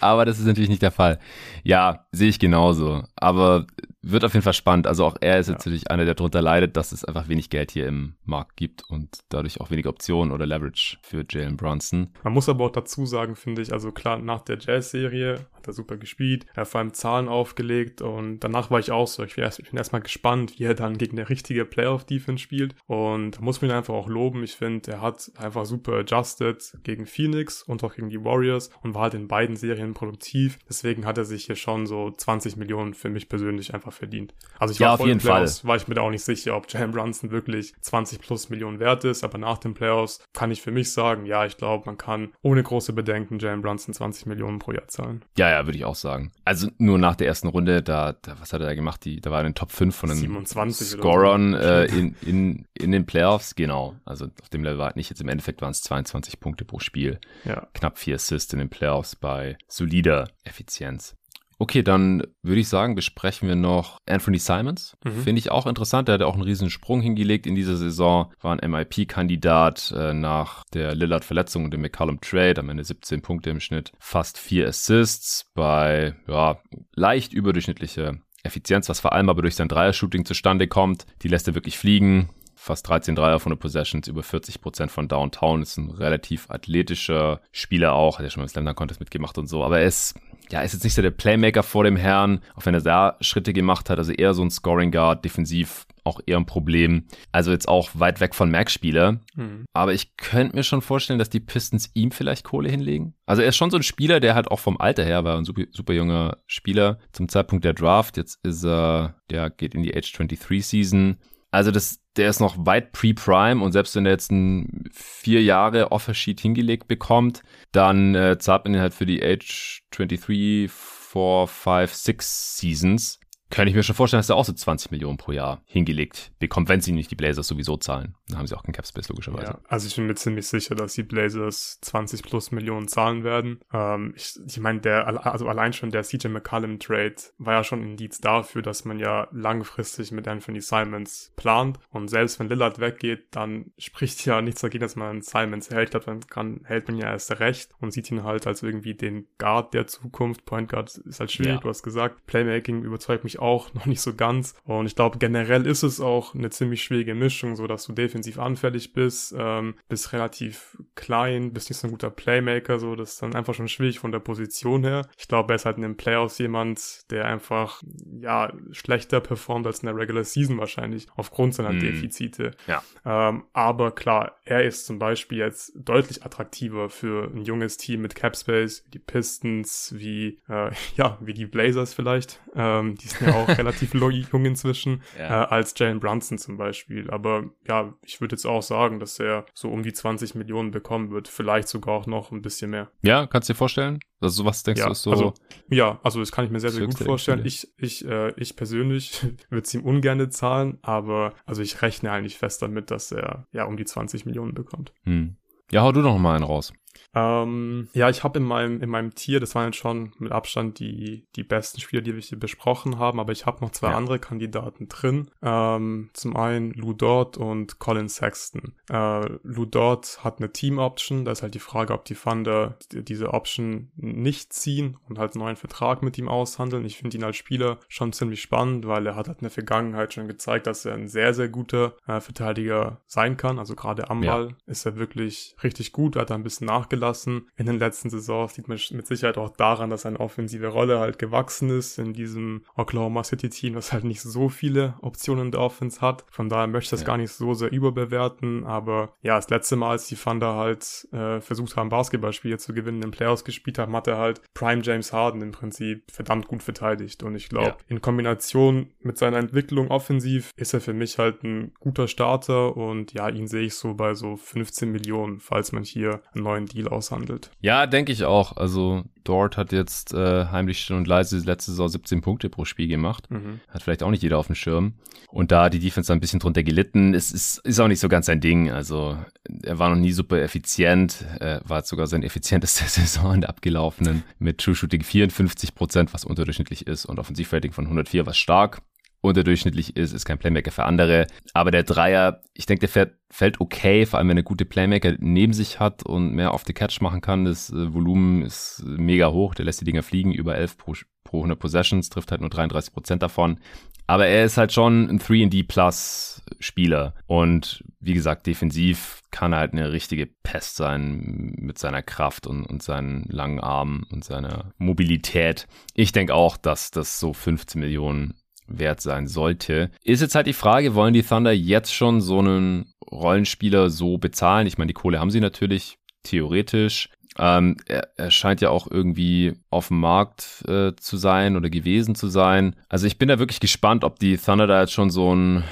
Aber das ist natürlich nicht der Fall. Ja, sehe ich genauso. Aber wird auf jeden Fall spannend. Also auch er ist ja. natürlich einer, der darunter leidet, dass es einfach wenig Geld hier im Markt gibt und dadurch auch wenig Optionen oder Leverage für Jalen Brunson. Man muss aber auch dazu sagen, finde ich, also klar, nach der Jazz-Serie hat er super gespielt, er hat vor allem Zahlen aufgelegt, und danach war ich auch so. Ich bin erstmal erst gespannt, wie er dann gegen eine richtige Playoff-Defense spielt, und da muss man ihn einfach auch loben. Ich finde, er hat einfach super adjusted gegen Phoenix und auch gegen die Warriors und war halt in beiden Serien produktiv. Deswegen hat er sich hier schon so zwanzig Millionen für mich persönlich einfach verdient. Also ich war ja, vor den Playoffs, Fall. war ich mir da auch nicht sicher, ob Jalen Brunson wirklich zwanzig plus Millionen wert ist, aber nach den Playoffs kann ich für mich sagen, ja, ich glaube, man kann ohne große Bedenken Jalen Brunson zwanzig Millionen pro Jahr zahlen. Ja, ja, würde ich auch sagen. Also nur nach der ersten Runde, da, da was hat er da gemacht? Die, da war er in den Top fünf von den Scorern so. äh, in, in, in den Playoffs, genau. Also auf dem Level war halt nicht, jetzt im Endeffekt waren es zweiundzwanzig Punkte pro Spiel, ja. Knapp vier Assists in den Playoffs bei solider Effizienz. Okay, dann würde ich sagen, besprechen wir noch Anthony Simons. Mhm. Finde ich auch interessant. Der hat auch einen riesen Sprung hingelegt in dieser Saison. War ein M I P-Kandidat äh, nach der Lillard-Verletzung und dem McCollum-Trade. Am Ende siebzehn Punkte im Schnitt. Fast vier Assists bei ja leicht überdurchschnittlicher Effizienz, was vor allem aber durch sein Dreier-Shooting zustande kommt. Die lässt er wirklich fliegen. Fast dreizehn Dreier von den Possessions, über vierzig Prozent von Downtown. Ist ein relativ athletischer Spieler auch. Hat ja schon mal im Slam Dunk Contest mitgemacht und so. Aber er ist... Ja, ist jetzt nicht so der Playmaker vor dem Herrn, auch wenn er da Schritte gemacht hat, also eher so ein Scoring Guard, defensiv auch eher ein Problem. Also jetzt auch weit weg von Max-Spieler. Mhm. Aber ich könnte mir schon vorstellen, dass die Pistons ihm vielleicht Kohle hinlegen. Also er ist schon so ein Spieler, der halt auch vom Alter her war, ein super, super junger Spieler zum Zeitpunkt der Draft. Jetzt ist er, der geht in die Age dreiundzwanzig Season. Also das, der ist noch weit pre-prime und selbst wenn er jetzt ein vier Jahre Offersheet hingelegt bekommt, dann äh, zahlt man ihn halt für die Age twenty-three, four, five, six Seasons. Kann ich mir schon vorstellen, dass er auch so zwanzig Millionen pro Jahr hingelegt bekommt, wenn sie nicht die Blazers sowieso zahlen. Dann haben sie auch keinen Capspace, logischerweise. Ja, also ich bin mir ziemlich sicher, dass die Blazers zwanzig plus Millionen zahlen werden. Ähm, ich ich meine, der also allein schon der C J McCollum-Trade war ja schon ein Indiz dafür, dass man ja langfristig mit Anthony Simons plant. Und selbst wenn Lillard weggeht, dann spricht ja nichts dagegen, dass man Simons hält. Ich glaube, dann kann, hält man ja erst recht und sieht ihn halt als irgendwie den Guard der Zukunft. Point Guard ist halt schwierig, ja. Du hast gesagt. Playmaking überzeugt mich auch noch nicht so ganz. Und ich glaube, generell ist es auch eine ziemlich schwierige Mischung, so dass du defensiv anfällig bist, ähm, bist relativ klein, bist nicht so ein guter Playmaker, so das ist dann einfach schon schwierig von der Position her. Ich glaube, er ist halt in den Playoffs jemand, der einfach, ja, schlechter performt als in der Regular Season wahrscheinlich, aufgrund seiner mm. Defizite. Ja. Ähm, aber klar, er ist zum Beispiel jetzt deutlich attraktiver für ein junges Team mit Capspace, die Pistons, wie, äh, ja, wie die Blazers vielleicht, ähm, die sind ja auch relativ jung inzwischen, ja. äh, als Jalen Brunson zum Beispiel. Aber ja, ich würde jetzt auch sagen, dass er so um die zwanzig Millionen bekommen wird. Vielleicht sogar auch noch ein bisschen mehr. Ja, kannst du dir vorstellen? Also sowas denkst ja, du ist so... Also, ja, also das kann ich mir sehr, sehr gut vorstellen. Ich ich äh, ich persönlich würde es ihm ungerne zahlen, aber also ich rechne eigentlich fest damit, dass er ja um die zwanzig Millionen bekommt. Hm. Ja, hau du noch mal einen raus. Ähm, ja, ich habe in meinem in meinem Tier, das waren jetzt schon mit Abstand die die besten Spieler, die wir hier besprochen haben, aber ich habe noch zwei ja. andere Kandidaten drin. Ähm, zum einen Lu Dort und Colin Sexton. Äh, Lu Dort hat eine Team-Option, da ist halt die Frage, ob die Thunder diese Option nicht ziehen und halt einen neuen Vertrag mit ihm aushandeln. Ich finde ihn als Spieler schon ziemlich spannend, weil er hat halt in der Vergangenheit schon gezeigt, dass er ein sehr, sehr guter äh, Verteidiger sein kann. Also gerade am Ball ja. ist er wirklich richtig gut, hat er ein bisschen nachgedacht gelassen. In den letzten Saisons sieht man mit Sicherheit auch daran, dass seine offensive Rolle halt gewachsen ist in diesem Oklahoma City Team, das halt nicht so viele Optionen in der Offense hat. Von daher möchte ich das ja. gar nicht so sehr überbewerten, aber ja, das letzte Mal, als die Thunder halt äh, versucht haben, Basketballspiele zu gewinnen, in Playoffs gespielt haben, hat er halt Prime James Harden im Prinzip verdammt gut verteidigt und ich glaube, ja. in Kombination mit seiner Entwicklung offensiv ist er für mich halt ein guter Starter und ja, ihn sehe ich so bei so fünfzehn Millionen, falls man hier einen neuen Deal aushandelt. Ja, denke ich auch. Also Dort hat jetzt äh, heimlich still und leise letzte Saison siebzehn Punkte pro Spiel gemacht. Mhm. Hat vielleicht auch nicht jeder auf dem Schirm. Und da hat die Defense ein bisschen drunter gelitten. Es ist, ist auch nicht so ganz sein Ding. Also er war noch nie super effizient. Äh, war jetzt sogar sein effizientester Saison in der abgelaufenen mit True Shooting vierundfünfzig Prozent, was unterdurchschnittlich ist und Offensivrating von hundertvier, was stark unterdurchschnittlich ist, ist kein Playmaker für andere. Aber der Dreier, ich denke, der fährt, fällt okay, vor allem wenn er gute Playmaker neben sich hat und mehr auf die Catch machen kann. Das äh, Volumen ist mega hoch, der lässt die Dinger fliegen, über elf pro, pro hundert Possessions, trifft halt nur dreiunddreißig Prozent davon. Aber er ist halt schon ein drei und D-Plus-Spieler. Und wie gesagt, defensiv kann er halt eine richtige Pest sein mit seiner Kraft und, und seinen langen Armen und seiner Mobilität. Ich denke auch, dass das so fünfzehn Millionen wert sein sollte. Ist jetzt halt die Frage, wollen die Thunder jetzt schon so einen Rollenspieler so bezahlen? Ich meine, die Kohle haben sie natürlich, theoretisch. Ähm, er, er scheint ja auch irgendwie auf dem Markt äh, zu sein oder gewesen zu sein. Also ich bin da wirklich gespannt, ob die Thunder da jetzt schon so ein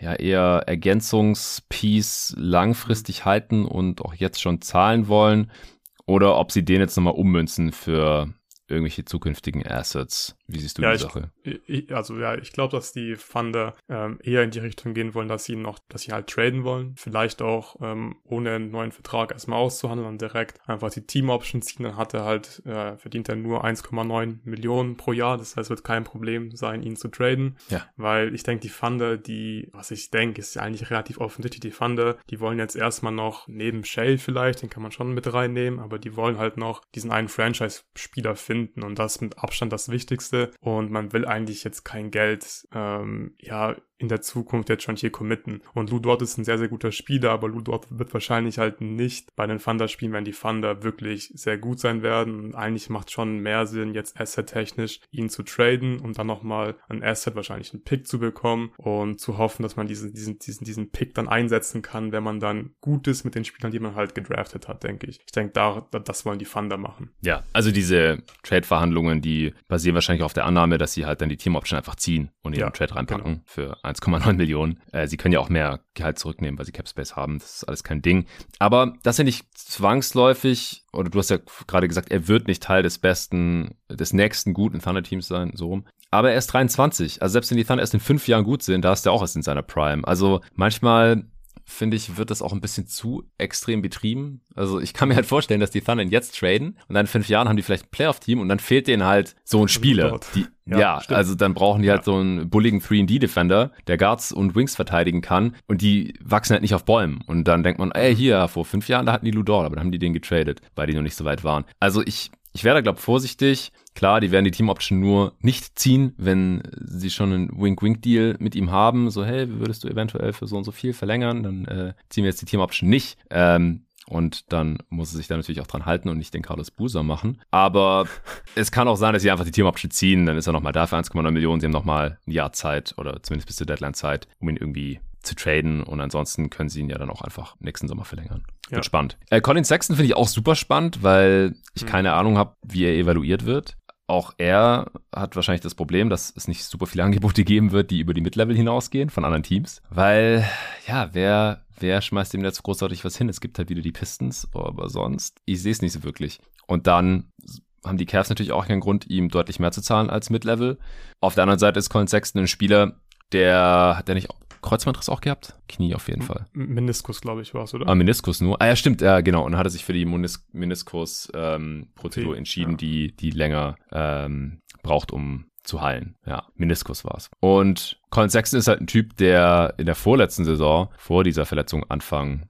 ja eher Ergänzungspiece langfristig halten und auch jetzt schon zahlen wollen oder ob sie den jetzt nochmal ummünzen für irgendwelche zukünftigen Assets. Wie siehst du ja, die ich, Sache? Ich, also ja, ich glaube, dass die Thunder ähm, eher in die Richtung gehen wollen, dass sie ihn noch, dass sie halt traden wollen. Vielleicht auch ähm, ohne einen neuen Vertrag erstmal auszuhandeln und direkt einfach die Team-Option ziehen. Dann hat er halt, äh, verdient er nur eins Komma neun Millionen pro Jahr. Das heißt, wird kein Problem sein, ihn zu traden. Ja. Weil ich denke, die Thunder, die, was ich denke, ist ja eigentlich relativ offensichtlich. Die Thunder, die wollen jetzt erstmal noch neben Shea vielleicht, den kann man schon mit reinnehmen, aber die wollen halt noch diesen einen Franchise-Spieler finden und das mit Abstand das Wichtigste. Und man will eigentlich jetzt kein Geld, ähm, ja, in der Zukunft jetzt schon hier committen. Und Lu Dort ist ein sehr, sehr guter Spieler, aber Lu Dort wird wahrscheinlich halt nicht bei den Thunder spielen, wenn die Thunder wirklich sehr gut sein werden. Und eigentlich macht schon mehr Sinn, jetzt asset-technisch ihn zu traden und dann nochmal ein Asset, wahrscheinlich einen Pick zu bekommen und zu hoffen, dass man diesen, diesen, diesen, diesen Pick dann einsetzen kann, wenn man dann gut ist mit den Spielern, die man halt gedraftet hat, denke ich. Ich denke, da, da, das wollen die Thunder machen. Ja, also diese Trade-Verhandlungen, die basieren wahrscheinlich auf der Annahme, dass sie halt dann die Team-Option einfach ziehen und ihren ja, Trade reinpacken genau. für eins Komma neun Millionen. Äh, sie können ja auch mehr Gehalt zurücknehmen, weil sie Capspace haben. Das ist alles kein Ding. Aber das ist ja nicht zwangsläufig, oder du hast ja gerade gesagt, er wird nicht Teil des besten, des nächsten guten Thunder-Teams sein, so rum. Aber er ist dreiundzwanzig. Also selbst wenn die Thunder erst in fünf Jahren gut sind, da ist er auch erst in seiner Prime. Also manchmal, finde ich, wird das auch ein bisschen zu extrem betrieben. Also ich kann mir halt vorstellen, dass die Thunder ihn jetzt traden und dann in fünf Jahren haben die vielleicht ein Playoff-Team und dann fehlt denen halt so ein Spieler. Die, ja, ja also dann brauchen die halt ja. so einen bulligen drei und D-Defender, der Guards und Wings verteidigen kann und die wachsen halt nicht auf Bäumen. Und dann denkt man, ey, hier, vor fünf Jahren, da hatten die Lou Dort, aber dann haben die den getradet, weil die noch nicht so weit waren. Also ich ich wäre da, glaube ich, vorsichtig. Klar, die werden die Team-Option nur nicht ziehen, wenn sie schon einen Wink-Wink-Deal mit ihm haben. So, hey, würdest du eventuell für so und so viel verlängern? Dann äh, ziehen wir jetzt die Team-Option nicht. Ähm, und dann muss er sich da natürlich auch dran halten und nicht den Carlos Boozer machen. Aber es kann auch sein, dass sie einfach die Team-Option ziehen. Dann ist er nochmal da für eins Komma neun Millionen. Sie haben nochmal ein Jahr Zeit oder zumindest bis zur Deadline Zeit, um ihn irgendwie zu traden. Und ansonsten können sie ihn ja dann auch einfach nächsten Sommer verlängern. Ja. Spannend. Äh, Colin Sexton finde ich auch super spannend, weil ich mhm. keine Ahnung habe, wie er evaluiert wird. Auch er hat wahrscheinlich das Problem, dass es nicht super viele Angebote geben wird, die über die Mid-Level hinausgehen von anderen Teams. Weil, ja, wer, wer schmeißt dem jetzt großartig was hin? Es gibt halt wieder die Pistons, aber sonst, ich sehe es nicht so wirklich. Und dann haben die Cavs natürlich auch keinen Grund, ihm deutlich mehr zu zahlen als Mid-Level. Auf der anderen Seite ist Colin Sexton ein Spieler, der hat ja nicht Kreuzbandriss auch gehabt? Knie auf jeden M- Fall. Meniskus, glaube ich, war es, oder? Ah, Meniskus nur. Ah, ja, stimmt, ja, genau. Und dann hat er sich für die Menis- Meniskus-Prozedur ähm, entschieden, ja. die, die länger ähm, braucht, um zu heilen. Ja, Meniskus war es. Und Colin Sexton ist halt ein Typ, der in der vorletzten Saison, vor dieser Verletzung Anfang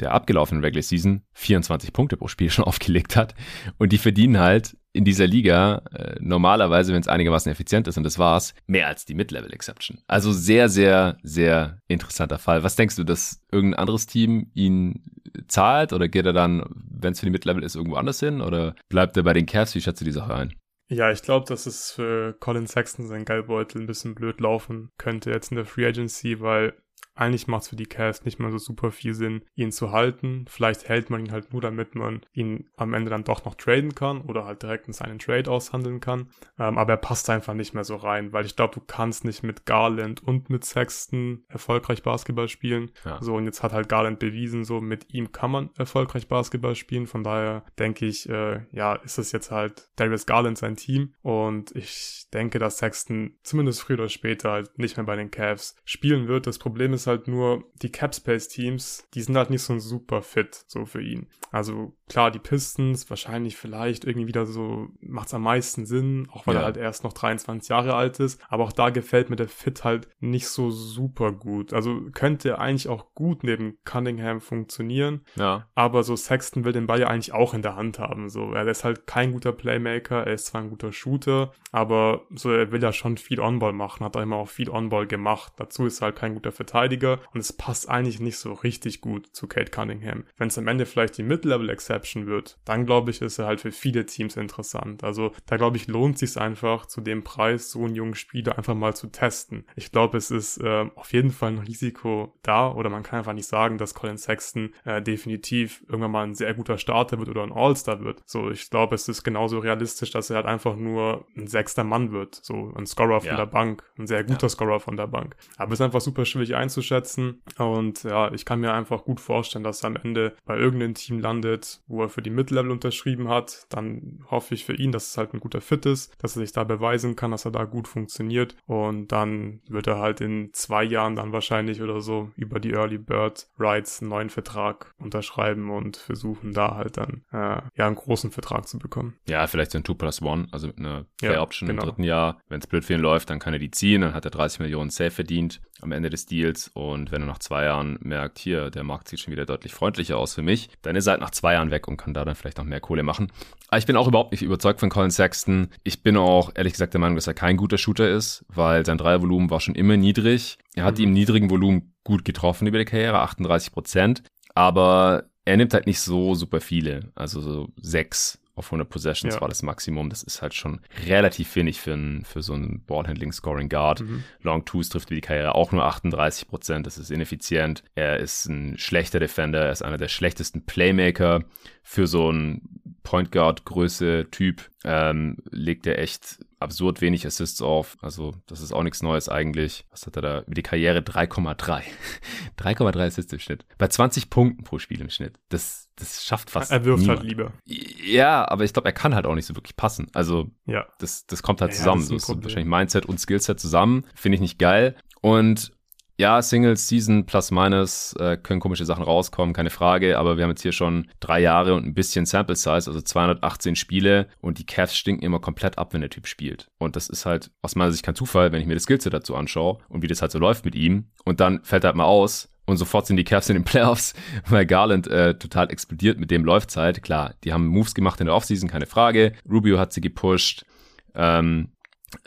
der abgelaufenen Regular Season, vierundzwanzig Punkte pro Spiel schon aufgelegt hat. Und die verdienen halt in dieser Liga äh, normalerweise, wenn es einigermaßen effizient ist, und das war's, mehr als die Mid-Level-Exception. Also sehr, sehr, sehr interessanter Fall. Was denkst du, dass irgendein anderes Team ihn zahlt oder geht er dann, wenn es für die Mid-Level ist, irgendwo anders hin oder bleibt er bei den Cavs? Wie schätzt du die Sache ein? Ja, ich glaube, dass es für Colin Sexton sein Geldbeutel ein bisschen blöd laufen könnte jetzt in der Free Agency, weil eigentlich macht es für die Cavs nicht mehr so super viel Sinn, ihn zu halten. Vielleicht hält man ihn halt nur, damit man ihn am Ende dann doch noch traden kann oder halt direkt in seinen Trade aushandeln kann. Ähm, aber er passt einfach nicht mehr so rein, weil ich glaube, du kannst nicht mit Garland und mit Sexton erfolgreich Basketball spielen. Ja. So, und jetzt hat halt Garland bewiesen, so mit ihm kann man erfolgreich Basketball spielen. Von daher denke ich, äh, ja, ist es jetzt halt Darius Garland sein Team. Und ich denke, dass Sexton zumindest früher oder später halt nicht mehr bei den Cavs spielen wird. Das Problem ist halt nur, die Capspace-Teams, die sind halt nicht so super fit, so für ihn. Also klar, die Pistons, wahrscheinlich vielleicht irgendwie wieder so, macht es am meisten Sinn, auch weil ja. er halt erst noch dreiundzwanzig Jahre alt ist, aber auch da gefällt mir der Fit halt nicht so super gut. Also könnte er eigentlich auch gut neben Cunningham funktionieren, ja. aber so Sexton will den Ball ja eigentlich auch in der Hand haben. So. Er ist halt kein guter Playmaker, er ist zwar ein guter Shooter, aber so er will ja schon viel On-Ball machen, hat auch immer auch viel On-Ball gemacht. Dazu ist er halt kein guter Verteidiger. Und es passt eigentlich nicht so richtig gut zu Cade Cunningham. Wenn es am Ende vielleicht die Mid-Level-Exception wird, dann glaube ich, ist er halt für viele Teams interessant. Also da glaube ich, lohnt es sich einfach, zu dem Preis so einen jungen Spieler einfach mal zu testen. Ich glaube, es ist äh, auf jeden Fall ein Risiko da oder man kann einfach nicht sagen, dass Colin Sexton äh, definitiv irgendwann mal ein sehr guter Starter wird oder ein All-Star wird. So, ich glaube, es ist genauso realistisch, dass er halt einfach nur ein sechster Mann wird. So, ein Scorer von ja. der Bank. Ein sehr guter ja. Scorer von der Bank. Aber es ist einfach super schwierig einzuschätzen. schätzen und ja, ich kann mir einfach gut vorstellen, dass er am Ende bei irgendeinem Team landet, wo er für die Mid-Level unterschrieben hat. Dann hoffe ich für ihn, dass es halt ein guter Fit ist, dass er sich da beweisen kann, dass er da gut funktioniert und dann wird er halt in zwei Jahren dann wahrscheinlich oder so über die Early Bird Rights einen neuen Vertrag unterschreiben und versuchen da halt dann äh, ja einen großen Vertrag zu bekommen. Ja, vielleicht so ein two plus one, also mit einer Fair ja, Option genau. im dritten Jahr. Wenn es blöd für ihn läuft, dann kann er die ziehen, dann hat er dreißig Millionen safe verdient am Ende des Deals. Und wenn er nach zwei Jahren merkt, hier, der Markt sieht schon wieder deutlich freundlicher aus für mich, dann ist er halt nach zwei Jahren weg und kann da dann vielleicht noch mehr Kohle machen. Aber ich bin auch überhaupt nicht überzeugt von Colin Sexton. Ich bin auch ehrlich gesagt der Meinung, dass er kein guter Shooter ist, weil sein Dreiervolumen war schon immer niedrig. Er hat die im niedrigen Volumen gut getroffen über die Karriere, achtunddreißig Prozent. Aber er nimmt halt nicht so super viele, also so sechs auf hundert Possessions ja. war das Maximum. Das ist halt schon relativ wenig für, ein, für so einen Ballhandling-Scoring-Guard. Mhm. Long Twos trifft die Karriere auch nur achtunddreißig Prozent. Das ist ineffizient. Er ist ein schlechter Defender. Er ist einer der schlechtesten Playmaker für so einen Point Guard, Größe, Typ, ähm, legt er echt absurd wenig Assists auf. Also das ist auch nichts Neues eigentlich. Was hat er da über die Karriere? drei Komma drei. drei Komma drei Assists im Schnitt. Bei zwanzig Punkten pro Spiel im Schnitt. Das, das schafft fast niemand. Er wirft niemand. Halt lieber. Ja, aber ich glaube, er kann halt auch nicht so wirklich passen. Also ja. das, das kommt halt ja, zusammen. Ja, das ist so ist wahrscheinlich Mindset und Skillset zusammen. Finde ich nicht geil. Und ja, Singles, Season, plus, minus, äh, können komische Sachen rauskommen, keine Frage. Aber wir haben jetzt hier schon drei Jahre und ein bisschen Sample Size, also zweihundertachtzehn Spiele. Und die Cavs stinken immer komplett ab, wenn der Typ spielt. Und das ist halt aus meiner Sicht kein Zufall, wenn ich mir das Skillset dazu anschaue und wie das halt so läuft mit ihm. Und dann fällt er halt mal aus. Und sofort sind die Cavs in den Playoffs, weil Garland äh, total explodiert. Mit dem läuft's halt. Klar, die haben Moves gemacht in der Offseason, keine Frage. Rubio hat sie gepusht. Ähm...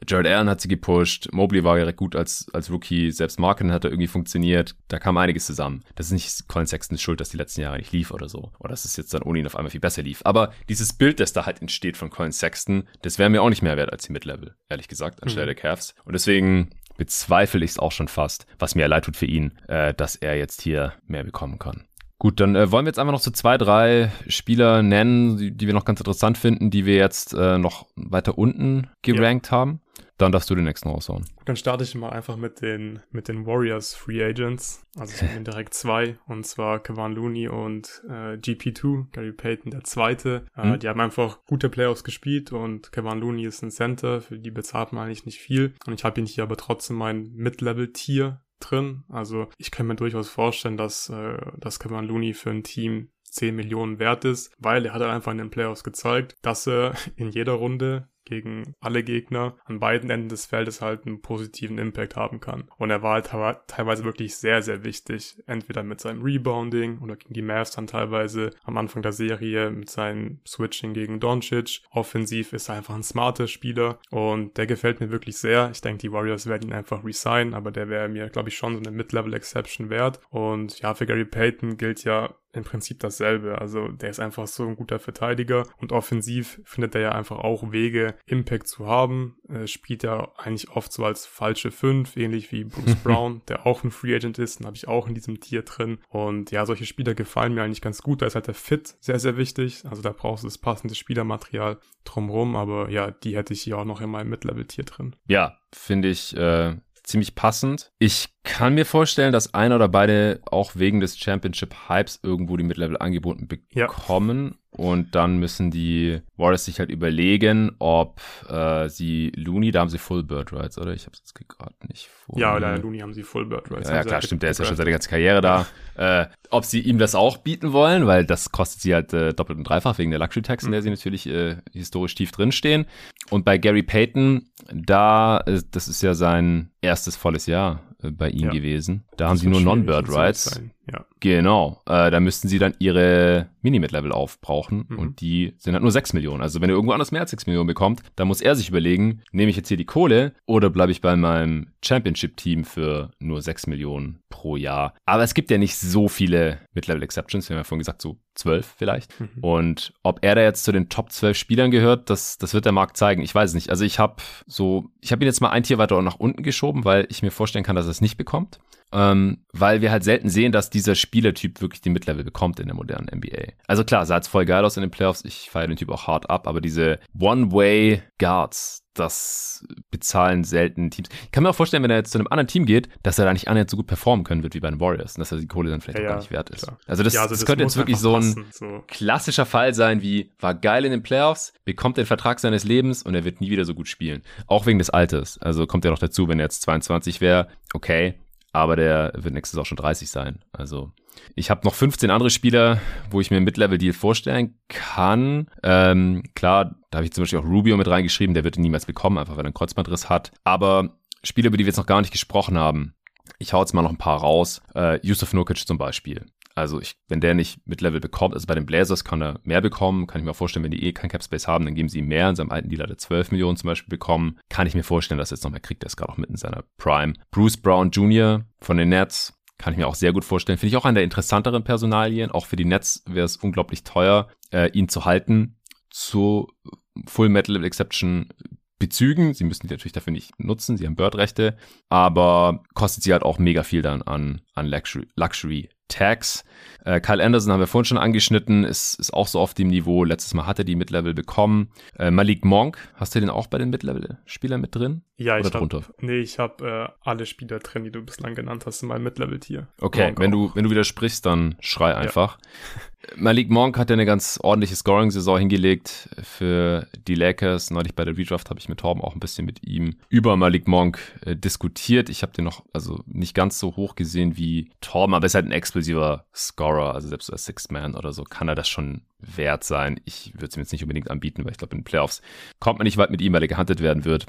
Jared Allen hat sie gepusht, Mobley war direkt gut als, als Rookie, selbst Marken hat da irgendwie funktioniert, da kam einiges zusammen. Das ist nicht Colin Sextons Schuld, dass die letzten Jahre nicht lief oder so. Oder dass es jetzt dann ohne ihn auf einmal viel besser lief. Aber dieses Bild, das da halt entsteht von Colin Sexton, das wäre mir auch nicht mehr wert als die Mid-Level, ehrlich gesagt, anstelle mhm. der Cavs. Und deswegen bezweifle ich es auch schon fast, was mir leid tut für ihn, äh, dass er jetzt hier mehr bekommen kann. Gut, dann äh, wollen wir jetzt einfach noch so zwei, drei Spieler nennen, die, die wir noch ganz interessant finden, die wir jetzt äh, noch weiter unten gerankt ja. haben. Dann darfst du den nächsten raushauen. Dann starte ich mal einfach mit den, mit den Warriors Free Agents. Also es sind direkt zwei. Und zwar Kevon Looney und äh, G P zwei, Gary Payton der Zweite. Äh, mhm. Die haben einfach gute Playoffs gespielt und Kevon Looney ist ein Center. Für die bezahlt man eigentlich nicht viel. Und ich habe ihn hier aber trotzdem mein Mid-Level-Tier drin. Also ich kann mir durchaus vorstellen, dass, äh, dass Kevon Looney für ein Team zehn Millionen wert ist, weil er hat einfach in den Playoffs gezeigt, dass er in jeder Runde gegen alle Gegner an beiden Enden des Feldes halt einen positiven Impact haben kann. Und er war halt te- teilweise wirklich sehr, sehr wichtig. Entweder mit seinem Rebounding oder gegen die Mavs dann teilweise am Anfang der Serie mit seinem Switching gegen Doncic. Offensiv ist er einfach ein smarter Spieler und der gefällt mir wirklich sehr. Ich denke, die Warriors werden ihn einfach resignen, aber der wäre mir, glaube ich, schon so eine Mid-Level-Exception wert. Und ja, für Gary Payton gilt ja im Prinzip dasselbe. Also der ist einfach so ein guter Verteidiger und offensiv findet er ja einfach auch Wege, Impact zu haben. Äh, spielt er eigentlich oft so als falsche Fünf, ähnlich wie Bruce Brown, der auch ein Free Agent ist, den habe ich auch in diesem Tier drin. Und ja, solche Spieler gefallen mir eigentlich ganz gut. Da ist halt der Fit sehr, sehr wichtig. Also da brauchst du das passende Spielermaterial drumherum, aber ja, die hätte ich hier auch noch in meinem Mid-Level-Tier drin. Ja, finde ich äh, ziemlich passend. Ich kann mir vorstellen, dass einer oder beide auch wegen des Championship-Hypes irgendwo die Mid-Level angeboten bekommen. Ja. Und dann müssen die Warriors sich halt überlegen, ob äh, sie Looney, da haben sie Full Bird Rights, oder? Ich habe es jetzt gerade nicht vor. Ja, oder Looney haben sie Full Bird Rights. Ja, ja klar, stimmt, der ist ja schon seit der ganzen Karriere da. äh, ob sie ihm das auch bieten wollen, weil das kostet sie halt äh, doppelt und dreifach wegen der Luxury Tax, in mhm. der sie natürlich äh, historisch tief drinstehen. Und bei Gary Payton, da, äh, das ist ja sein erstes volles Jahr äh, bei ihm ja. gewesen. Da das haben sie nur Non-Bird Rights. Ja. Genau, äh, da müssten sie dann ihre Mini-Mid-Level aufbrauchen mhm. und die sind halt nur sechs Millionen. Also wenn ihr irgendwo anders mehr als sechs Millionen bekommt, dann muss er sich überlegen, nehme ich jetzt hier die Kohle oder bleibe ich bei meinem Championship-Team für nur sechs Millionen pro Jahr. Aber es gibt ja nicht so viele Mid-Level-Exceptions, wir haben ja vorhin gesagt, so zwölf vielleicht. Mhm. Und ob er da jetzt zu den Top zwölf Spielern gehört, das, das wird der Markt zeigen. Ich weiß es nicht. Also ich habe so, ich habe ihn jetzt mal ein Tier weiter nach unten geschoben, weil ich mir vorstellen kann, dass er es nicht bekommt. Ähm, weil wir halt selten sehen, dass dieser Spielertyp wirklich den Mid-Level bekommt in der modernen N B A. Also klar, sah jetzt voll geil aus in den Playoffs, ich feiere den Typ auch hart ab, aber diese One-Way-Guards, das bezahlen selten Teams. Ich kann mir auch vorstellen, wenn er jetzt zu einem anderen Team geht, dass er da nicht annähernd so gut performen können wird wie bei den Warriors und dass er die Kohle dann vielleicht ja, auch gar nicht wert ist. Also das, ja, also das, das könnte jetzt wirklich so ein passen, so. klassischer Fall sein wie, war geil in den Playoffs, bekommt den Vertrag seines Lebens und er wird nie wieder so gut spielen. Auch wegen des Alters. Also kommt ja noch dazu, wenn er jetzt zweiundzwanzig wäre, okay, aber der wird nächstes auch schon dreißig sein. Also ich habe noch fünfzehn andere Spieler, wo ich mir einen Mid-Level-Deal vorstellen kann. Ähm, klar, da habe ich zum Beispiel auch Rubio mit reingeschrieben, der wird ihn niemals bekommen, einfach weil er einen Kreuzbandriss hat. Aber Spieler, über die wir jetzt noch gar nicht gesprochen haben, ich hau jetzt mal noch ein paar raus. Äh, Jusuf Nurkic zum Beispiel. Also ich, wenn der nicht Mid-Level bekommt, also bei den Blazers kann er mehr bekommen, kann ich mir vorstellen, wenn die eh kein Cap-Space haben, dann geben sie ihm mehr. In seinem alten Deal hat er zwölf Millionen zum Beispiel bekommen. Kann ich mir vorstellen, dass er jetzt noch mehr kriegt, der ist gerade auch mitten in seiner Prime. Bruce Brown Junior von den Nets, kann ich mir auch sehr gut vorstellen. Finde ich auch einer der interessanteren Personalien. Auch für die Nets wäre es unglaublich teuer, äh, ihn zu halten. Zu Full-Mid-Level-Exception Bezügen. Sie müssen die natürlich dafür nicht nutzen, sie haben Bird-Rechte, aber kostet sie halt auch mega viel dann an, an Luxury, Luxury Tags. Äh, Kyle Anderson haben wir vorhin schon angeschnitten, ist, ist auch so auf dem Niveau. Letztes Mal hat er die Mid-Level bekommen. Äh, Malik Monk, hast du den auch bei den Mid-Level-Spielern mit drin? Ja, oder ich drunter? Hab, nee, ich habe äh, alle Spieler drin, die du bislang genannt hast, in meinem Mid-Level-Tier. Okay, Monk wenn auch. du wenn du widersprichst, dann schrei einfach. Ja. Malik Monk hat ja eine ganz ordentliche Scoring-Saison hingelegt für die Lakers. Neulich bei der Redraft habe ich mit Torben auch ein bisschen mit ihm über Malik Monk äh, diskutiert. Ich habe den noch also nicht ganz so hoch gesehen wie Torben, aber er ist halt ein explosiver Scorer, also selbst als Sixth Man oder so kann er das schon wert sein. Ich würde es ihm jetzt nicht unbedingt anbieten, weil ich glaube, in den Playoffs kommt man nicht weit mit ihm, weil er gehuntet werden wird.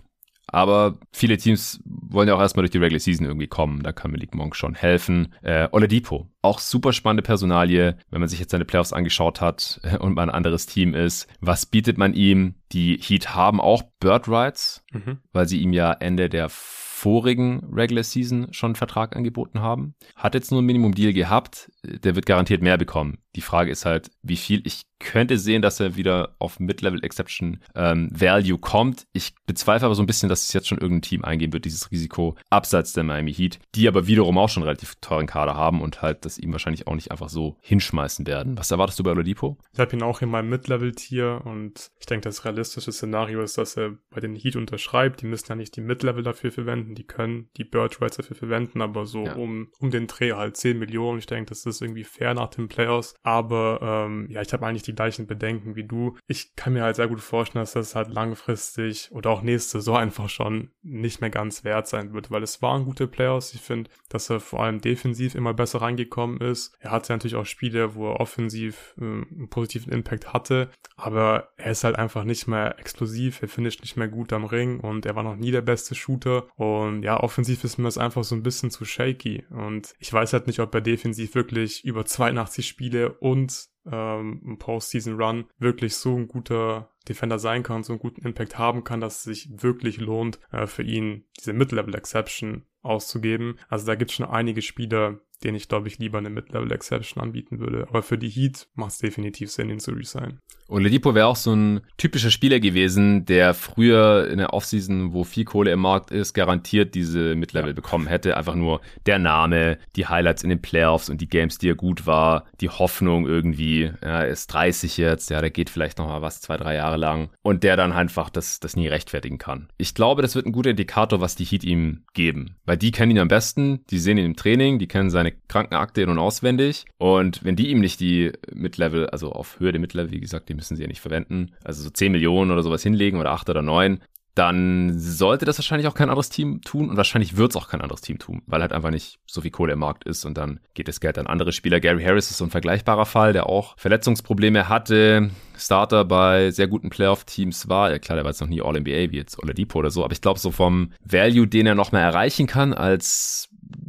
Aber viele Teams wollen ja auch erstmal durch die Regular Season irgendwie kommen. Da kann Malik Monk schon helfen. Äh, Oladipo, auch super spannende Personalie, wenn man sich jetzt seine Playoffs angeschaut hat und mal ein anderes Team ist. Was bietet man ihm? Die Heat haben auch Bird Rights, mhm. weil sie ihm ja Ende der vorigen Regular Season schon einen Vertrag angeboten haben. Hat jetzt nur ein Minimum Deal gehabt, der wird garantiert mehr bekommen. Die Frage ist halt, wie viel. Ich könnte sehen, dass er wieder auf Mid-Level Exception ähm, Value kommt. Ich bezweifle aber so ein bisschen, dass es jetzt schon irgendein Team eingehen wird, dieses Risiko, abseits der Miami Heat, die aber wiederum auch schon einen relativ teuren Kader haben und halt das ihm wahrscheinlich auch nicht einfach so hinschmeißen werden. Was erwartest du bei Oladipo? Ich habe ihn auch in meinem Mid-Level-Tier und ich denke, das realistische Szenario ist, dass er bei den Heat unterschreibt. Die müssen ja nicht die Mid-Level dafür verwenden, die können die Bird Rights dafür verwenden, aber so ja. um, um den Dreh halt zehn Millionen. Ich denke, das ist irgendwie fair nach den Playoffs. Aber ähm, ja, ich habe eigentlich die gleichen Bedenken wie du. Ich kann mir halt sehr gut vorstellen, dass das halt langfristig oder auch nächste Saison einfach schon nicht mehr ganz wert sein wird, weil es waren gute Playoffs. Ich finde, dass er vor allem defensiv immer besser reingekommen ist. Er hatte natürlich auch Spiele, wo er offensiv äh, einen positiven Impact hatte, aber er ist halt einfach nicht mehr explosiv, er finisht nicht mehr gut am Ring und er war noch nie der beste Shooter und ja, offensiv ist mir das einfach so ein bisschen zu shaky und ich weiß halt nicht, ob er defensiv wirklich über zweiundachtzig Spiele und ähm, ein Postseason-Run wirklich so ein guter Defender sein kann, so einen guten Impact haben kann, dass es sich wirklich lohnt, äh, für ihn diese Mid-Level-Exception auszugeben. Also da gibt es schon einige Spieler, denen ich, glaube ich, lieber eine Mid-Level-Exception anbieten würde. Aber für die Heat macht es definitiv Sinn, ihn zu resignen. Oladipo wäre auch so ein typischer Spieler gewesen, der früher in der Offseason, wo viel Kohle im Markt ist, garantiert diese Mid-Level ja. bekommen hätte. Einfach nur der Name, die Highlights in den Playoffs und die Games, die er gut war, die Hoffnung irgendwie, ja, er ist dreißig jetzt, ja, da geht vielleicht nochmal was, zwei, drei Jahre lang und der dann einfach das, das nie rechtfertigen kann. Ich glaube, das wird ein guter Indikator, was die Heat ihm geben, weil die kennen ihn am besten, die sehen ihn im Training, die kennen seine Krankenakte in- und auswendig und wenn die ihm nicht die Mid-Level, also auf Höhe der Mid-Level, wie gesagt, die müssen sie ja nicht verwenden, also so zehn Millionen oder sowas hinlegen oder acht oder neun, dann sollte das wahrscheinlich auch kein anderes Team tun und wahrscheinlich wird es auch kein anderes Team tun, weil halt einfach nicht so viel Kohle im Markt ist und dann geht das Geld an andere Spieler. Gary Harris ist so ein vergleichbarer Fall, der auch Verletzungsprobleme hatte, Starter bei sehr guten Playoff-Teams war. Ja, klar, der war jetzt noch nie All-N B A wie jetzt Oladipo oder so, aber ich glaube so vom Value, den er noch mal erreichen kann als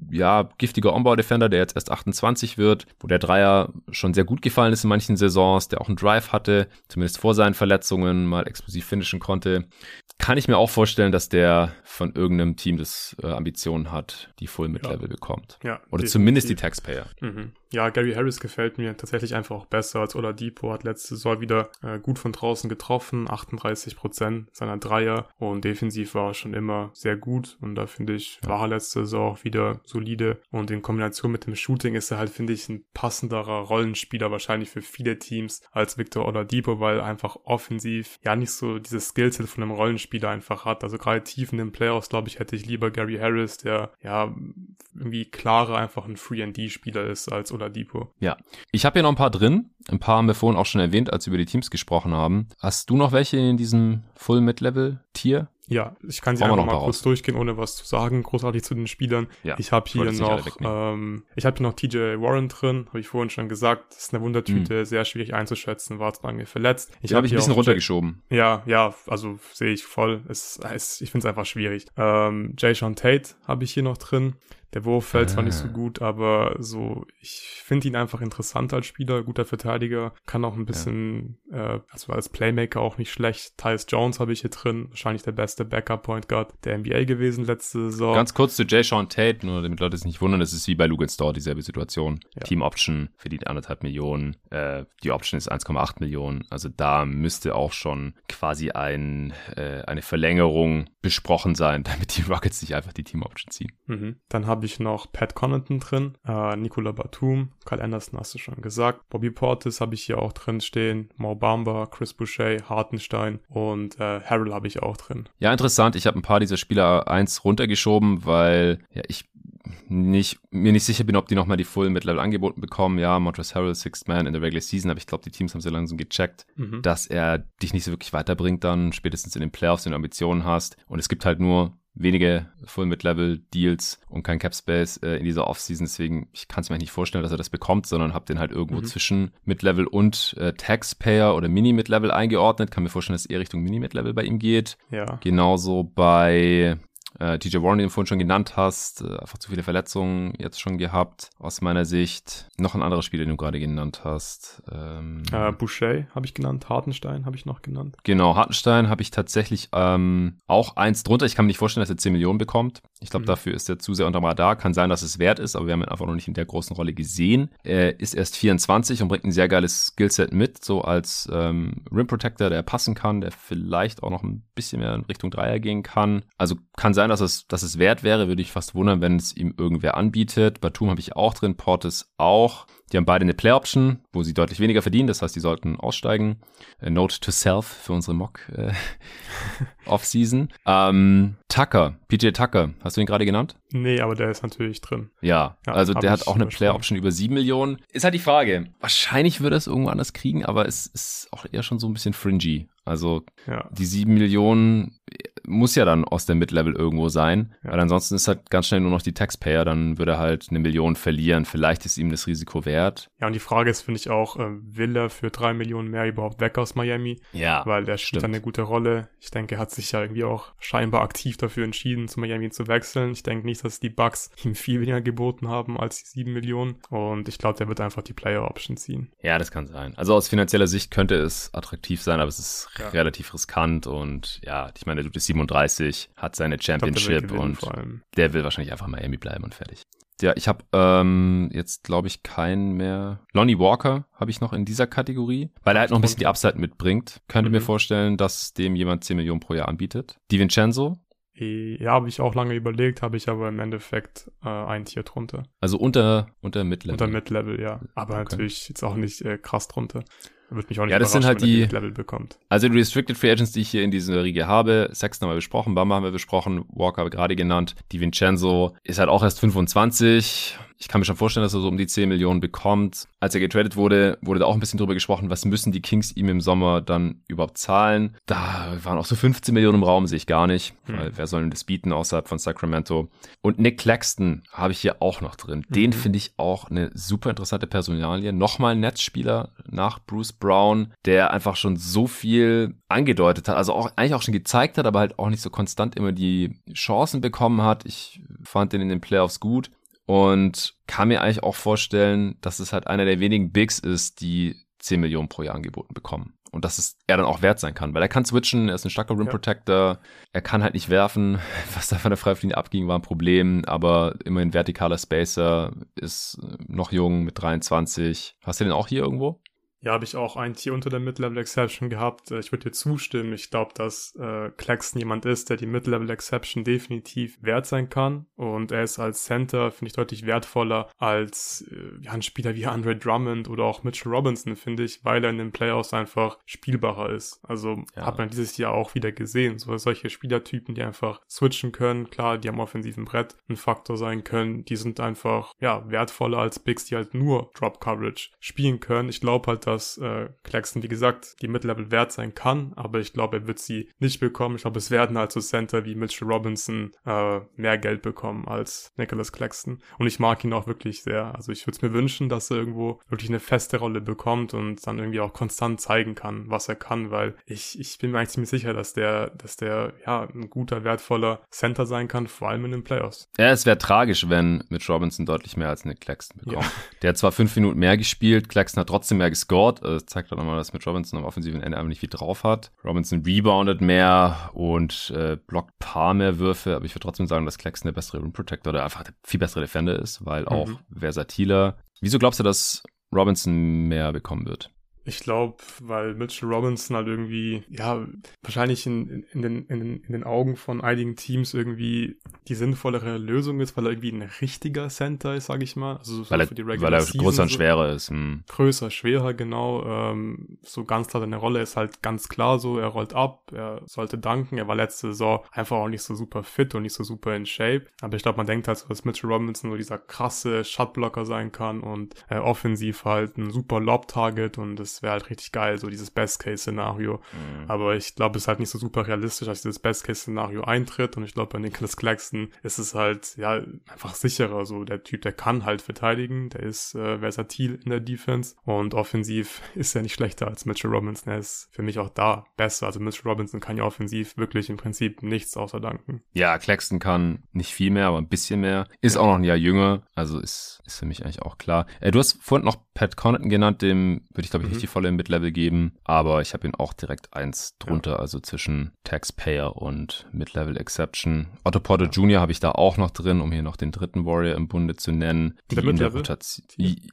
ja, giftiger On-Ball-Defender, der jetzt erst achtundzwanzig wird, wo der Dreier schon sehr gut gefallen ist in manchen Saisons, der auch einen Drive hatte, zumindest vor seinen Verletzungen mal explosiv finishen konnte. Kann ich mir auch vorstellen, dass der von irgendeinem Team, das äh, Ambitionen hat, die Full Mid-Level ja. bekommt. Ja, oder definitiv. Zumindest die Taxpayer. Mhm. Ja, Gary Harris gefällt mir tatsächlich einfach auch besser als Oladipo. Hat letzte Saison wieder äh, gut von draußen getroffen, achtunddreißig Prozent seiner Dreier und defensiv war er schon immer sehr gut und da finde ich, ja. war er letzte Saison auch wieder solide und in Kombination mit dem Shooting ist er halt, finde ich, ein passenderer Rollenspieler wahrscheinlich für viele Teams als Victor Oladipo, weil er einfach offensiv ja nicht so dieses Skillset von einem Rollenspieler einfach hat. Also gerade tief in den Playoffs, glaube ich, hätte ich lieber Gary Harris, der ja irgendwie klarer einfach ein Free-and-D-Spieler ist als Oladipo. Ja, ich habe hier noch ein paar drin. Ein paar haben wir vorhin auch schon erwähnt, als wir über die Teams gesprochen haben. Hast du noch welche in diesem Full-Mid-Level-Tier? Ja, ich kann sie einfach mal kurz durchgehen, ohne was zu sagen, großartig zu den Spielern. Ja, ich habe hier noch ähm, ich habe hier noch T J Warren drin, habe ich vorhin schon gesagt, das ist eine Wundertüte, mhm. sehr schwierig einzuschätzen, war zwar lange verletzt. Ich habe ich ein bisschen runtergeschoben. Jay- ja, ja, also sehe ich voll, es, es ich finde es einfach schwierig. Ähm Jason Tate habe ich hier noch drin. Der Wurf fällt zwar nicht so gut, aber so, ich finde ihn einfach interessant als Spieler, guter Verteidiger, kann auch ein bisschen, ja. äh, also als Playmaker auch nicht schlecht. Tyus Jones habe ich hier drin, wahrscheinlich der beste beste Backup-Point-Guard der N B A gewesen letzte Saison. Ganz kurz zu Jay Sean Tate, nur damit Leute es nicht wundern, das ist wie bei Luka Čelar dieselbe Situation. Ja. Team-Option verdient anderthalb Millionen, äh, die Option ist eins Komma acht Millionen, also da müsste auch schon quasi ein, äh, eine Verlängerung besprochen sein, damit die Rockets nicht einfach die Team-Option ziehen. Mhm. Dann habe ich noch Pat Connaughton drin, äh, Nicola Batum, Kyle Anderson hast du schon gesagt, Bobby Portis habe ich hier auch drin stehen, Mo Bamba, Chris Boucher, Hartenstein und äh, Harrell habe ich auch drin. Ja, interessant. Ich habe ein paar dieser Spieler eins runtergeschoben, weil ja, ich nicht, mir nicht sicher bin, ob die nochmal die Full Mid-Level angeboten bekommen. Ja, Montrezl Harrell, Sixth Man in der Regular Season, aber ich glaube, die Teams haben so langsam gecheckt, mhm. dass er dich nicht so wirklich weiterbringt dann, spätestens in den Playoffs, wenn du Ambitionen hast. Und es gibt halt nur wenige Full-Mid-Level-Deals und kein Cap-Space äh, in dieser Offseason. Deswegen, ich kann es mir eigentlich nicht vorstellen, dass er das bekommt, sondern habe den halt irgendwo mhm. zwischen Mid-Level und äh, Taxpayer oder Mini-Mid-Level eingeordnet. Kann mir vorstellen, dass es eher Richtung Mini-Mid-Level bei ihm geht. Ja. Genauso bei äh, T J Warren, den du vorhin schon genannt hast. Äh, einfach zu viele Verletzungen jetzt schon gehabt, aus meiner Sicht. Noch ein anderer Spieler, den du gerade genannt hast. Ähm, äh, Boucher habe ich genannt, Hartenstein habe ich noch genannt. Genau, Hartenstein habe ich tatsächlich ähm, auch eins drunter. Ich kann mir nicht vorstellen, dass er zehn Millionen bekommt. Ich glaube, mhm. dafür ist er zu sehr unterm Radar. Kann sein, dass es wert ist, aber wir haben ihn einfach noch nicht in der großen Rolle gesehen. Er ist erst vierundzwanzig und bringt ein sehr geiles Skillset mit, so als ähm, Rim Protector, der passen kann, der vielleicht auch noch ein bisschen mehr in Richtung Dreier gehen kann. Also kann sein, dass es, dass es wert wäre. Würde ich fast wundern, wenn es ihm irgendwer anbietet. Batum habe ich auch drin, Portis auch. Die haben beide eine Play-Option, wo sie deutlich weniger verdienen. Das heißt, die sollten aussteigen. A note to self für unsere Mock-Off-Season. Äh, ähm, Tucker, P J Tucker, hast du ihn gerade genannt? Nee, aber der ist natürlich drin. Ja, ja also der hat auch eine Player-Option über sieben Millionen. Ist halt die Frage. Wahrscheinlich würde er es irgendwo anders kriegen, aber es ist auch eher schon so ein bisschen fringy. Also ja. die sieben Millionen muss ja dann aus der Mid-Level irgendwo sein, ja. weil ansonsten ist halt ganz schnell nur noch die Taxpayer, dann würde er halt eine Million verlieren. Vielleicht ist ihm das Risiko wert. Ja, und die Frage ist, finde ich auch, will er für drei Millionen mehr überhaupt weg aus Miami? Ja, weil der spielt dann eine gute Rolle. Ich denke, er hat sich ja irgendwie auch scheinbar aktiv dafür entschieden, zu Miami zu wechseln. Ich denke nicht, dass die Bucks ihm viel weniger geboten haben als die sieben Millionen. Und ich glaube, der wird einfach die Player-Option ziehen. Ja, das kann sein. Also aus finanzieller Sicht könnte es attraktiv sein, aber es ist ja. relativ riskant und ja, ich meine, der Dude ist siebenunddreißig, hat seine Championship, ich glaub, der will gewinnen, und der will wahrscheinlich einfach Miami bleiben und fertig. Ja, ich habe ähm, jetzt, glaube ich, keinen mehr. Lonnie Walker habe ich noch in dieser Kategorie, weil er halt noch ein bisschen die Upside mitbringt. Könnte mhm. mir vorstellen, dass dem jemand zehn Millionen pro Jahr anbietet. DiVincenzo. Ja, habe ich auch lange überlegt, habe ich aber im Endeffekt äh, ein Tier drunter. Also unter, unter Mid-Level. Unter Mid-Level, ja. Aber okay. natürlich jetzt auch nicht äh, krass drunter. Würde mich auch nicht ja, das sind halt die Level bekommt. Also die Restricted Free Agents, die ich hier in dieser Riege habe, Sexton haben wir besprochen, Bamba haben wir besprochen, Walker habe ich gerade genannt, DiVincenzo ist halt auch erst fünfundzwanzig. Ich kann mir schon vorstellen, dass er so um die zehn Millionen bekommt. Als er getradet wurde, wurde da auch ein bisschen drüber gesprochen, was müssen die Kings ihm im Sommer dann überhaupt zahlen. Da waren auch so fünfzehn Millionen im Raum, sehe ich gar nicht. Hm. Weil wer soll ihm das bieten außerhalb von Sacramento? Und Nick Claxton habe ich hier auch noch drin. Den mhm. finde ich auch eine super interessante Personalie. Nochmal ein Netzspieler nach Bruce Brown, der einfach schon so viel angedeutet hat. Also auch eigentlich auch schon gezeigt hat, aber halt auch nicht so konstant immer die Chancen bekommen hat. Ich fand den in den Playoffs gut. Und kann mir eigentlich auch vorstellen, dass es halt einer der wenigen Bigs ist, die zehn Millionen pro Jahr angeboten bekommen. Und dass es er dann auch wert sein kann. Weil er kann switchen, er ist ein starker Rim Protector, ja. er kann halt nicht werfen. Was da von der Freiwurflinie abging, war ein Problem. Aber immerhin vertikaler Spacer, ist noch jung mit dreiundzwanzig. Hast du den auch hier irgendwo? Ja, habe ich auch ein Tier unter der Mid-Level-Exception gehabt. Ich würde dir zustimmen. Ich glaube, dass äh, Claxton jemand ist, der die Mid-Level-Exception definitiv wert sein kann. Und er ist als Center, finde ich, deutlich wertvoller als äh, ja, ein Spieler wie Andre Drummond oder auch Mitchell Robinson, finde ich, weil er in den Playoffs einfach spielbarer ist. Also ja. hat man dieses Jahr auch wieder gesehen. So, solche Spielertypen, die einfach switchen können. Klar, die am offensiven Brett ein Faktor sein können. Die sind einfach ja wertvoller als Bigs, die halt nur Drop-Coverage spielen können. Ich glaube halt, dass äh, Claxton, wie gesagt, die Mid-Level wert sein kann, aber ich glaube, er wird sie nicht bekommen. Ich glaube, es werden also Center wie Mitchell Robinson äh, mehr Geld bekommen als Nicholas Claxton. Und ich mag ihn auch wirklich sehr. Also ich würde es mir wünschen, dass er irgendwo wirklich eine feste Rolle bekommt und dann irgendwie auch konstant zeigen kann, was er kann, weil ich, ich bin mir eigentlich ziemlich sicher, dass der, dass der ja ein guter, wertvoller Center sein kann, vor allem in den Playoffs. Ja, es wäre tragisch, wenn Mitchell Robinson deutlich mehr als Nick Claxton bekommt. Ja. Der hat zwar fünf Minuten mehr gespielt, Claxton hat trotzdem mehr gescored, dort. Das zeigt halt nochmal, dass mit Robinson am offensiven Ende einfach nicht viel drauf hat. Robinson reboundet mehr und äh, blockt ein paar mehr Würfe, aber ich würde trotzdem sagen, dass Claxton der bessere Rim Protector oder einfach der viel bessere Defender ist, weil mhm. auch versatiler. Wieso glaubst du, dass Robinson mehr bekommen wird? Ich glaube, weil Mitchell Robinson halt irgendwie, ja, wahrscheinlich in, in, in, den, in, den, in den Augen von einigen Teams irgendwie die sinnvollere Lösung ist, weil er irgendwie ein richtiger Center ist, sag ich mal. Also so weil, für die Regular weil er Season größer und schwerer so, ist. Hm. Größer, schwerer, genau. Ähm, so ganz klar seine Rolle ist halt ganz klar so, er rollt ab, er sollte danken. Er war letzte Saison einfach auch nicht so super fit und nicht so super in Shape. Aber ich glaube, man denkt halt so, dass Mitchell Robinson so dieser krasse Shotblocker sein kann und äh, offensiv halt ein super Lob-Target und das wäre halt richtig geil, so dieses Best-Case-Szenario. Mhm. Aber ich glaube, es ist halt nicht so super realistisch, dass dieses Best-Case-Szenario eintritt. Und ich glaube, bei Nicholas Claxton ist es halt ja einfach sicherer. So der Typ, der kann halt verteidigen, der ist äh, versatil in der Defense. Und offensiv ist er nicht schlechter als Mitchell Robinson. Er ist für mich auch da besser. Also Mitchell Robinson kann ja offensiv wirklich im Prinzip nichts außer danken. Ja, Claxton kann nicht viel mehr, aber ein bisschen mehr. Ist ja auch noch ein Jahr jünger. Also ist, ist für mich eigentlich auch klar. Äh, du hast vorhin noch Pat Connaughton genannt, dem würde ich glaube ich mhm. nicht die volle Mid-Level geben, aber ich habe ihn auch direkt eins drunter, ja. Also zwischen Taxpayer und Mid-Level Exception. Otto Porter ja. Junior habe ich da auch noch drin, um hier noch den dritten Warrior im Bunde zu nennen. Die Mid-Level?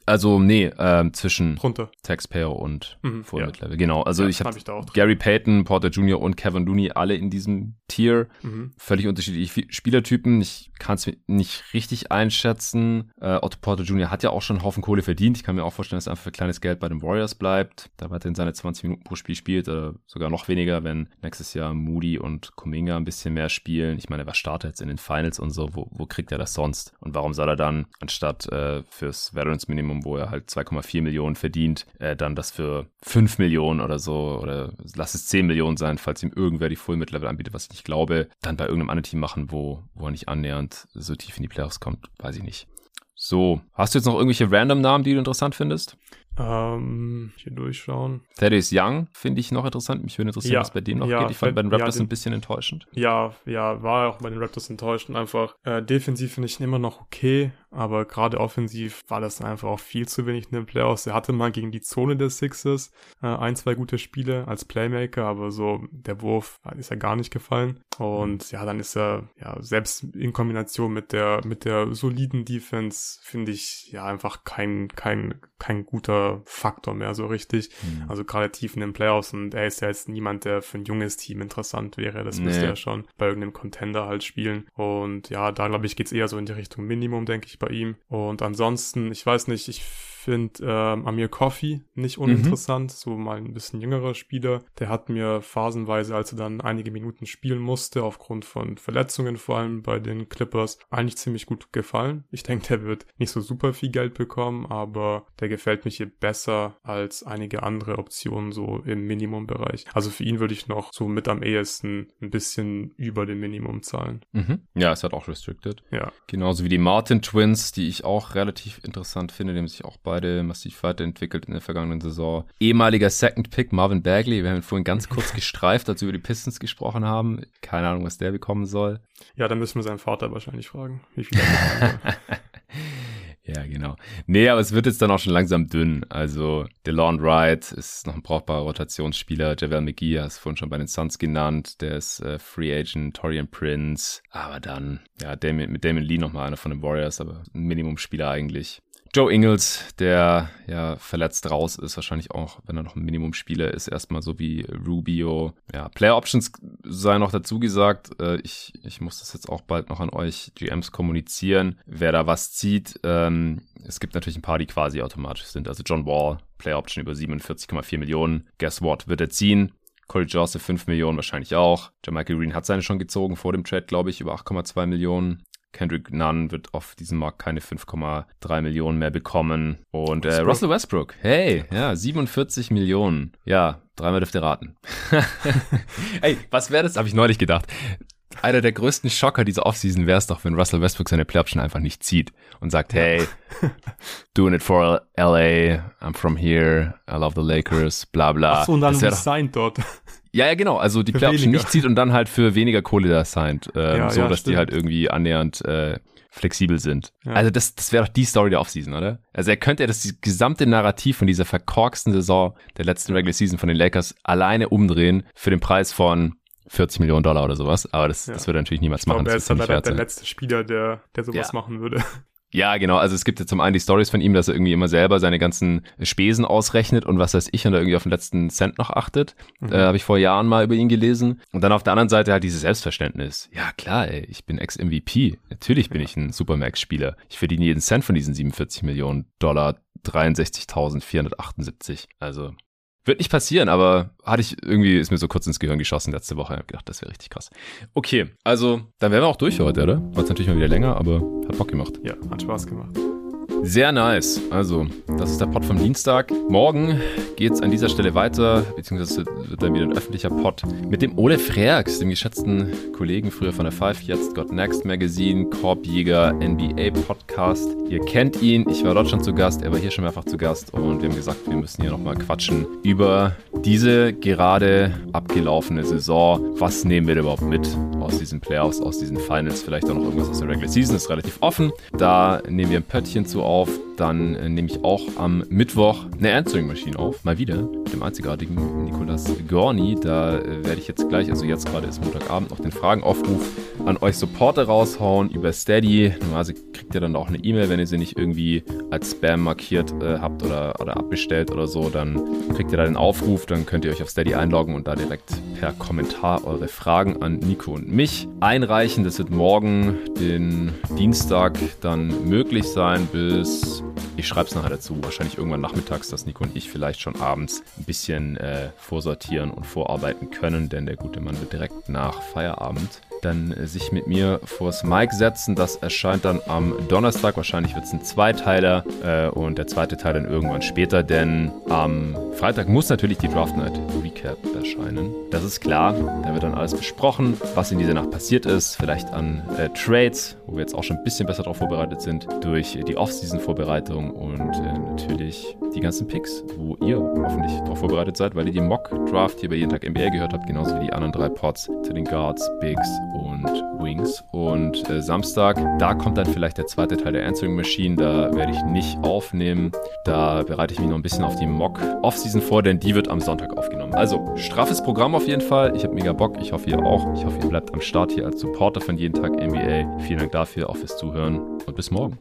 Also nee, ähm, zwischen drunter. Taxpayer und mhm, Full ja. Mid-Level. Genau, also ja, ich habe hab Gary Payton, Porter Junior und Kevin Looney alle in diesem Tier. Mhm. Völlig unterschiedliche Spielertypen. Ich kann es nicht richtig einschätzen. Äh, Otto Porter Junior hat ja auch schon einen Haufen Kohle verdient. Ich kann mir auch vorstellen, dass er einfach für kleines Geld bei den Warriors bleibt. Da hat er seine zwanzig Minuten pro Spiel spielt, oder sogar noch weniger, wenn nächstes Jahr Moody und Kuminga ein bisschen mehr spielen. Ich meine, was startet jetzt in den Finals und so? Wo, wo kriegt er das sonst? Und warum soll er dann, anstatt äh, fürs Veterans Minimum, wo er halt zwei Komma vier Millionen verdient, äh, dann das für fünf Millionen oder so, oder lass es zehn Millionen sein, falls ihm irgendwer die Full Mid-Level anbietet, was ich nicht glaube, dann bei irgendeinem anderen Team machen, wo, wo er nicht annähernd so tief in die Playoffs kommt, weiß ich nicht. So, hast du jetzt noch irgendwelche Random-Namen, die du interessant findest? Ähm, um, hier durchschauen. Thaddeus Young finde ich noch interessant. Mich würde interessieren, ja, was bei dem noch ja, geht. Ich fand bei den Raptors ja, den, ein bisschen enttäuschend. Ja, ja, war auch bei den Raptors enttäuschend. Einfach äh, defensiv finde ich ihn immer noch okay, aber gerade offensiv war das einfach auch viel zu wenig in den Playoffs. Er hatte mal gegen die Zone der Sixers äh, ein, zwei gute Spiele als Playmaker, aber so der Wurf ist ja gar nicht gefallen. Und ja, dann ist er ja selbst in Kombination mit der mit der soliden Defense finde ich ja einfach kein kein kein guter Faktor mehr so richtig. Mhm. Also gerade tief in den Playoffs und er ist ja jetzt niemand, der für ein junges Team interessant wäre. Das nee. müsste er schon bei irgendeinem Contender halt spielen. Und ja, da glaube ich, geht es eher so in die Richtung Minimum, denke ich, bei ihm. Und ansonsten, ich weiß nicht, ich finde ähm, Amir Coffey nicht uninteressant, mhm. so mal ein bisschen jüngerer Spieler. Der hat mir phasenweise, als er dann einige Minuten spielen musste, aufgrund von Verletzungen vor allem bei den Clippers, eigentlich ziemlich gut gefallen. Ich denke, der wird nicht so super viel Geld bekommen, aber der gefällt mich hier besser als einige andere Optionen so im Minimum-Bereich. Also für ihn würde ich noch so mit am ehesten ein bisschen über dem Minimum zahlen. Mhm. Ja, es hat auch Restricted. Ja. Genauso wie die Martin-Twins, die ich auch relativ interessant finde, die haben sich auch bei Beide massiv weiterentwickelt in der vergangenen Saison. Ehemaliger Second-Pick Marvin Bagley, wir haben ihn vorhin ganz kurz gestreift, als wir über die Pistons gesprochen haben. Keine Ahnung, was der bekommen soll. Ja, da müssen wir seinen Vater wahrscheinlich fragen, wie viel er bekommen soll. Ja, genau. Nee, aber es wird jetzt dann auch schon langsam dünn. Also DeLon Wright ist noch ein brauchbarer Rotationsspieler. JaVale McGee hast du vorhin schon bei den Suns genannt. Der ist äh, Free Agent, Taurean Prince. Aber dann, ja, Damian, mit Damian Lee nochmal einer von den Warriors, aber ein Minimumspieler eigentlich. Joe Ingles, der ja verletzt raus ist, wahrscheinlich auch, wenn er noch ein Minimumspieler ist, erstmal so wie Rubio. Ja, Player Options sei noch dazu gesagt. Äh, ich, ich muss das jetzt auch bald noch an euch G Ms kommunizieren. Wer da was zieht, ähm, es gibt natürlich ein paar, die quasi automatisch sind. Also John Wall, Player Option über siebenundvierzig Komma vier Millionen. Guess what, wird er ziehen. Corey Joseph fünf Millionen wahrscheinlich auch. Jermichael Green hat seine schon gezogen vor dem Trade, glaube ich, über acht Komma zwei Millionen. Kendrick Nunn wird auf diesem Markt keine fünf Komma drei Millionen mehr bekommen. Und äh, Russell Westbrook, hey, ja, siebenundvierzig Millionen. Ja, dreimal dürft ihr raten. Ey, was wäre das? Habe ich neulich gedacht. Einer der größten Schocker dieser Offseason wäre es doch, wenn Russell Westbrook seine Play-Option einfach nicht zieht und sagt, hey, doing it for L A, I'm from here, I love the Lakers, bla bla. Achso, und dann resigned dort. Ja, ja, genau. Also die Play-Option nicht zieht und dann halt für weniger Kohle da signed. Ähm, ja, so, ja, dass stimmt. die halt irgendwie annähernd äh, flexibel sind. Ja. Also das, das wäre doch die Story der Offseason, oder? Also er könnte ja das gesamte Narrativ von dieser verkorksten Saison der letzten Regular Season von den Lakers alleine umdrehen für den Preis von vierzig Millionen Dollar oder sowas. Aber das, ja. das würde er natürlich niemals ich machen. Glaube, das er ist dann der letzte Spieler, der, der sowas ja. machen würde. Ja, genau. Also es gibt ja zum einen die Stories von ihm, dass er irgendwie immer selber seine ganzen Spesen ausrechnet und was weiß ich und da irgendwie auf den letzten Cent noch achtet. Mhm. Äh, habe ich vor Jahren mal über ihn gelesen. Und dann auf der anderen Seite halt dieses Selbstverständnis. Ja, klar, ey, ich bin Ex-M V P. Natürlich bin ja. ich ein Supermax-Spieler. Ich verdiene jeden Cent von diesen siebenundvierzig Millionen Dollar, dreiundsechzigtausendvierhundertachtundsiebzig. Also wird nicht passieren, aber hatte ich irgendwie, ist mir so kurz ins Gehirn geschossen letzte Woche. Ich habe gedacht, das wäre richtig krass. Okay, also dann wären wir auch durch heute, oder? War es natürlich mal wieder länger, aber hat Bock gemacht. Ja, hat Spaß gemacht. Sehr nice. Also, das ist der Pod vom Dienstag. Morgen geht's an dieser Stelle weiter, beziehungsweise wird dann wieder ein öffentlicher Pod mit dem Ole Frex, dem geschätzten Kollegen früher von der Five, jetzt Got Next Magazine, Korbjäger, N B A Podcast. Ihr kennt ihn. Ich war dort schon zu Gast, er war hier schon mehrfach zu Gast und wir haben gesagt, wir müssen hier nochmal quatschen über diese gerade abgelaufene Saison. Was nehmen wir denn überhaupt mit aus diesen Playoffs, aus diesen Finals? Vielleicht auch noch irgendwas aus der Regular Season, ist relativ offen. Da nehmen wir ein Pöttchen zu auf. Dann äh, nehme ich auch am Mittwoch eine Answering Machine auf. Mal wieder mit dem einzigartigen Nikolas Gorni. Da äh, werde ich jetzt gleich, also jetzt gerade ist Montagabend, noch den Fragenaufruf an euch Supporter raushauen über Steady. Normalerweise kriegt ihr dann auch eine E-Mail, wenn ihr sie nicht irgendwie als Spam markiert äh, habt oder, oder abbestellt oder so. Dann kriegt ihr da den Aufruf. Dann könnt ihr euch auf Steady einloggen und da direkt per Kommentar eure Fragen an Nico und mich einreichen. Das wird morgen, den Dienstag, dann möglich sein bis... Ich schreibe es nachher dazu, wahrscheinlich irgendwann nachmittags, dass Nico und ich vielleicht schon abends ein bisschen äh, vorsortieren und vorarbeiten können, denn der gute Mann wird direkt nach Feierabend dann äh, sich mit mir vors Mic setzen. Das erscheint dann am Donnerstag, wahrscheinlich wird es ein Zweiteiler äh, und der zweite Teil dann irgendwann später, denn am Freitag muss natürlich die Draft Night Recap erscheinen. Das ist klar, da wird dann alles besprochen, was in dieser Nacht passiert ist, vielleicht an äh, Trades, wo wir jetzt auch schon ein bisschen besser darauf vorbereitet sind, durch die Off-Season-Vorbereitung und äh, natürlich die ganzen Picks, wo ihr hoffentlich darauf vorbereitet seid, weil ihr die Mock-Draft hier bei Jeden Tag N B A gehört habt, genauso wie die anderen drei Pods zu den Guards, Bigs und Wings. Und äh, Samstag, da kommt dann vielleicht der zweite Teil der Answering Machine, da werde ich nicht aufnehmen, da bereite ich mich noch ein bisschen auf die Mock-Off-Season vor, denn die wird am Sonntag aufgenommen. Also, straffes Programm auf jeden Fall, ich habe mega Bock, ich hoffe ihr auch, ich hoffe ihr bleibt am Start hier als Supporter von Jeden Tag N B A. Vielen Dank dafür, auch fürs Zuhören und bis morgen.